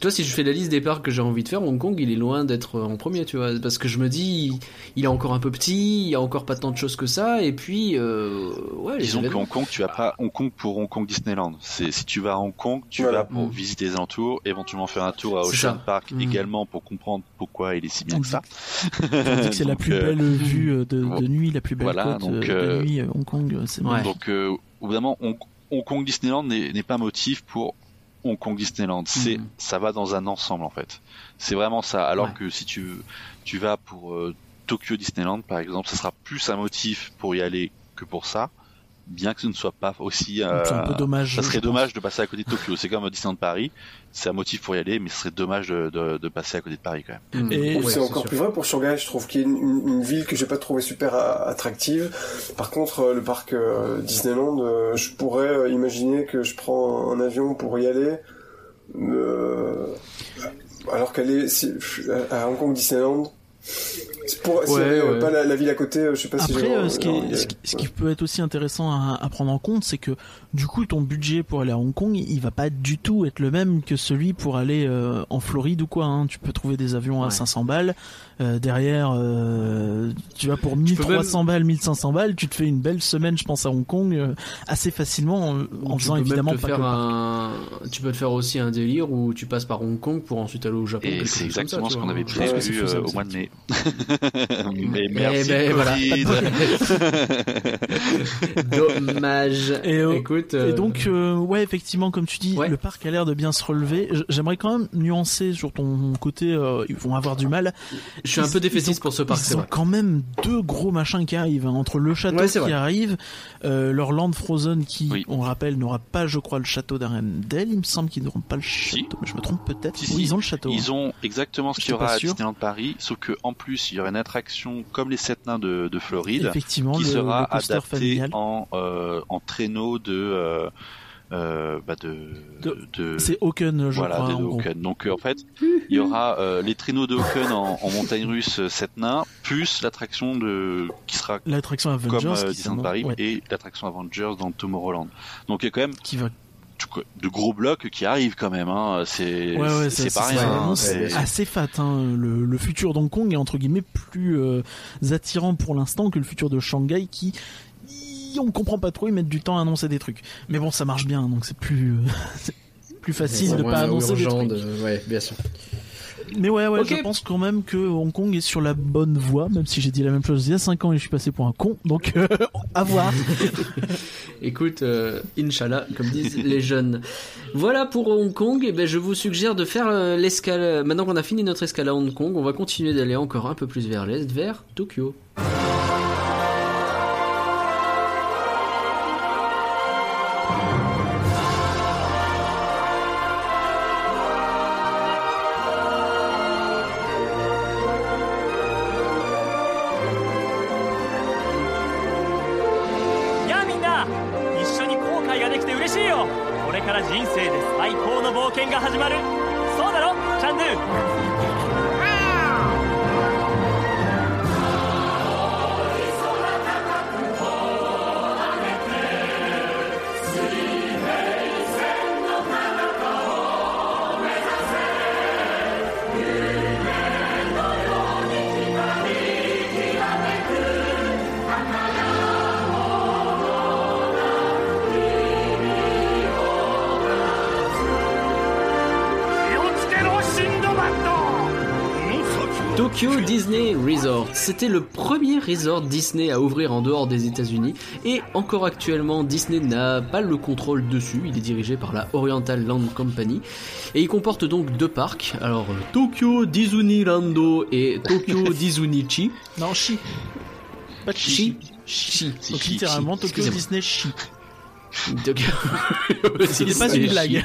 tu vois, si je fais la liste des parcs que j'ai envie de faire, Hong Kong, il est loin d'être en premier, tu vois, parce que je me dis, il est encore un peu petit, il y a encore pas tant de choses que ça, et puis... disons que Hong Kong, tu vas pas Hong Kong pour Hong Kong Disneyland. Si tu vas à Hong Kong, tu vas pour visiter les alentours, éventuellement faire un tour à Ocean Park également pour comprendre pourquoi il est si bien que ça. On dit que c'est la plus belle vue de nuit, la plus belle côte de nuit, Hong Kong, c'est vrai. Donc, évidemment, Hong Kong Disneyland n'est pas motif pour Hong Kong Disneyland, ça va dans un ensemble en fait. C'est vraiment ça. Alors que si tu vas pour Tokyo Disneyland par exemple, ça sera plus un motif pour y aller que pour ça, bien que ce ne soit pas aussi. C'est un peu dommage. Ça serait dommage de passer à côté de Tokyo. C'est comme Disneyland Paris, c'est un motif pour y aller, mais ce serait dommage de passer à côté de Paris quand même. Et c'est encore plus vrai pour Shanghai. Je trouve qu'il y a une ville que j'ai pas trouvée super attractive. Par contre, le parc Disneyland, je pourrais imaginer que je prends un avion pour y aller. Alors qu'elle est à Hong Kong Disneyland. C'est pas la ville à côté, je sais pas. Après, si ce qui peut être aussi intéressant à prendre en compte, c'est que du coup ton budget pour aller à Hong Kong il va pas du tout être le même que celui pour aller en Floride ou quoi, hein. Tu peux trouver des avions à 500 balles derrière, tu vas pour 1300 balles, 1500 balles, tu te fais une belle semaine je pense à Hong Kong assez facilement en faisant évidemment pas que tu peux te faire aussi un délire où tu passes par Hong Kong pour ensuite aller au Japon, et c'est exactement ce qu'on avait prévu au mois de mai. Mais merci. Voilà. Dommage. Écoute, et donc effectivement comme tu dis, le parc a l'air de bien se relever. J'aimerais quand même nuancer sur ton côté ils vont avoir du mal. Je suis un peu défaitiste pour ce parc. Ils ont quand même deux gros machins qui arrivent, hein, entre le château qui arrive, leur Land Frozen qui, on rappelle, n'aura pas, je crois, le château d'Arendelle. Il me semble qu'ils n'auront pas le château. Je me trompe peut-être. Oui, ils ont le château. Ils ont exactement ce qu'il y aura à Disneyland Paris, sauf que en plus, il y aura une attraction comme les 7 nains de Floride, qui sera adaptée en traîneau c'est Hocken, je crois. Voilà, Hocken. Donc en fait, il y aura les traîneaux de Hocken en montagne russe 7 nains, plus l'attraction qui sera l'attraction Avengers comme Disneyland Paris et l'attraction Avengers dans Tomorrowland. Donc il y a quand même de gros blocs qui arrivent quand même, hein. C'est pas rien, hein. C'est assez fat, hein. Le futur d'Hong Kong est entre guillemets plus attirant pour l'instant que le futur de Shanghai qui, on comprend pas trop, ils mettent du temps à annoncer des trucs. Mais bon, ça marche bien, donc c'est plus facile de pas annoncer des trucs. Ouais, bien sûr. Mais ouais, je pense quand même que Hong Kong est sur la bonne voie, même si j'ai dit la même chose il y a 5 ans et je suis passé pour un con, donc à voir. Écoute, Inch'Allah, comme disent les jeunes. Voilà pour Hong Kong, et je vous suggère de faire l'escale. Maintenant qu'on a fini notre escale à Hong Kong, on va continuer d'aller encore un peu plus vers l'est, vers Tokyo. Tokyo Disney Resort, c'était le premier resort Disney à ouvrir en dehors des États-Unis et encore actuellement Disney n'a pas le contrôle dessus, il est dirigé par la Oriental Land Company et il comporte donc deux parcs, alors Tokyo Disneyland et Tokyo Disunichi. Non, Chi. Pas de Chi. Chi. Donc littéralement Tokyo Disney Chi. C'est pas une blague.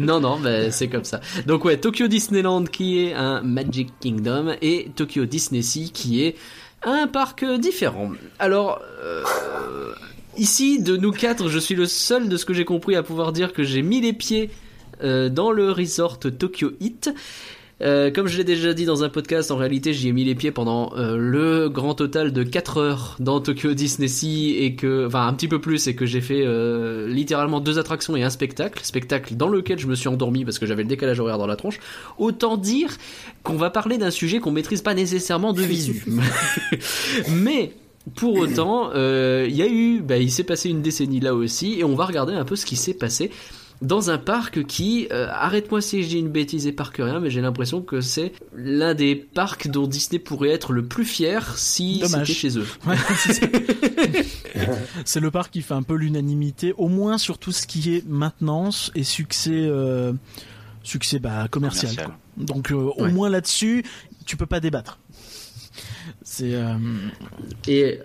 Non, c'est comme ça. Donc ouais, Tokyo Disneyland qui est un Magic Kingdom et Tokyo Disney Sea qui est un parc différent. Alors ici de nous quatre, je suis le seul de ce que j'ai compris à pouvoir dire que j'ai mis les pieds dans le resort Tokyo Heat. Comme je l'ai déjà dit dans un podcast, en réalité j'y ai mis les pieds pendant le grand total de 4 heures dans Tokyo Disney Sea et que, enfin un petit peu plus, et que j'ai fait littéralement 2 attractions et un spectacle dans lequel je me suis endormi parce que j'avais le décalage horaire dans la tronche. Autant dire qu'on va parler d'un sujet qu'on maîtrise pas nécessairement de visu. Mais pour autant, il s'est passé une décennie là aussi et on va regarder un peu ce qui s'est passé dans un parc qui, arrête-moi si je dis une bêtise et par que rien, mais j'ai l'impression que c'est l'un des parcs dont Disney pourrait être le plus fier si c'était chez eux. Ouais, c'est le parc qui fait un peu l'unanimité, au moins sur tout ce qui est maintenance et succès commercial. Quoi. Donc au moins là-dessus, tu peux pas débattre. C'est et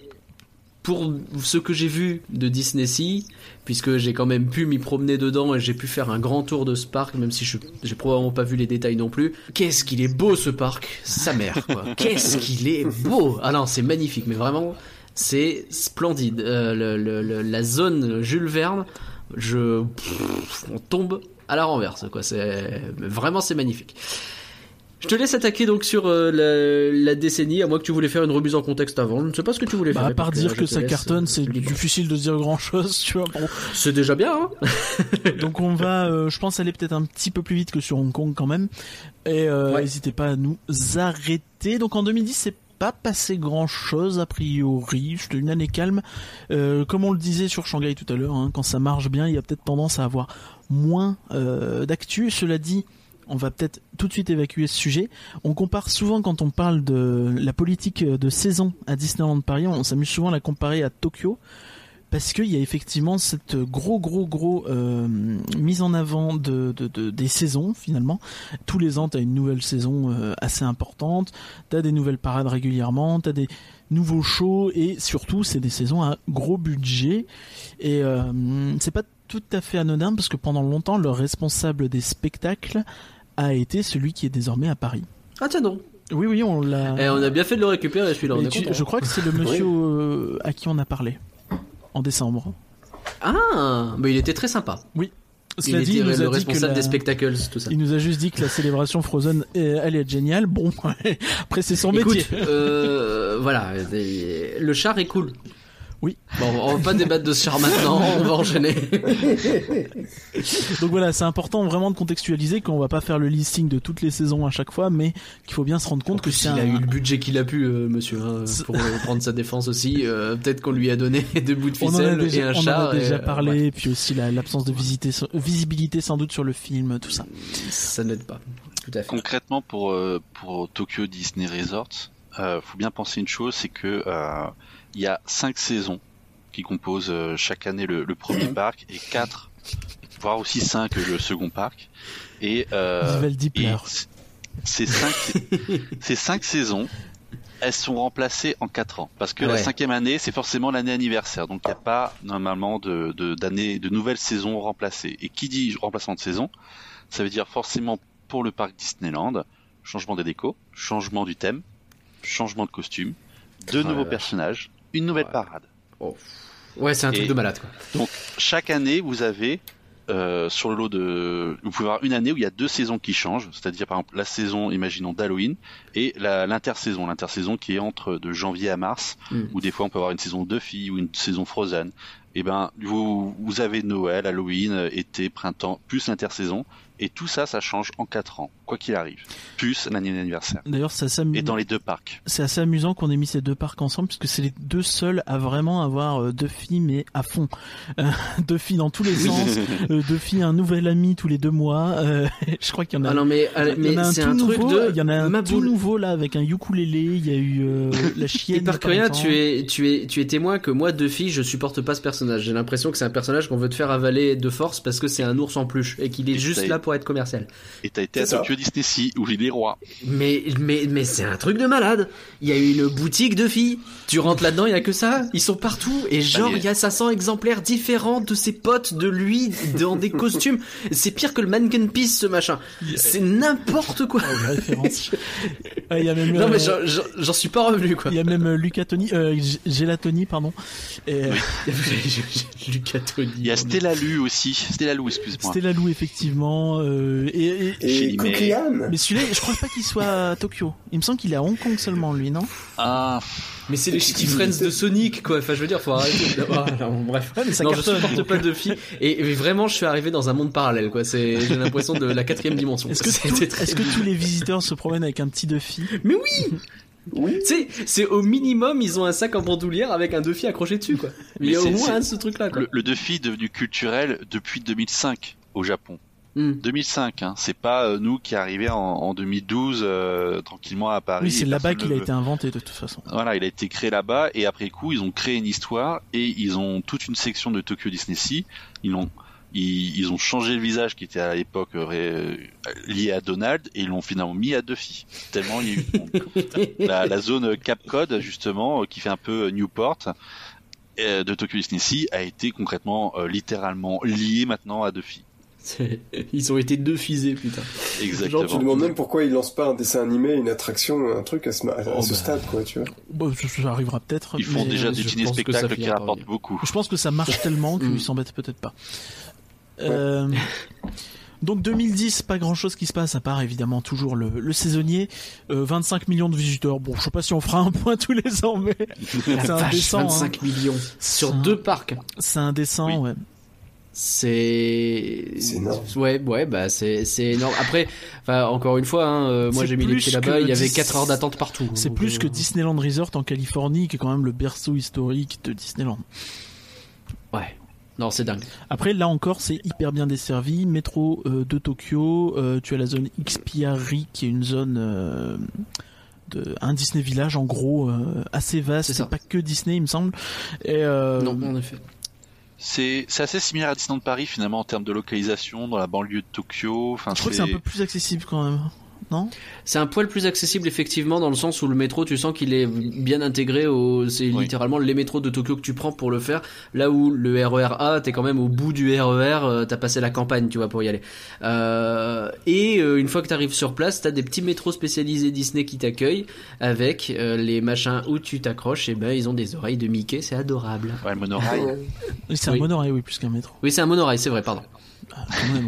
pour ce que j'ai vu de Disney Sea, puisque j'ai quand même pu m'y promener dedans et j'ai pu faire un grand tour de ce parc, même si j'ai probablement pas vu les détails non plus. Qu'est-ce qu'il est beau ce parc, sa mère quoi. Qu'est-ce qu'il est beau. Ah non, c'est magnifique, mais vraiment c'est splendide. La zone Jules Verne, on tombe à la renverse quoi. C'est vraiment c'est magnifique. Je te laisse attaquer donc sur la décennie, à moins que tu voulais faire une remise en contexte avant. Je ne sais pas ce que tu voulais faire. À part dire que ça cartonne, c'est difficile de dire grand chose, tu vois. Bon. C'est déjà bien, hein. Donc on va, je pense, aller peut-être un petit peu plus vite que sur Hong Kong quand même. Et n'hésitez pas à nous arrêter. Donc en 2010, c'est pas passé grand chose a priori, c'était une année calme, comme on le disait sur Shanghai tout à l'heure, hein, quand ça marche bien, il y a peut-être tendance à avoir moins d'actu, cela dit. On va peut-être tout de suite évacuer ce sujet. On compare souvent, quand on parle de la politique de saison à Disneyland Paris, on s'amuse souvent à la comparer à Tokyo, parce qu'il y a effectivement cette gros mise en avant des saisons finalement. Tous les ans, t'as une nouvelle saison assez importante, t'as des nouvelles parades régulièrement, t'as des nouveaux shows et surtout c'est des saisons à gros budget et c'est pas tout à fait anodin parce que pendant longtemps le responsable des spectacles a été celui qui est désormais à Paris. Ah tiens donc. Oui, on l'a... Et on a bien fait de le récupérer celui-là, on est content. Je crois que c'est le monsieur à qui on a parlé en décembre. Ah, mais il était très sympa. Oui. Cela dit, il nous a dit que des spectacles, tout ça. Il nous a juste dit que la célébration Frozen, elle est géniale. Bon, après c'est son métier. Écoute, voilà, le char est cool. Oui. Bon, on va pas débattre de ce char maintenant, on va enchaîner. Donc voilà, c'est important vraiment de contextualiser qu'on va pas faire le listing de toutes les saisons à chaque fois, mais qu'il faut bien se rendre compte que c'est a eu le budget qu'il a pu, monsieur, pour prendre sa défense aussi. Peut-être qu'on lui a donné deux bouts de ficelle et un char. On en a déjà parlé, ouais. Puis aussi l'absence de visibilité sans doute sur le film, tout ça. Ça n'aide pas. Tout à fait. Concrètement, pour Tokyo Disney Resort, faut bien penser une chose, c'est que il y a 5 saisons qui composent chaque année le premier parc et 4, voire aussi 5 le second parc. Et, ces 5 saisons, elles sont remplacées en 4 ans. Parce que la 5e année, c'est forcément l'année anniversaire. Donc il n'y a pas normalement de nouvelles saisons remplacées. Et qui dit remplacement de saison, ça veut dire forcément pour le parc Disneyland, changement des décos, changement du thèmes, changement de costume, de nouveaux personnages, une nouvelle parade. Oh. Ouais, c'est un truc de malade, quoi. Donc, chaque année, vous avez, sur le lot de... Vous pouvez avoir une année où il y a 2 saisons qui changent, c'est-à-dire, par exemple, la saison, imaginons, d'Halloween, et l'intersaison qui est entre de janvier à mars, où des fois, on peut avoir une saison de filles ou une saison Frozen. Et ben, vous avez Noël, Halloween, été, printemps, plus l'intersaison, et tout ça, ça change en 4 ans, quoi qu'il arrive. Plus l'année d'anniversaire. D'ailleurs, ça s'amuse. Et dans les 2 parcs. C'est assez amusant qu'on ait mis ces 2 parcs ensemble, puisque c'est les 2 seuls à vraiment avoir 2 filles, mais à fond. 2 filles dans tous les sens, 2 filles, un nouvel ami tous les 2 mois. Je crois qu'il y en a. Ah non, mais c'est un truc de. Il y en a un tout nouveau là, avec un ukulélé. Il y a eu la chienne. Et par Coria, tu es témoin que moi, 2 filles, je supporte pas ce personnage. J'ai l'impression que c'est un personnage qu'on veut te faire avaler de force parce que c'est un ours en peluche et qu'il est juste là pour être commercial. Et t'as été à Tokyo Disney Sea où il est roi. Mais c'est un truc de malade. Il y a une boutique de filles. Tu rentres là-dedans, il y a que ça. Ils sont partout et genre il y a 500 exemplaires différents de ses potes, de lui, dans des costumes. C'est pire que le Mannequin Piece ce machin. C'est n'importe quoi. Il y a même non mais j'en suis pas revenu quoi. Il y a même Gelatoni. Et... Lucatoni. Il y a Stellalu aussi. Stellalou, excuse-moi. Stellalu effectivement. Et Coquillane. Mais celui-là, je crois pas qu'il soit à Tokyo. Il me semble qu'il est à Hong Kong seulement, lui, non ? Ah. Mais c'est les Shitty Friends de Sonic, quoi. Enfin, je veux dire, faut arrêter. Bref. Ouais, mais ça je supporte pas de filles. Et vraiment, je suis arrivé dans un monde parallèle, quoi. J'ai l'impression de la 4e dimension. Est-ce que tous les visiteurs se promènent avec un petit Duffy ? Mais oui. Oui. C'est au minimum, ils ont un sac en bandoulière avec un Duffy accroché dessus, quoi. Mais il y a au moins ce truc-là, quoi. Le Duffy devenu culturel depuis 2005 au Japon. 2005, hein. C'est pas nous qui arrivés en 2012 tranquillement à Paris. Oui, c'est là-bas qu'il a été inventé de toute façon. Voilà, il a été créé là-bas et après coup, ils ont créé une histoire et ils ont toute une section de Tokyo Disney Sea. Ils ont changé le visage qui était à l'époque lié à Donald et ils l'ont finalement mis à Duffy. Tellement il y a eu la zone Cap Cod justement qui fait un peu Newport de Tokyo Disney Sea a été concrètement littéralement lié maintenant à Duffy. Ils ont été deux fisés, putain. Exactement. Genre, tu demandes même pourquoi ils lancent pas un dessin animé, une attraction, un truc à ce stade, quoi, tu vois. Bon, ça arrivera peut-être. Ils font déjà des dîners-spectacles qui rapportent beaucoup. Je pense que ça marche tellement qu'ils s'embêtent peut-être pas. Ouais. Donc 2010, pas grand-chose qui se passe à part évidemment toujours le saisonnier. 25 millions de visiteurs. Bon, je sais pas si on fera un point tous les ans, mais c'est indécent. 25 millions sur 2 parcs. C'est indécent, oui. Ouais. C'est énorme. Ouais, bah c'est énorme. Après, encore une fois, moi j'ai mis les pieds là-bas, il y avait 4 heures d'attente partout. C'est plus que Disneyland Resort en Californie, qui est quand même le berceau historique de Disneyland. Ouais. Non, c'est dingue. Après, là encore, c'est hyper bien desservi. Métro de Tokyo, tu as la zone XPRI, qui est une zone un Disney Village en gros assez vaste. C'est pas que Disney, il me semble. Et, non, en effet. C'est assez similaire à Disneyland Paris finalement en termes de localisation dans la banlieue de Tokyo. Enfin, je crois que c'est un peu plus accessible quand même. Non ? C'est un poil plus accessible effectivement dans le sens où le métro tu sens qu'il est bien intégré au... c'est oui. Littéralement les métros de Tokyo que tu prends pour le faire, là où le RER A t'es quand même au bout du RER, t'as passé la campagne tu vois pour y aller, et une fois que t'arrives sur place t'as des petits métros spécialisés Disney qui t'accueillent avec les machins où tu t'accroches, et ben ils ont des oreilles de Mickey, c'est adorable. Ouais, le monorail. Oui, c'est un monorail, oui, plus qu'un métro. Oui, c'est un monorail, c'est vrai, pardon.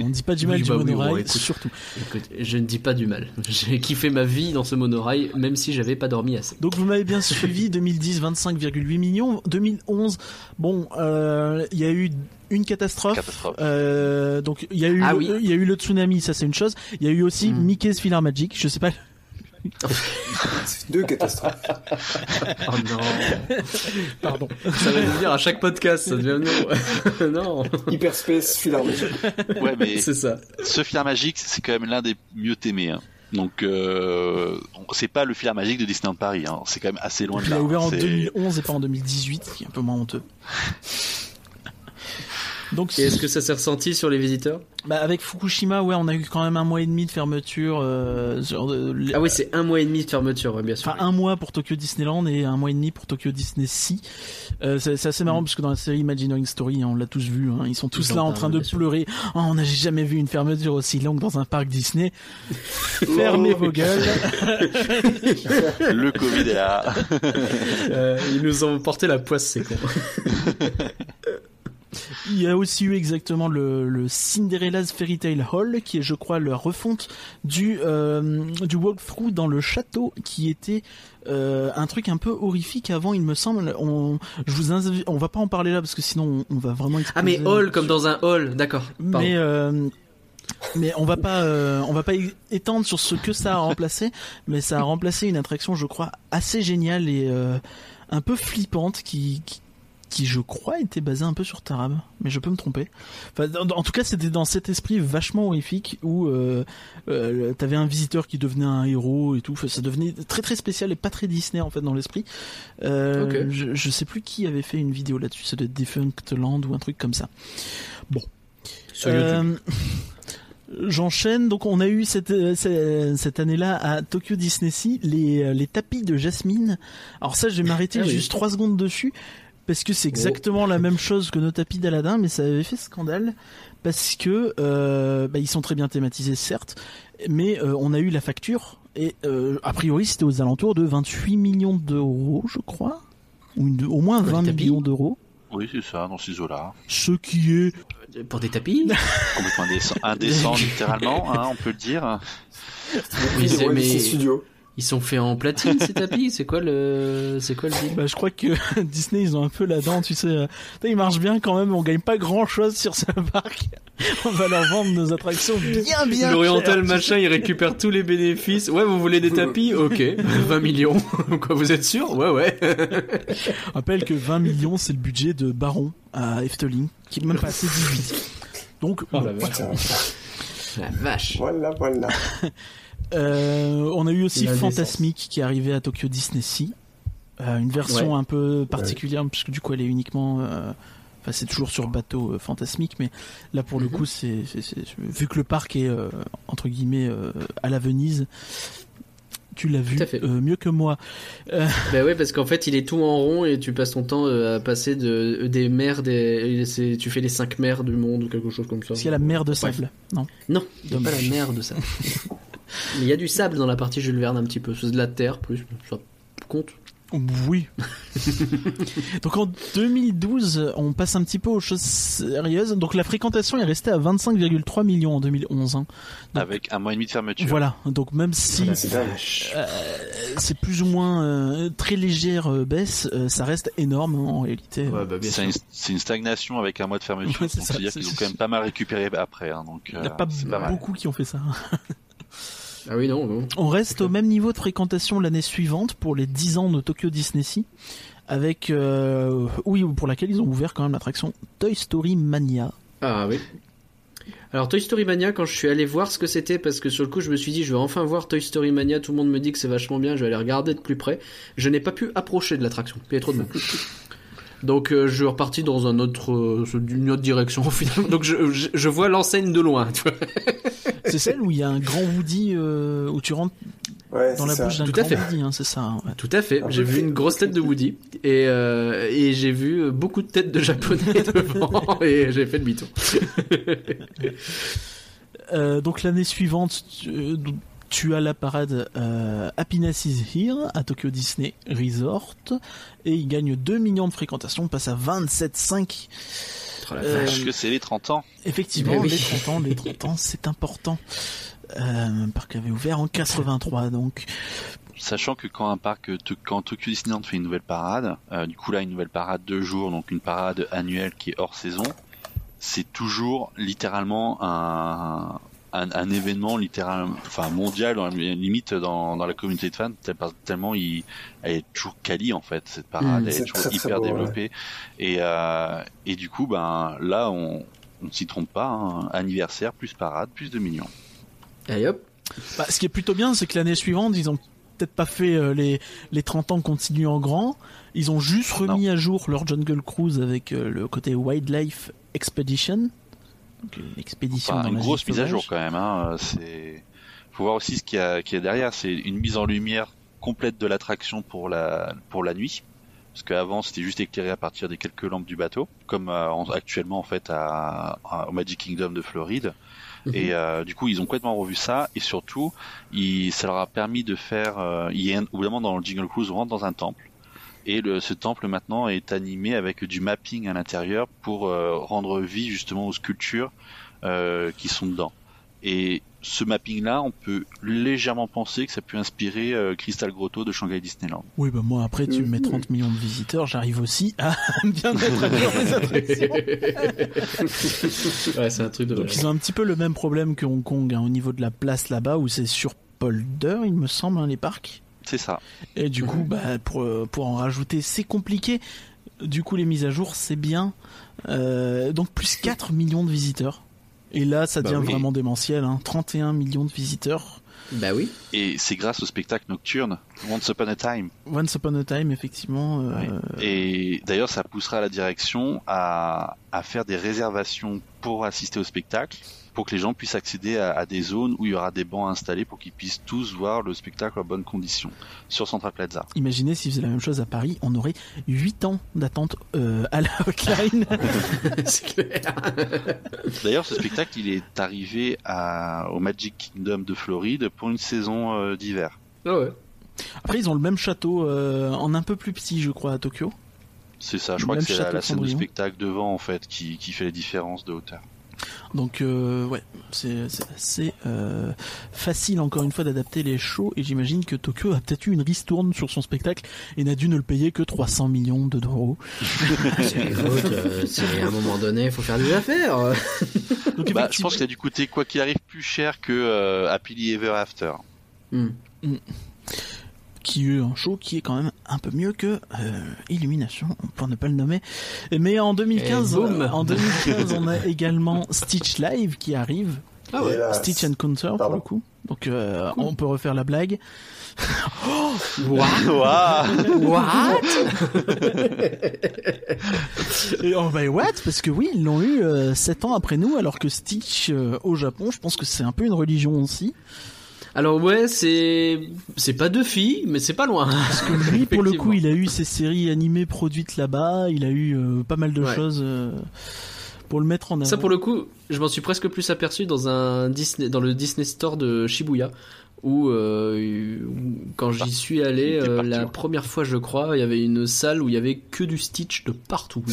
On ne dit pas du mal, oui, du monorail, oui, surtout. Écoute, je ne dis pas du mal. J'ai kiffé ma vie dans ce monorail, même si j'avais pas dormi assez. Donc vous m'avez bien suivi. 2010, 25,8 millions. 2011, bon, il y a eu une catastrophe. Donc il y a eu, il y a eu le tsunami, ça c'est une chose. Il y a eu aussi Mickey's Filler Magic. Je sais pas. Deux catastrophes. Oh non. Pardon. Ça va devenir à chaque podcast. Ça devient non. Hyperspace Filler Magic. Ouais, mais c'est ça. Ce Filler Magic, c'est quand même l'un des mieux t'aimés. Hein. Donc, c'est pas le Filler Magic de Disneyland Paris. Hein. C'est quand même assez loin de là. Il a ouvert en 2011 et pas en 2018, ce qui est un peu moins honteux. Donc, et est-ce que ça s'est ressenti sur les visiteurs ? Bah avec Fukushima, ouais, on a eu quand même un mois et demi de fermeture. Ah oui, c'est un mois et demi de fermeture, ouais, bien sûr. Enfin, oui. Un mois pour Tokyo Disneyland et un mois et demi pour Tokyo Disney Sea. C'est assez marrant parce que dans la série Imagineering Story, hein, on l'a tous vu, hein, ils sont tous là en train de pleurer. Oh, on n'a jamais vu une fermeture aussi longue dans un parc Disney. Fermez vos gueules. Le Covid est là. Ils nous ont porté la poisse, c'est con. Il y a aussi eu exactement le Cinderella's Fairy Tale Hall qui est, je crois, la refonte du walkthrough dans le château qui était un truc un peu horrifique avant, il me semble. On va pas en parler là parce que sinon on va vraiment exploser. Ah mais hall comme dans un hall, d'accord. Pardon. Mais on va pas étendre sur ce que ça a remplacé, mais ça a remplacé une attraction, je crois, assez géniale et un peu flippante qui je crois était basé un peu sur Tarab, mais je peux me tromper. Enfin, en tout cas, c'était dans cet esprit vachement horrifique où t'avais un visiteur qui devenait un héros et tout. Enfin, ça devenait très très spécial et pas très Disney en fait dans l'esprit. Okay. Je sais plus qui avait fait une vidéo là-dessus, ça doit être Defunctland ou un truc comme ça. Bon. Sur YouTube. J'enchaîne, donc on a eu cette année-là à Tokyo Disney Sea les tapis de jasmine. Alors ça, je vais m'arrêter juste 3 secondes dessus. Parce que c'est exactement la même chose que nos tapis d'Aladin, mais ça avait fait scandale parce que ils sont très bien thématisés certes, mais on a eu la facture et a priori c'était aux alentours de 28 millions d'euros, je crois, ou au moins 20 millions d'euros. Oui, c'est ça, dans ces eaux-là. Ce qui est pour des tapis complètement indécent littéralement, hein, on peut le dire. Oui, c'est mais studio. Ils sont faits en platine ces tapis, c'est quoi le deal ? Bah je crois que Disney ils ont un peu la dent, tu sais, ils marchent bien quand même, on gagne pas grand chose sur ce parc. On va leur vendre nos attractions bien. L'Oriental machin, il récupère tous les bénéfices. Ouais, vous voulez des tapis ? OK, 20 millions. Quoi, vous êtes sûr ? Ouais. Rappelle que 20 millions, c'est le budget de Baron à Efteling, qui est même pas assez 18. Donc la vache. Voilà. On a eu aussi Fantasmic qui est arrivé à Tokyo Disney Sea, une version un peu particulière puisque du coup elle est uniquement, c'est toujours sur bateau Fantasmic, mais là pour le coup c'est vu que le parc est entre guillemets à la Venise. Tu l'as vu mieux que moi. Bah ouais, parce qu'en fait, il est tout en rond et tu passes ton temps à passer des mers, tu fais les 5 mers du monde ou quelque chose comme ça. Est-ce qu'il y a la mer de sable ? Non, il n'y a pas la mer de sable. Mais il y a du sable dans la partie Jules Verne un petit peu. C'est de la terre plus, ça compte. Oui. Donc en 2012, on passe un petit peu aux choses sérieuses. Donc la fréquentation est restée à 25,3 millions en 2011. Hein. Donc, avec un mois et demi de fermeture. Voilà. Donc même si c'est plus ou moins très légère baisse, ça reste énorme hein, en réalité. Ouais, bah, c'est une stagnation avec un mois de fermeture. Ouais, c'est-à-dire qu'ils ont quand même pas mal récupéré après. Hein, donc, il n'y a pas beaucoup qui ont fait ça. Ah oui, non. On reste au même niveau de fréquentation l'année suivante pour les 10 ans de Tokyo Disney Sea, avec pour laquelle ils ont ouvert quand même l'attraction Toy Story Mania. Ah oui. Alors Toy Story Mania, quand je suis allé voir ce que c'était, parce que sur le coup je me suis dit je vais enfin voir Toy Story Mania, tout le monde me dit que c'est vachement bien, je vais aller regarder de plus près, je n'ai pas pu approcher de l'attraction, il y avait trop de monde. Donc je suis reparti dans un autre, une autre direction finalement. Donc je vois l'enseigne de loin, tu vois. C'est celle où il y a un grand Woody où tu rentres dans la bouche d'un grand Woody, hein, c'est ça. Ouais. Tout à fait. J'ai vu une grosse tête de Woody et j'ai vu beaucoup de têtes de japonais devant et j'ai fait demi-tour. Donc l'année suivante, tu as la parade Happiness is Here à Tokyo Disney Resort et il gagne 2 millions de fréquentations, on passe à 27,5. Parce que c'est les 30 ans. Effectivement, oui. les 30 ans, c'est important. Un parc avait ouvert en 83, donc. Sachant que quand un parc, quand Tokyo Disneyland fait une nouvelle parade, du coup là une nouvelle parade de jour, donc une parade annuelle qui est hors saison, c'est toujours littéralement un événement littéral, enfin mondial, dans la, limite dans la communauté de fans, tellement elle est toujours quali en fait cette parade, elle est toujours très, hyper très développée, ouais. Et du coup ben là on ne s'y trompe pas, hein. Anniversaire plus parade plus 2 millions. Et hop. Bah, ce qui est plutôt bien, c'est que l'année suivante ils ont peut-être pas fait les 30 ans continuent en grand, ils ont juste remis à jour leur Jungle Cruise avec le côté Wildlife Expedition. Donc une expédition dans une grosse mise à jour quand même, hein. C'est, faut voir aussi ce qu'il y a derrière. C'est une mise en lumière complète de l'attraction pour la nuit, parce qu'avant c'était juste éclairé à partir des quelques lampes du bateau, comme actuellement en fait au Magic Kingdom de Floride. Et du coup ils ont complètement revu ça, et surtout ça leur a permis de faire au bout d'un moment dans le Jungle Cruise on rentre dans un temple. Et ce temple maintenant est animé avec du mapping à l'intérieur pour rendre vie justement aux sculptures qui sont dedans. Et ce mapping-là, on peut légèrement penser que ça peut inspirer Crystal Grotto de Shanghai Disneyland. Oui, bah moi après tu me mets 30 millions de visiteurs, j'arrive aussi à bien mettre à jour les attractions. Ouais, c'est un truc de Donc vrai. Ils ont un petit peu le même problème que Hong Kong, hein, au niveau de la place là-bas où c'est surpolder, il me semble, hein, les parcs. C'est ça. Et du coup, bah, pour en rajouter, c'est compliqué. Du coup, les mises à jour, c'est bien. Donc, plus 4 millions de visiteurs. Et là, ça devient vraiment démentiel. Hein. 31 millions de visiteurs. Bah oui. Et c'est grâce au spectacle nocturne Once Upon a Time. Once Upon a Time, effectivement. Oui. Et d'ailleurs, ça poussera la direction à faire des réservations pour assister au spectacle, pour que les gens puissent accéder à des zones où il y aura des bancs installés pour qu'ils puissent tous voir le spectacle en bonne condition sur Central Plaza. Imaginez s'ils faisaient la même chose à Paris, on aurait 8 ans d'attente à la hotline. C'est clair. D'ailleurs, ce spectacle, il est arrivé au Magic Kingdom de Floride pour une saison d'hiver. Ah ouais. Après, ils ont le même château en un peu plus petit, je crois, à Tokyo. C'est ça, je crois que c'est la scène de spectacle devant en fait qui fait la différence de hauteur. Donc ouais, c'est assez facile encore une fois d'adapter les shows, et j'imagine que Tokyo a peut-être eu une ristourne sur son spectacle et n'a dû ne le payer que 300 millions d'euros. C'est à un moment donné, il faut faire des affaires. Donc, bah, je pense qu'il a dû coûter quoi qu'il arrive plus cher que Happily Ever After. Qui est un show qui est quand même un peu mieux que Illumination, pour ne pas le nommer. Mais en 2015, on a également Stitch Live qui arrive. Ah ouais. Stitch Encounter pour le coup. Donc cool. On peut refaire la blague. Oh, what? Et on va what? Parce que oui, ils l'ont eu 7 ans après nous, alors que Stitch au Japon, je pense que c'est un peu une religion aussi. Alors ouais, c'est pas deux filles, mais c'est pas loin. Parce que lui, pour le coup, il a eu ses séries animées produites là-bas, il a eu pas mal de choses pour le mettre en avant. Ça, pour le coup, je m'en suis presque plus aperçu dans le Disney Store de Shibuya, où quand j'y suis allé la première fois, je crois, il y avait une salle où il y avait que du Stitch de partout.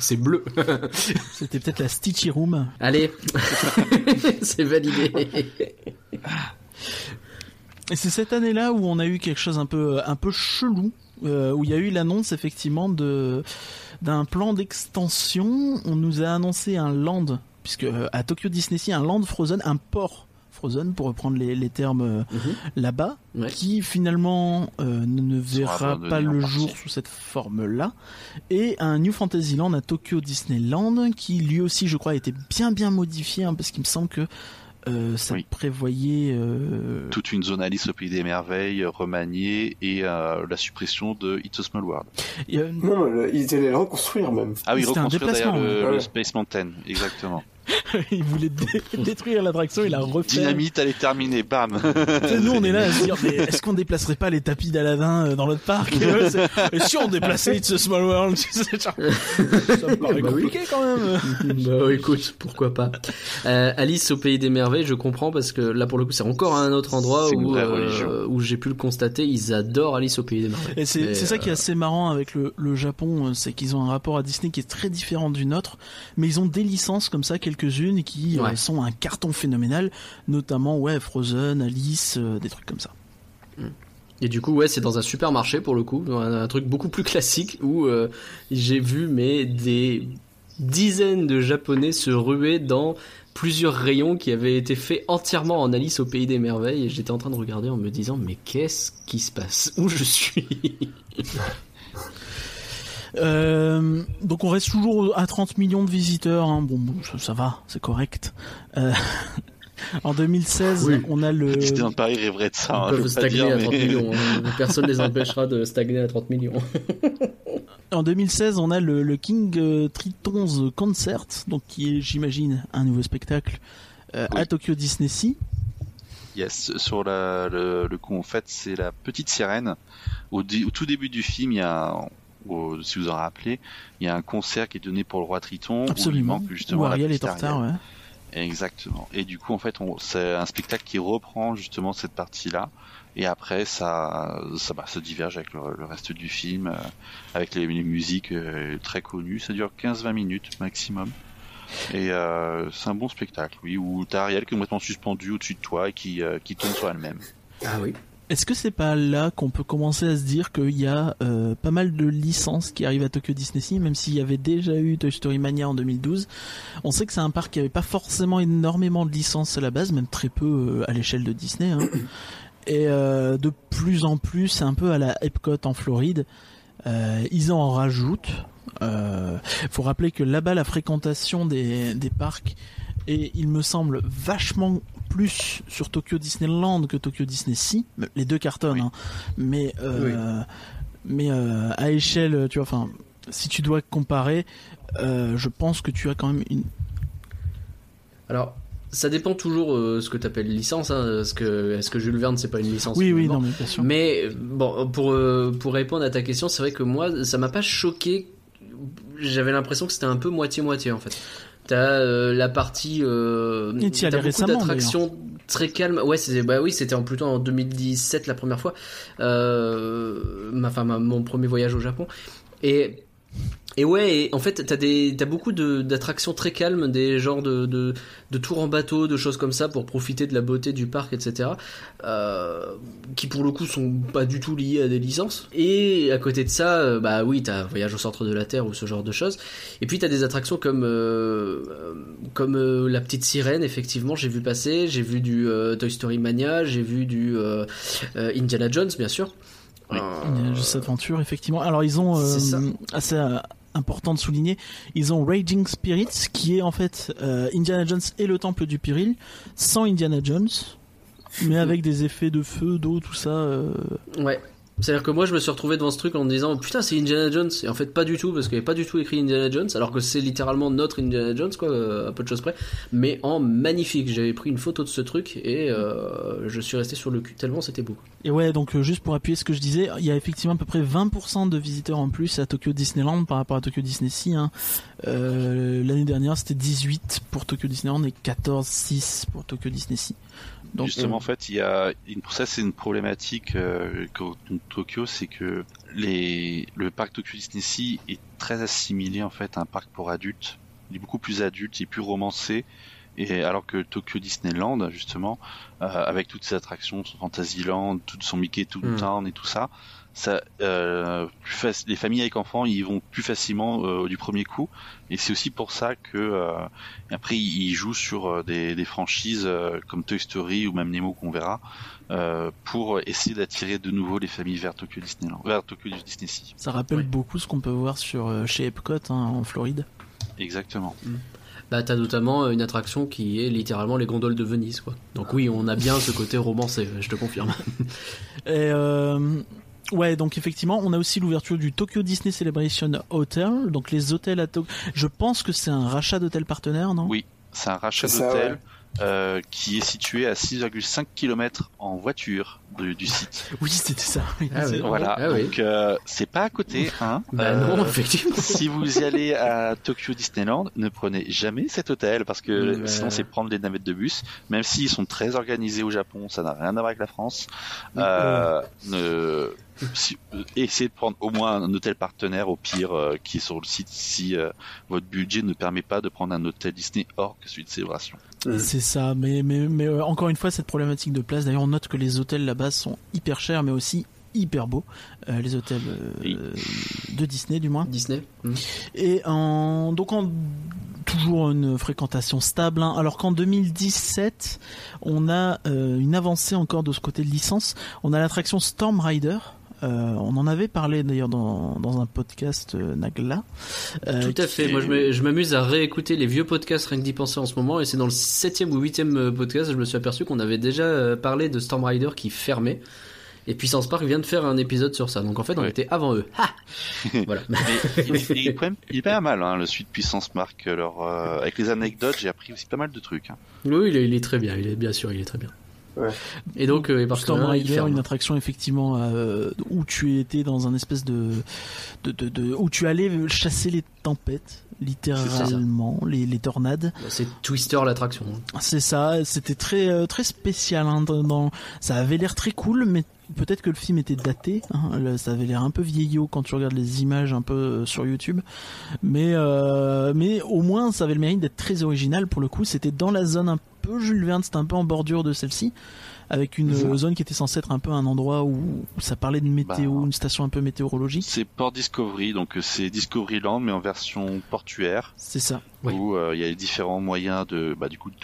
C'est bleu. C'était peut-être la Stitchy Room. Allez, c'est validé. Et c'est cette année-là où on a eu quelque chose un peu chelou, où il y a eu l'annonce effectivement d'un plan d'extension. On nous a annoncé un land, puisque à Tokyo Disney Sea, un land Frozen, un port Frozen, pour reprendre les termes là-bas, qui finalement ne verra pas le jour sous cette forme-là, et un New Fantasyland à Tokyo Disneyland qui lui aussi, je crois, a été bien modifié, hein, parce qu'il me semble que prévoyait toute une zone Alice au Pays des Merveilles remaniée et la suppression de It's a Small World. Ils allaient le reconstruire même. Ah oui, reconstruire d'ailleurs le Space Mountain, exactement. Ils voulaient détruire l'attraction et la refaire. Dynamite, elle est terminée, bam. Nous on est là à se dire, mais est-ce qu'on déplacerait pas les tapis d'Aladin dans l'autre parc? Et si on déplaçait It's a Small World? Ça me paraît compliqué quand même. Bah écoute, pourquoi pas. Alice au Pays des Merveilles, je comprends, parce que là pour le coup c'est encore un autre endroit où j'ai pu le constater, ils adorent Alice au Pays des Merveilles. Et c'est ça qui est assez marrant avec le Japon, c'est qu'ils ont un rapport à Disney qui est très différent du nôtre, mais ils ont des licences comme ça, quelques-unes qui sont un carton phénoménal, notamment Frozen, Alice, des trucs comme ça. Et du coup c'est dans un supermarché pour le coup, un truc beaucoup plus classique où j'ai vu des dizaines de Japonais se ruer dans plusieurs rayons qui avaient été faits entièrement en Alice au Pays des Merveilles, et j'étais en train de regarder en me disant mais qu'est-ce qui se passe, où je suis? Donc on reste toujours à 30 millions de visiteurs, hein. Bon, ça va, c'est correct. En 2016, on a le Disneyland Paris rêverait de ça. Ils peuvent stagner à 30 millions. Personne les empêchera de stagner à 30 millions. En 2016, on a le King Triton's Concert, donc qui est, j'imagine, un nouveau spectacle à Tokyo Disney Sea. Yes, sur le coup en fait, c'est la petite sirène. Au tout début du film, il y a, si vous en rappelez, il y a un concert qui est donné pour le roi Triton. Absolument. Où Ariel est en retard, exactement. Et du coup, en fait, c'est un spectacle qui reprend justement cette partie-là. Et après, ça diverge avec le reste du film, avec les musiques très connues. Ça dure 15-20 minutes maximum. Et c'est un bon spectacle, où t'as Ariel qui est complètement suspendue au-dessus de toi et qui tombe sur elle-même. Ah oui. Est-ce que c'est pas là qu'on peut commencer à se dire qu'il y a pas mal de licences qui arrivent à Tokyo Disney Sea, même s'il y avait déjà eu Toy Story Mania en 2012. On sait que c'est un parc qui avait pas forcément énormément de licences à la base, même très peu à l'échelle de Disney, hein. Et de plus en plus, c'est un peu à la Epcot en Floride, ils en rajoutent. Faut rappeler que là-bas, la fréquentation des parcs est, il me semble, vachement plus sur Tokyo Disneyland que Tokyo Disney Sea, les deux cartonnent, hein. Mais à échelle, tu vois, enfin, si tu dois comparer, je pense que tu as quand même une... Alors, ça dépend toujours ce que tu appelles licence, hein, parce que est-ce que Jules Verne c'est pas une licence? Oui, non, mais bien sûr. Mais bon, pour répondre à ta question, c'est vrai que moi, ça m'a pas choqué. J'avais l'impression que c'était un peu moitié-moitié en fait. T'as la partie t'as beaucoup d'attractions très calmes. C'était plutôt en 2017 la première fois, mon premier voyage au Japon, et en fait t'as beaucoup d'attractions très calmes, des genres de tours en bateau, de choses comme ça pour profiter de la beauté du parc, etc. Qui pour le coup sont pas du tout liées à des licences. Et à côté de ça, t'as Voyage au centre de la Terre ou ce genre de choses. Et puis t'as des attractions comme la petite sirène. Effectivement, j'ai vu passer, j'ai vu du Toy Story Mania, j'ai vu du Indiana Jones, bien sûr. Cette aventure, effectivement. Alors ils ont assez important de souligner, ils ont Raging Spirits qui est en fait Indiana Jones et le Temple du Péril sans Indiana Jones, mais avec des effets de feu, d'eau, tout ça. C'est-à-dire que moi je me suis retrouvé devant ce truc en me disant putain c'est Indiana Jones, et en fait pas du tout, parce qu'il n'y a pas du tout écrit Indiana Jones, alors que c'est littéralement notre Indiana Jones, quoi, à peu de choses près, mais en magnifique. J'avais pris une photo de ce truc et je suis resté sur le cul tellement c'était beau. Et donc juste pour appuyer ce que je disais, il y a effectivement à peu près 20% de visiteurs en plus à Tokyo Disneyland par rapport à Tokyo Disney Sea, hein. L'année dernière c'était 18 pour Tokyo Disneyland et 14,6 pour Tokyo Disney Sea. Donc, justement, en fait, il y a pour ça, c'est une problématique Tokyo, c'est que le parc Tokyo Disney Sea est très assimilé en fait à un parc pour adultes. Il est beaucoup plus adulte, il est plus romancé, Et alors que Tokyo Disneyland, justement, avec toutes ses attractions, son Fantasyland, tout son Mickey Toontown et tout ça, les familles avec enfants ils vont plus facilement du premier coup, et c'est aussi pour ça que après ils jouent sur des franchises comme Toy Story ou même Nemo qu'on verra, pour essayer d'attirer de nouveau les familles vers Tokyo Disneyland, vers Tokyo Disney Sea. Ça rappelle beaucoup ce qu'on peut voir sur chez Epcot en Floride. Exactement. Bah t'as notamment une attraction qui est littéralement les gondoles de Venise, quoi. Donc oui, on a bien ce côté romancé, je te confirme. Et ouais, donc effectivement, on a aussi l'ouverture du Tokyo Disney Celebration Hotel, donc les hôtels à Tokyo. Je pense que c'est un rachat d'hôtel partenaire, non ? Oui, c'est un rachat d'hôtel qui est situé à 6,5 km en voiture du site. Oui, c'était ça. Voilà, donc c'est pas à côté, hein. Non, effectivement. Si vous y allez à Tokyo Disneyland, ne prenez jamais cet hôtel, parce que sinon c'est prendre les navettes de bus, même s'ils sont très organisés au Japon, ça n'a rien à voir avec la France. Essayez de prendre au moins un hôtel partenaire, au pire qui est sur le site, si votre budget ne permet pas de prendre un hôtel Disney hors que celui de célébration. C'est ça, mais encore une fois cette problématique de place. D'ailleurs on note que les hôtels là-bas sont hyper chers, mais aussi hyper beaux, les hôtels de Disney du moins. Disney. Et toujours une fréquentation stable, hein. Alors qu'en 2017, on a une avancée encore de ce côté de licence. On a l'attraction Storm Rider. On en avait parlé d'ailleurs dans un podcast Nagla. Tout à fait. Moi, je m'amuse à réécouter les vieux podcasts, rien que d'y penser en ce moment. Et c'est dans le 7e ou 8e podcast, je me suis aperçu qu'on avait déjà parlé de Storm Rider qui fermait. Et Puissance Park vient de faire un épisode sur ça. Donc en fait, on était avant eux. Ha voilà. Il est pas mal, hein, le suite Puissance Park. Avec les anecdotes, j'ai appris aussi pas mal de trucs. Hein. Oui, il est très bien. Bien sûr, il est très bien. Ouais. Et donc, Storm Rider, une attraction effectivement où tu étais dans un espèce de où tu allais chasser les tempêtes, littéralement les tornades. C'est Twister l'attraction. C'est ça. C'était très très spécial. Hein, ça avait l'air très cool, mais peut-être que le film était daté, hein, ça avait l'air un peu vieillot quand tu regardes les images un peu sur YouTube, mais au moins ça avait le mérite d'être très original pour le coup. C'était dans la zone un peu Jules Verne, c'était un peu en bordure de celle-ci, avec une zone qui était censée être un peu un endroit où ça parlait de météo, une station un peu météorologique. C'est Port Discovery, donc c'est Discoveryland mais en version portuaire. C'est ça. Où il y a les différents moyens de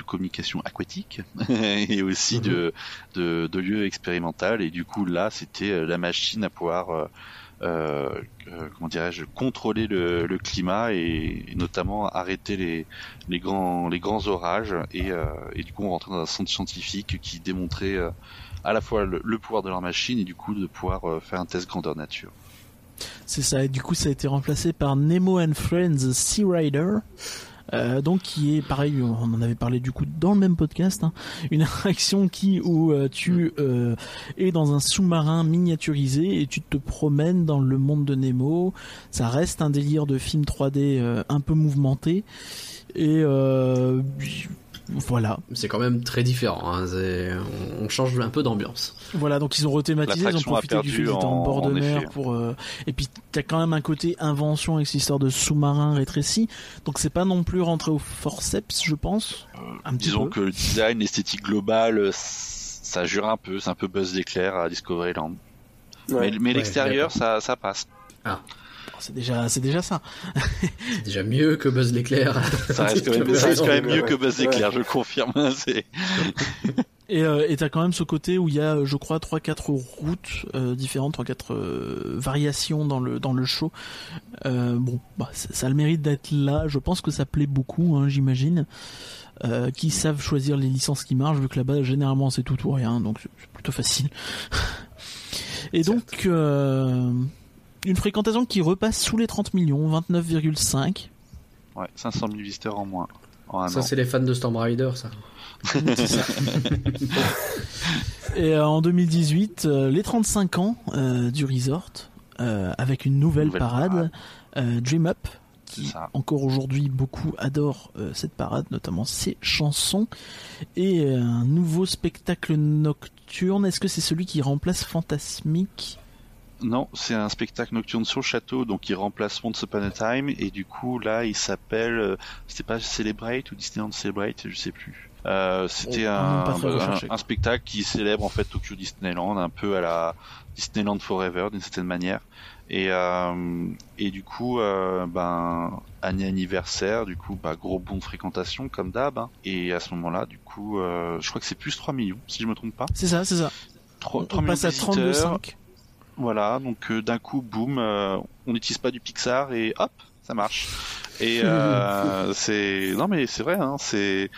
communication aquatique et aussi de lieux expérimentaux, et du coup là c'était la machine à pouvoir contrôler le climat et notamment arrêter les grands orages, et du coup on rentrait dans un centre scientifique qui démontrait à la fois le pouvoir de leur machine et du coup de pouvoir faire un test grandeur nature. C'est ça, et du coup ça a été remplacé par Nemo and Friends Sea Rider, donc qui est pareil, on en avait parlé du coup dans le même podcast, hein, une attraction où tu es dans un sous-marin miniaturisé et tu te promènes dans le monde de Nemo. Ça reste un délire de film 3D un peu mouvementé, et voilà. C'est quand même très différent, hein. On change un peu d'ambiance. Voilà, donc ils ont rethématisé, ils ont profité du fait qu'ils étaient en bord de mer pour et puis t'as quand même un côté invention avec cette histoire de sous-marin rétréci, donc c'est pas non plus rentré au forceps, je pense. Disons que le design, l'esthétique globale, ça jure un peu, c'est un peu Buzz d'éclair à Discoveryland. Ouais. Mais l'extérieur, ça passe. Ah. C'est déjà ça. C'est déjà mieux que Buzz l'éclair. Ça reste quand même mieux que Buzz l'éclair, je confirme. Et t'as quand même ce côté où il y a, je crois, 3-4 routes différentes, 3-4 variations dans le show. Ça a le mérite d'être là. Je pense que ça plaît beaucoup, hein, j'imagine. Qui savent choisir les licences qui marchent, vu que là-bas, généralement, c'est tout ou rien. Donc, c'est plutôt facile. Et donc... une fréquentation qui repasse sous les 30 millions, 29,5. Ouais, 500 000 visiteurs en moins. Ça, c'est les fans de Storm Rider, ça. Et en 2018, les 35 ans du resort, avec une nouvelle parade. Dream Up, qui encore aujourd'hui beaucoup adore cette parade, notamment ses chansons, et un nouveau spectacle nocturne. Est-ce que c'est celui qui remplace Fantasmic ? Non, c'est un spectacle nocturne sur le château, donc il remplace Once Upon a Time, et du coup là il s'appelle, c'était pas Celebrate ou Disneyland Celebrate, je sais plus. C'était un spectacle qui célèbre en fait Tokyo Disneyland, un peu à la Disneyland Forever d'une certaine manière. Et du coup, année anniversaire, du coup, gros bond de fréquentation comme d'hab. Hein. Et à ce moment-là, du coup, je crois que c'est plus 3 millions, si je me trompe pas. C'est ça. 3 on passe à 32,5. Voilà, donc d'un coup, boum, on n'utilise pas du Pixar et hop, ça marche. Et c'est... Non mais c'est vrai, hein, c'est...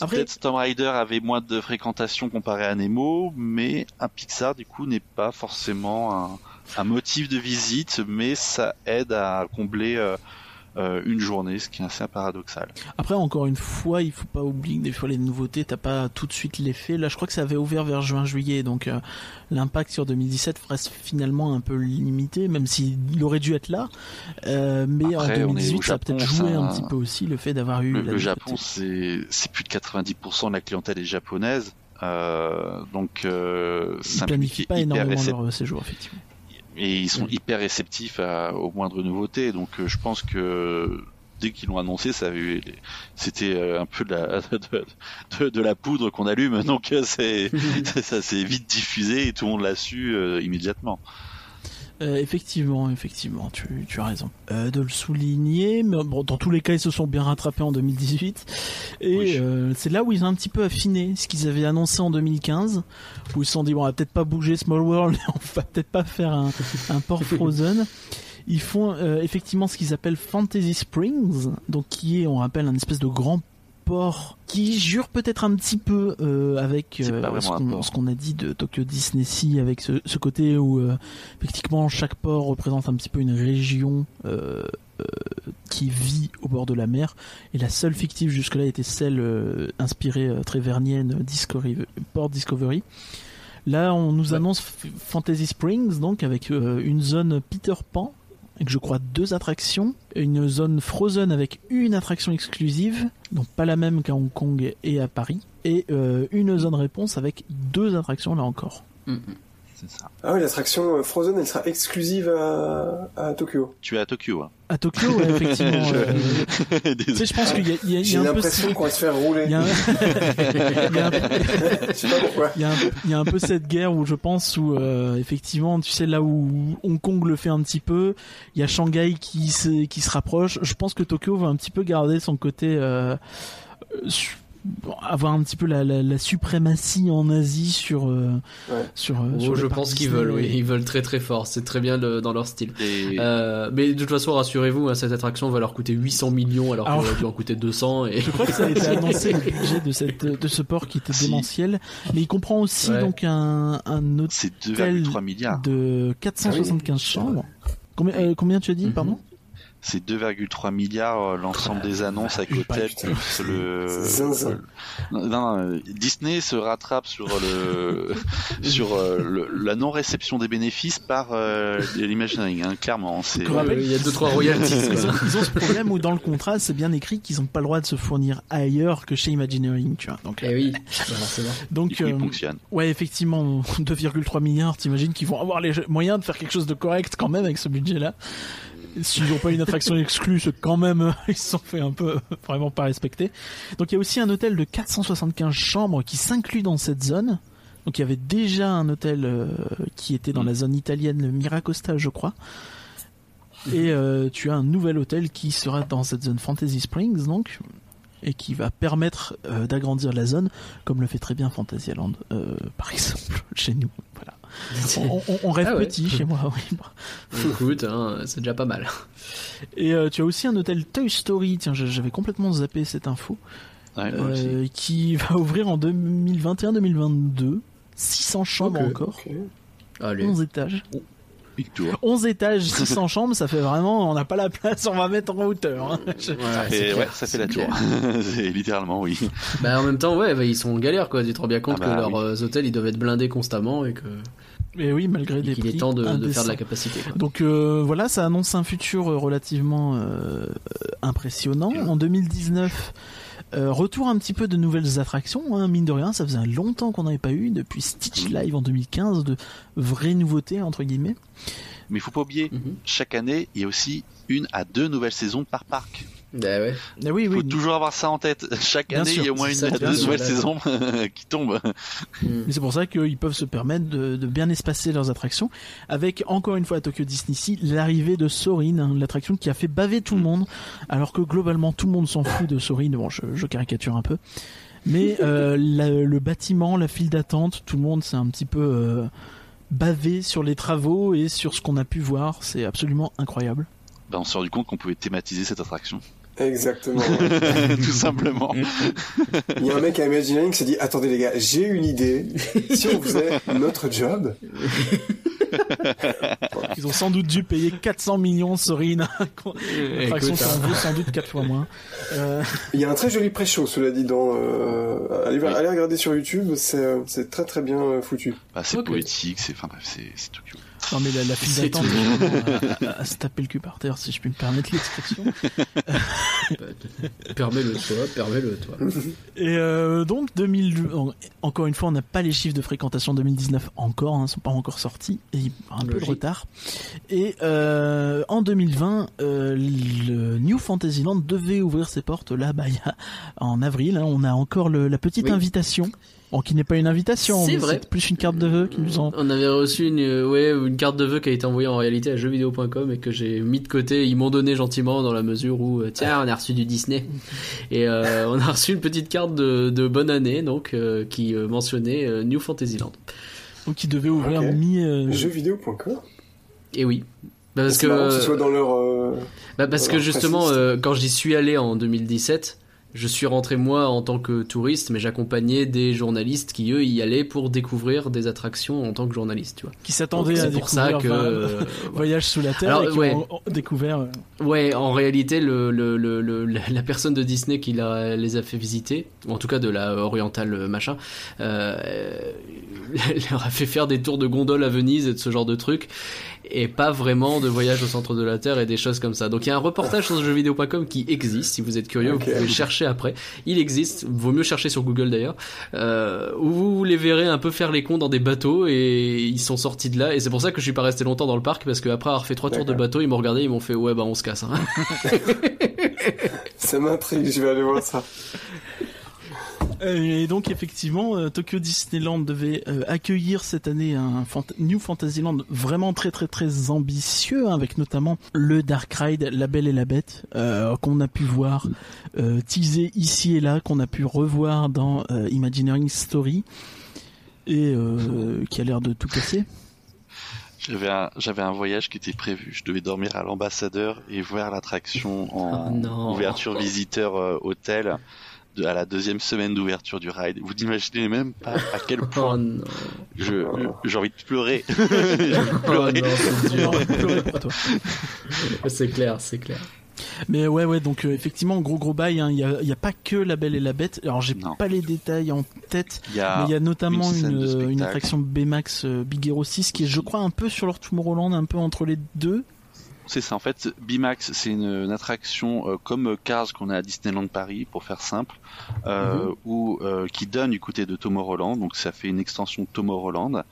Après... Peut-être Tomb Raider avait moins de fréquentation comparé à Nemo, mais un Pixar, du coup, n'est pas forcément un motif de visite, mais ça aide à combler une journée, ce qui est assez paradoxal. Après, encore une fois, il faut pas oublier que des fois les nouveautés, t'as pas tout de suite l'effet. Là, je crois que ça avait ouvert vers juin-juillet, donc l'impact sur 2017 reste finalement un peu limité, même s'il aurait dû être là. Mais après, en 2018, ça a peut-être joué un petit peu aussi le fait d'avoir eu. Le Japon, c'est plus de 90% de la clientèle est japonaise, donc ça planifie pas énormément leur séjour effectivement. Et ils sont hyper réceptifs aux moindres nouveautés, donc je pense que dès qu'ils l'ont annoncé, c'était un peu de la poudre qu'on allume, donc ça s'est vite diffusé et tout le monde l'a su immédiatement. Effectivement, tu as raison de le souligner, mais bon, dans tous les cas ils se sont bien rattrapés en 2018 et oui. C'est là où ils ont un petit peu affiné ce qu'ils avaient annoncé en 2015 où ils se sont dit bon, on va peut-être pas bouger Small World, on va peut-être pas faire un port Frozen. Ils font effectivement ce qu'ils appellent Fantasy Springs, donc qui est, on rappelle, un espèce de grand port qui jure peut-être un petit peu avec ce qu'on a dit de Tokyo Disney Sea, avec ce côté où effectivement chaque port représente un petit peu une région qui vit au bord de la mer, et la seule fictive jusque-là était celle inspirée trévernienne Discovery. Là on nous annonce Fantasy Springs, donc avec une zone Peter Pan avec, je crois, 2 attractions, une zone Frozen avec une attraction exclusive, donc pas la même qu'à Hong Kong et à Paris, et une zone réponse avec 2 attractions là encore. Mm-hmm. C'est ça. Ah oui, l'attraction Frozen, elle sera exclusive à Tokyo. Tu es à Tokyo, hein. À Tokyo, ouais, effectivement. Tu sais, je pense qu'il y a un peu... J'ai l'impression qu'on va se faire rouler. Je sais pas pourquoi. Il y a un peu cette guerre où, je pense, où effectivement, tu sais, là où Hong Kong le fait un petit peu, il y a Shanghai qui se rapproche. Je pense que Tokyo va un petit peu garder son côté... avoir un petit peu la suprématie en Asie sur je pense qu'ils veulent, oui, ils veulent très très fort, c'est très bien dans leur style. Et... mais de toute façon, rassurez-vous, hein, cette attraction va leur coûter 800 millions alors qu'elle aurait dû en coûter 200. Et... Je crois que ça a été annoncé, le budget de ce port qui était démentiel, mais il comprend aussi donc un hôtel de 475 chambres. Combien tu as dit, pardon? C'est 2,3 milliards l'ensemble des annonces avec l'hôtel. Disney se rattrape sur la non-réception des bénéfices par l'Imagineering, hein, clairement. C'est... Il y a 2-3 royalties. Ils ont ce problème où dans le contrat, c'est bien écrit qu'ils n'ont pas le droit de se fournir ailleurs que chez Imagineering, tu vois. Donc, oui, c'est bon. Donc, ils fonctionnent. Ouais, effectivement, 2,3 milliards, t'imagines qu'ils vont avoir les moyens de faire quelque chose de correct quand même avec ce budget-là. S'ils n'ont pas une attraction exclue, quand même, ils se sont fait un peu vraiment pas respecter. Donc il y a aussi un hôtel de 475 chambres qui s'inclut dans cette zone. Donc il y avait déjà un hôtel qui était dans la zone italienne, le Miracosta, je crois. Et tu as un nouvel hôtel qui sera dans cette zone Fantasy Springs, donc, et qui va permettre d'agrandir la zone, comme le fait très bien Fantasyland, par exemple, chez nous. Voilà. On rêve petit chez moi. Oui. Écoute, hein, c'est déjà pas mal. Et tu as aussi un hôtel Toy Story. Tiens, j'avais complètement zappé cette info, qui va ouvrir en 2021-2022. 600 chambres encore. Allez. 11 étages. Oh. 11 étages, 600 chambres, ça fait vraiment, on n'a pas la place, on va mettre en hauteur. Hein. Ça fait la tour. C'est littéralement, oui. Bah, en même temps, ils sont en galère, quoi. Tu te rends bien compte que leurs hôtels, ils doivent être blindés constamment et que. Mais oui, malgré des prix. Il est temps de faire de la capacité. Quoi. Donc voilà, ça annonce un futur relativement impressionnant. En 2019, Retour un petit peu de nouvelles attractions, hein, mine de rien, ça faisait longtemps qu'on n'avait pas eu, depuis Stitch Live en 2015, de vraies nouveautés, entre guillemets. Mais il faut pas oublier, chaque année, il y a aussi 1 à 2 nouvelles saisons par parc. Il faut toujours avoir ça en tête. Chaque année, il y a au moins 1 à 2 nouvelles saisons qui tombent. Mais c'est pour ça qu'ils peuvent se permettre de bien espacer leurs attractions. Avec, encore une fois, à Tokyo Disney Sea, l'arrivée de Soarin', hein, l'attraction qui a fait baver tout le monde, alors que globalement, tout le monde s'en fout de Soarin'. Bon, je caricature un peu. Mais le bâtiment, la file d'attente, tout le monde s'est un petit peu bavé sur les travaux et sur ce qu'on a pu voir. C'est absolument incroyable. Ben, on s'est rendu compte qu'on pouvait thématiser cette attraction. Exactement. Tout simplement. Il y a un mec à Imagineering qui s'est dit « Attendez les gars, j'ai une idée. Si on faisait notre job... » Ils ont sans doute dû payer 400 millions Soarin'. L'attraction vaut sans doute 4 fois moins. Il y a un très joli pré-show, cela dit. Allez regarder sur YouTube, c'est très très bien foutu. Bah, c'est poétique, c'est Tokyo. Non mais la file d'attente à se taper le cul par terre, si je puis me permettre l'expression. Permets-le toi. Et donc 2000, encore une fois, on n'a pas les chiffres de fréquentation 2019 encore, ils ne sont pas encore sortis, et un peu de retard. Et en 2020, le New Fantasyland devait ouvrir ses portes là, en avril. Hein, on a encore la petite invitation. Bon, qui n'est pas une invitation, c'est plus une carte de vœux qui nous ont... On avait reçu une carte de vœux qui a été envoyée en réalité à jeuxvideo.com et que j'ai mis de côté. Ils m'ont donné gentiment dans la mesure où, tiens, on a reçu du Disney. Et on a reçu une petite carte de bonne année, donc, qui mentionnait New Fantasyland. Donc, qui devait ouvrir mi... Jeuxvideo.com ? Eh oui. Parce que... marrant que ce soit dans leur... parce que justement, quand j'y suis allé en 2017... Je suis rentré moi en tant que touriste, mais j'accompagnais des journalistes qui eux y allaient pour découvrir des attractions en tant que journalistes, tu vois. Qui s'attendaient à découvrir Voyage sous la Terre. Alors, et ont découvert. Ouais, en réalité, la personne de Disney qui les a fait visiter, ou en tout cas de la orientale machin, leur a fait faire des tours de gondole à Venise et de ce genre de trucs, et pas vraiment de voyage au centre de la Terre et des choses comme ça. Donc il y a un reportage sur jeuxvideo.com qui existe. Si vous êtes curieux, vous pouvez chercher. Après, il existe, vaut mieux chercher sur Google d'ailleurs, où vous les verrez un peu faire les cons dans des bateaux et ils sont sortis de là, et c'est pour ça que je suis pas resté longtemps dans le parc, parce qu'après avoir fait 3 tours de bateau, ils m'ont regardé, ils m'ont fait ouais bah on se casse, hein. Ça m'intrigue, je vais aller voir ça. Et donc effectivement, Tokyo Disneyland devait accueillir cette année un New Fantasyland vraiment très très très ambitieux, hein, avec notamment le Dark Ride, La Belle et la Bête, qu'on a pu voir teaser ici et là, qu'on a pu revoir dans Imagineering Story, et qui a l'air de tout casser. J'avais un voyage qui était prévu. Je devais dormir à l'ambassadeur et voir l'attraction en ouverture visiteur hôtel. À la 2e semaine d'ouverture du ride, vous n'imaginez même pas à quel point j'ai envie de pleurer. C'est clair. Mais ouais, donc effectivement, gros bail, hein. Il y a pas que La Belle et la Bête. Alors pas les détails en tête, mais il y a notamment une attraction B-Max Big Hero 6 qui est, je crois, un peu sur leur Tomorrowland, un peu entre les deux. C'est ça, en fait, B-Max, c'est une attraction comme Cars qu'on a à Disneyland Paris, pour faire simple, qui donne du côté de Tomorrowland, donc ça fait une extension de Tomorrowland.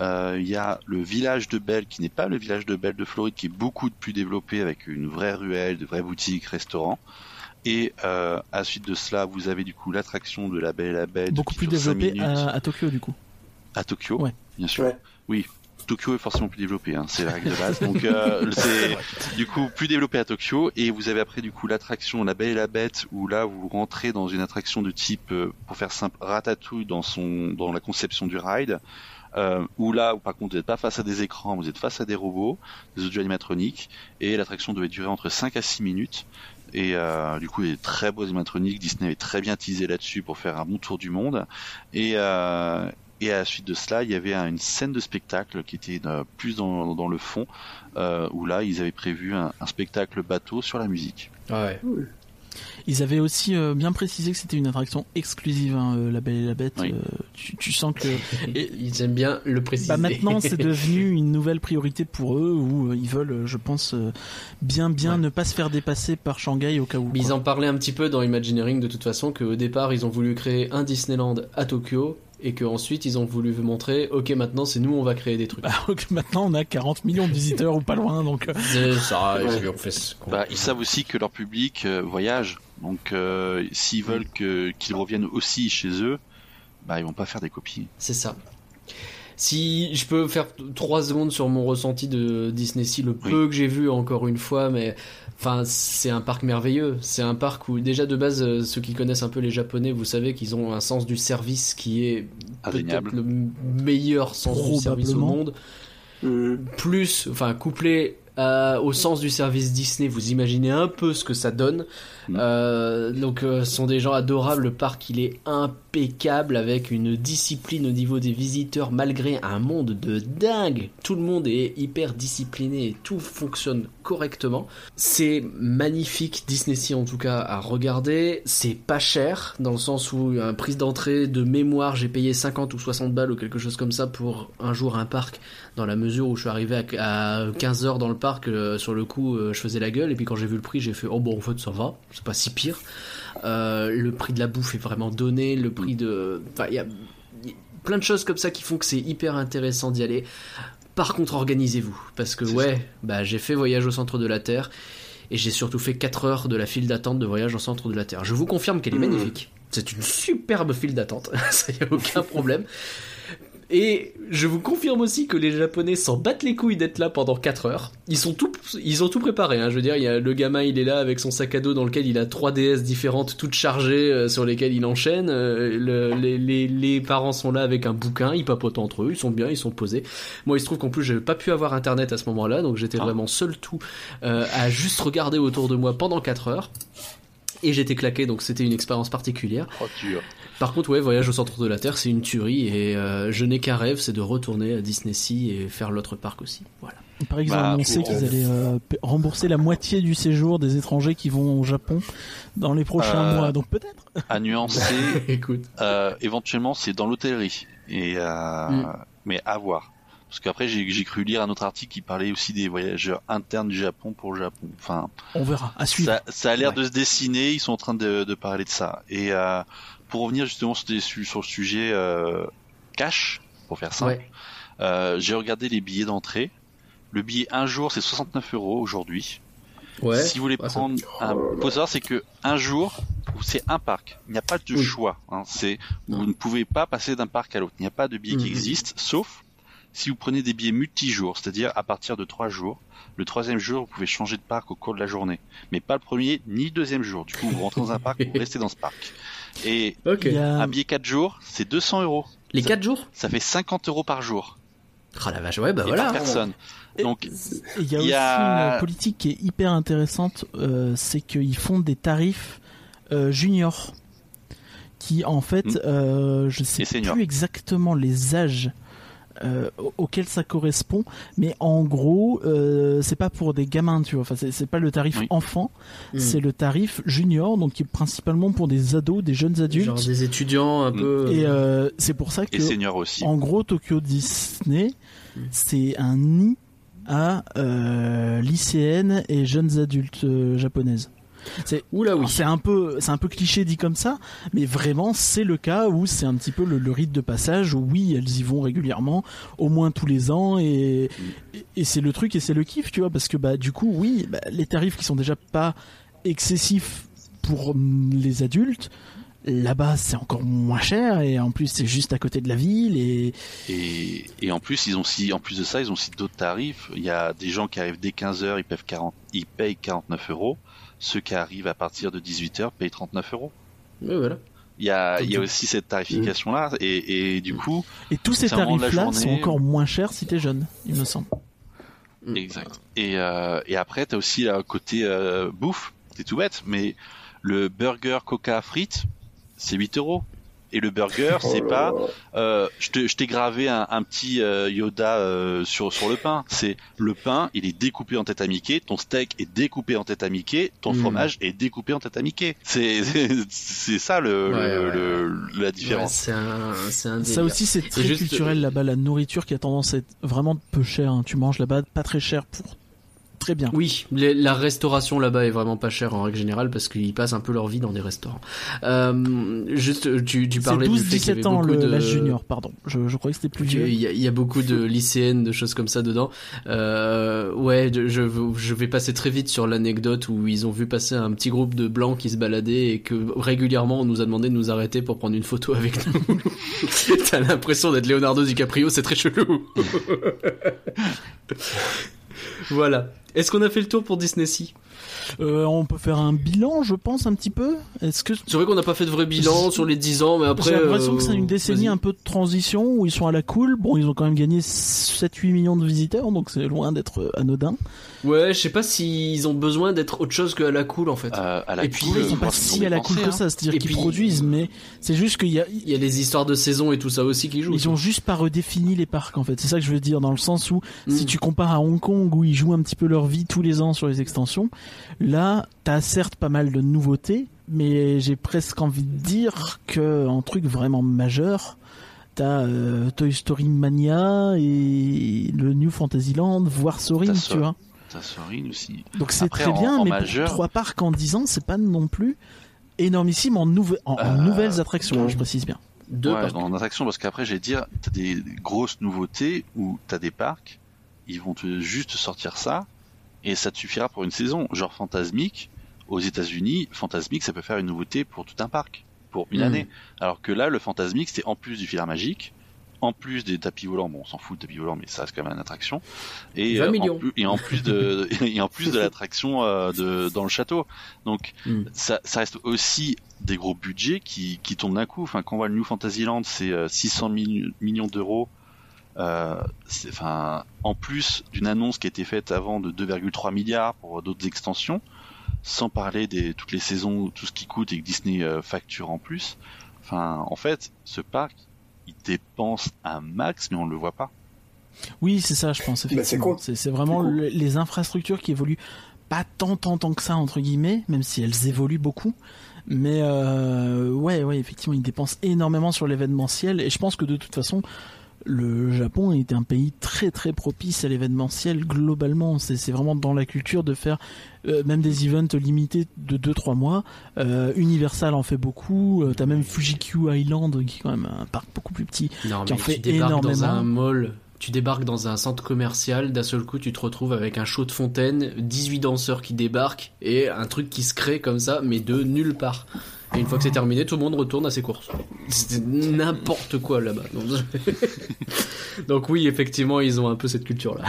Il y a le village de Belle, qui n'est pas le village de Belle de Floride, qui est beaucoup plus développé, avec une vraie ruelle, de vraies boutiques, restaurants. Et à la suite de cela, vous avez du coup l'attraction de La Belle et la Bête. Beaucoup plus développée à Tokyo, du coup. À Tokyo, bien sûr. Ouais. Oui. Tokyo est forcément plus développé, hein, c'est la règle de base. Donc c'est du coup plus développé à Tokyo, et vous avez après du coup l'attraction La Belle et la Bête, où là vous rentrez dans une attraction de type, pour faire simple, Ratatouille dans la conception du ride, où là par contre vous n'êtes pas face à des écrans, vous êtes face à des robots, des objets animatroniques, et l'attraction devait durer entre 5 à 6 minutes. Et du coup, il y a des très beaux animatroniques, Disney avait très bien teasé là-dessus pour faire un bon tour du monde. Et à la suite de cela, il y avait une scène de spectacle qui était plus dans le fond, où là, ils avaient prévu un spectacle bateau sur la musique. Ah ouais. Cool. Ils avaient aussi bien précisé que c'était une attraction exclusive, hein, La Belle et la Bête. Oui. Tu sens que ils aiment bien le préciser. Bah maintenant, c'est devenu une nouvelle priorité pour eux, où ils veulent, je pense, bien ne pas se faire dépasser par Shanghai au cas où. Ils en parlaient un petit peu dans Imagineering de toute façon, qu'au départ, ils ont voulu créer un Disneyland à Tokyo. Et qu'ensuite ils ont voulu montrer, ok, maintenant c'est nous, on va créer des trucs. Bah, okay, maintenant on a 40 millions de visiteurs ou pas loin, donc. Ils savent aussi que leur public voyage, donc s'ils veulent qu'ils reviennent aussi chez eux, bah ils vont pas faire des copies. C'est ça. Si je peux faire 3 secondes sur mon ressenti de Disney Sea, le peu que j'ai vu encore une fois, mais enfin c'est un parc merveilleux, c'est un parc où déjà de base ceux qui connaissent un peu les Japonais, vous savez qu'ils ont un sens du service qui est indéniable, peut-être le meilleur sens du service au monde, plus enfin couplé au sens du service Disney, vous imaginez un peu ce que ça donne. Donc ce sont des gens adorables, le parc il est impeccable avec une discipline au niveau des visiteurs malgré un monde de dingue, tout le monde est hyper discipliné et tout fonctionne correctement, c'est magnifique. Disney Sea en tout cas à regarder, c'est pas cher dans le sens où un prix d'entrée de mémoire j'ai payé 50 ou 60 balles ou quelque chose comme ça pour un jour un parc, dans la mesure où je suis arrivé à 15h dans le parc, sur le coup je faisais la gueule et puis quand j'ai vu le prix j'ai fait oh bon en fait ça va, c'est pas si pire. Le prix de la bouffe est vraiment donné, le prix de... Enfin, il y a plein de choses comme ça qui font que c'est hyper intéressant d'y aller. Par contre, organisez-vous, parce que j'ai fait voyage au centre de la Terre et j'ai surtout fait 4 heures de la file d'attente de voyage au centre de la Terre. Je vous confirme qu'elle est magnifique, c'est une superbe file d'attente, ça y a aucun problème. Et je vous confirme aussi que les Japonais s'en battent les couilles d'être là pendant 4 heures. Ils ont tout préparé, hein. Je veux dire, le gamin il est là avec son sac à dos dans lequel il a 3 DS différentes toutes chargées sur lesquelles il enchaîne. Les parents sont là avec un bouquin, ils papotent entre eux, ils sont bien, ils sont posés. Moi il se trouve qu'en plus j'avais pas pu avoir internet à ce moment-là, donc j'étais vraiment seul tout à juste regarder autour de moi pendant 4 heures. Et j'étais claqué, donc c'était une expérience particulière. Par contre, voyage au centre de la Terre, c'est une tuerie. Et je n'ai qu'un rêve, c'est de retourner à Disney Sea et faire l'autre parc aussi. Voilà. Par exemple, on sait qu'ils allaient rembourser la moitié du séjour des étrangers qui vont au Japon dans les prochains mois. Donc peut-être. À nuancer. Écoute. Éventuellement, c'est dans l'hôtellerie. Et mais à voir. Parce qu'après, j'ai cru lire un autre article qui parlait aussi des voyageurs internes du Japon pour le Japon. Enfin, on verra, à suivre. Ça a l'air de se dessiner, ils sont en train de parler de ça. Et pour revenir justement sur le sujet cash, pour faire simple, j'ai regardé les billets d'entrée. Le billet un jour, c'est 69€ aujourd'hui. Ouais, si vous voulez prendre... faut savoir, c'est que un jour, c'est un parc. Il n'y a pas de choix. Hein. Vous ne pouvez pas passer d'un parc à l'autre. Il n'y a pas de billet qui existe, sauf... Si vous prenez des billets multi-jours, c'est-à-dire à partir de 3 jours, le 3e jour, vous pouvez changer de parc au cours de la journée. Mais pas le premier, ni le 2e jour. Du coup, vous rentrez dans un parc, vous restez dans ce parc. Et un billet 4 jours, c'est 200€. Les 4 jours ? Ça fait 50€ par jour. Ah la vache, par personne. Donc, il y a aussi une politique qui est hyper intéressante, c'est qu'ils font des tarifs juniors, qui en fait, je sais plus exactement les âges auquel ça correspond, mais en gros c'est pas pour des gamins, tu vois, enfin c'est pas le tarif enfant, c'est le tarif junior, donc qui est principalement pour des ados, des jeunes adultes, genre des étudiants un peu, et c'est pour ça que, et seniors aussi. En gros, Tokyo Disney c'est un nid à lycéennes et jeunes adultes japonaises. C'est un peu cliché dit comme ça, mais vraiment c'est le cas où c'est un petit peu le rite de passage, où elles y vont régulièrement, au moins tous les ans, et c'est le truc et c'est le kiff, tu vois, parce que du coup les tarifs qui sont déjà pas excessifs pour les adultes, là-bas c'est encore moins cher, et en plus c'est juste à côté de la ville, et en plus ils ont aussi d'autres tarifs. Il y a des gens qui arrivent dès 15h, ils payent 49€. Ceux qui arrivent à partir de 18h payent 39€. Oui, voilà. Il y a aussi cette tarification-là, et du coup... Et tous ces tarifs-là sont encore moins chers si t'es jeune, il me semble. Exact. Et après, t'as aussi le côté bouffe, c'est tout bête, mais le burger coca frites, c'est 8€. Et le burger, c'est pas je t'ai gravé un petit Yoda sur le pain. C'est le pain, il est découpé en tête à Mickey, ton steak est découpé en tête à Mickey, ton fromage est découpé en tête à Mickey. C'est ça la différence. Ouais, c'est un délire. Ça aussi, c'est très culturel là-bas, la nourriture qui a tendance à être vraiment peu chère. Hein. Tu manges là-bas pas très cher pour... Très bien. Oui, la restauration là-bas est vraiment pas chère en règle générale parce qu'ils passent un peu leur vie dans des restaurants. Juste, tu parlais du fait qu'il y avait beaucoup de... C'est 12-17 ans, la junior, pardon. Je croyais que c'était plus vieux. Il y a beaucoup de lycéennes, de choses comme ça dedans. Ouais, je vais passer très vite sur l'anecdote où ils ont vu passer un petit groupe de blancs qui se baladaient et que régulièrement on nous a demandé de nous arrêter pour prendre une photo avec nous. T'as l'impression d'être Leonardo DiCaprio, c'est très chelou. Voilà. Est-ce qu'on a fait le tour pour Disney Sea ? On peut faire un bilan, je pense, un petit peu. C'est vrai qu'on n'a pas fait de vrai bilan sur les 10 ans, mais après... J'ai l'impression que c'est une décennie un peu de transition où ils sont à la cool. Bon, ils ont quand même gagné 7-8 millions de visiteurs, donc c'est loin d'être anodin. Ouais, je sais pas s'ils ont besoin d'être autre chose qu'à la cool, en fait. Et puis, ils sont pas si à la cool que ça, c'est-à-dire qu'ils produisent, mais c'est juste qu'il y a... Il y a les histoires de saison et tout ça aussi qui jouent. Ils ont juste pas redéfini les parcs, en fait. C'est ça que je veux dire, dans le sens où, si tu compares à Hong Kong, où ils jouent un petit peu leur vie tous les ans sur les extensions, là t'as certes pas mal de nouveautés, mais j'ai presque envie de dire que en truc vraiment majeur t'as Toy Story Mania et le New Fantasyland, voire Soarin', tu vois, t'as Soarin' aussi, donc c'est après, très bien mais majeur... pour 3 parcs en 10 ans c'est pas non plus énormissime en nouvelles attractions, je précise bien en attractions, parce qu'après j'ai dire t'as des grosses nouveautés où t'as des parcs ils vont juste sortir ça et ça te suffira pour une saison. Genre Fantasmic, aux États-Unis, Fantasmic, ça peut faire une nouveauté pour tout un parc, pour une année. Alors que là, le Fantasmic, c'était en plus du filaire magique, en plus des tapis volants, bon, on s'en fout de tapis volants, mais ça reste quand même une attraction. Et 20 millions. Et en plus de l'attraction dans le château. Donc, ça reste aussi des gros budgets qui tombent d'un coup. Enfin, quand on voit le New Fantasyland, c'est 600 millions d'euros. En plus d'une annonce qui a été faite avant de 2,3 milliards pour d'autres extensions, sans parler des toutes les saisons, tout ce qui coûte et que Disney facture en plus. Enfin, en fait, ce parc, il dépense un max, mais on ne le voit pas. Oui, c'est ça, je pense. Effectivement. C'est cool. C'est vraiment c'est cool. Les infrastructures qui évoluent pas tant que ça entre guillemets, même si elles évoluent beaucoup. Mais ouais, effectivement, ils dépensent énormément sur l'événementiel, et je pense que de toute façon. Le Japon est un pays très très propice à l'événementiel globalement, c'est vraiment dans la culture de faire même des events limités de 2-3 mois, Universal en fait beaucoup, t'as même Fuji-Q Island qui est quand même un parc beaucoup plus petit qui en fait énormément. Dans un mall, tu débarques dans un centre commercial, d'un seul coup tu te retrouves avec un show de fontaine, 18 danseurs qui débarquent et un truc qui se crée comme ça mais de nulle part. Et une fois que c'est terminé, tout le monde retourne à ses courses. C'était n'importe quoi là-bas. Donc oui, effectivement, ils ont un peu cette culture-là.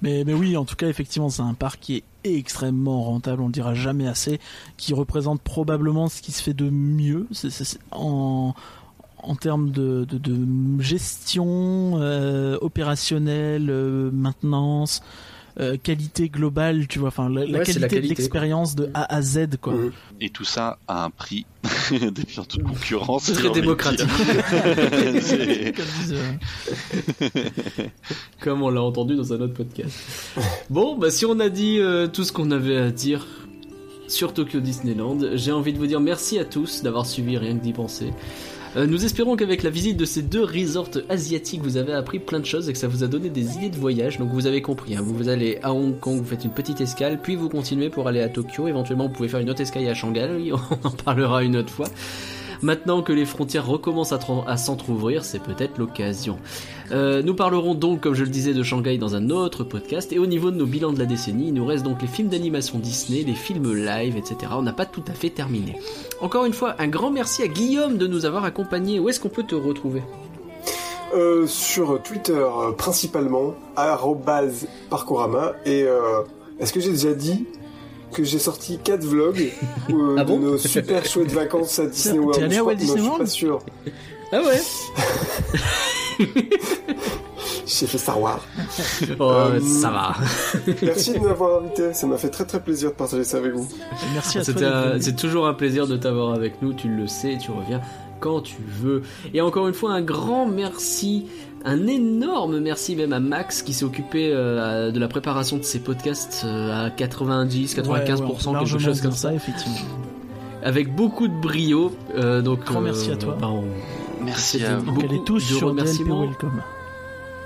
Mais oui, en tout cas, effectivement, c'est un parc qui est extrêmement rentable, on ne dira jamais assez, qui représente probablement ce qui se fait de mieux c'est en termes de gestion opérationnelle, maintenance... qualité globale, tu vois, enfin la qualité de l'expérience de A à Z, quoi. Et tout ça à un prix défiant toute concurrence. Très démocratique. Comme on l'a entendu dans un autre podcast. Bon, bah si on a dit tout ce qu'on avait à dire sur Tokyo Disneyland, j'ai envie de vous dire merci à tous d'avoir suivi Rien que d'y penser. Nous espérons qu'avec la visite de ces 2 resorts asiatiques, vous avez appris plein de choses et que ça vous a donné des idées de voyage. Donc vous avez compris, hein, vous allez à Hong Kong, vous faites une petite escale, puis vous continuez pour aller à Tokyo. Éventuellement, vous pouvez faire une autre escale à Shanghai, on en parlera une autre fois. Maintenant que les frontières recommencent à s'entrouvrir, c'est peut-être l'occasion. Nous parlerons donc, comme je le disais, de Shanghai dans un autre podcast. Et au niveau de nos bilans de la décennie, il nous reste donc les films d'animation Disney, les films live, etc. On n'a pas tout à fait terminé. Encore une fois, un grand merci à Guillaume de nous avoir accompagnés. Où est-ce qu'on peut te retrouver ? Sur Twitter, principalement, @Parcorama. Et est-ce que j'ai déjà dit que j'ai sorti 4 vlogs de nos super chouettes vacances à Disney World. T'es allé à Walt Disney World ? Je suis pas sûr. Ah ouais. J'ai fait Star Wars. Ça va. Merci de m'avoir invité. Ça m'a fait très très plaisir de partager ça avec vous. Merci à toi. C'est toujours un plaisir de t'avoir avec nous. Tu le sais, tu reviens quand tu veux. Et encore une fois, un grand merci, un énorme merci même à Max qui s'est occupé de la préparation de ces podcasts à 90-95%, ouais, quelque chose comme ça, effectivement. Avec beaucoup de brio. Donc, grand merci à toi. Merci à vous. Allez tous sur DLP Welcome.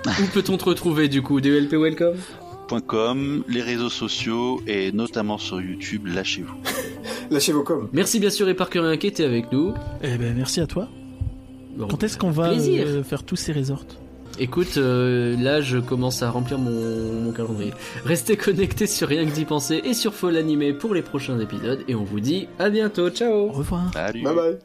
Où peut-on te retrouver du coup, DLP Welcome? .com, les réseaux sociaux et notamment sur YouTube, lâchez-vous. Lâchez vos coms. Merci bien sûr et Parcorama qui était avec nous. Eh ben merci à toi. Bon, quand est-ce qu'on va faire tous ces resorts? Écoute, là je commence à remplir mon calendrier. Restez connectés sur Rien que d'y penser et sur Foll Animé pour les prochains épisodes et on vous dit à bientôt. Ciao. Au revoir. Salut. Bye bye.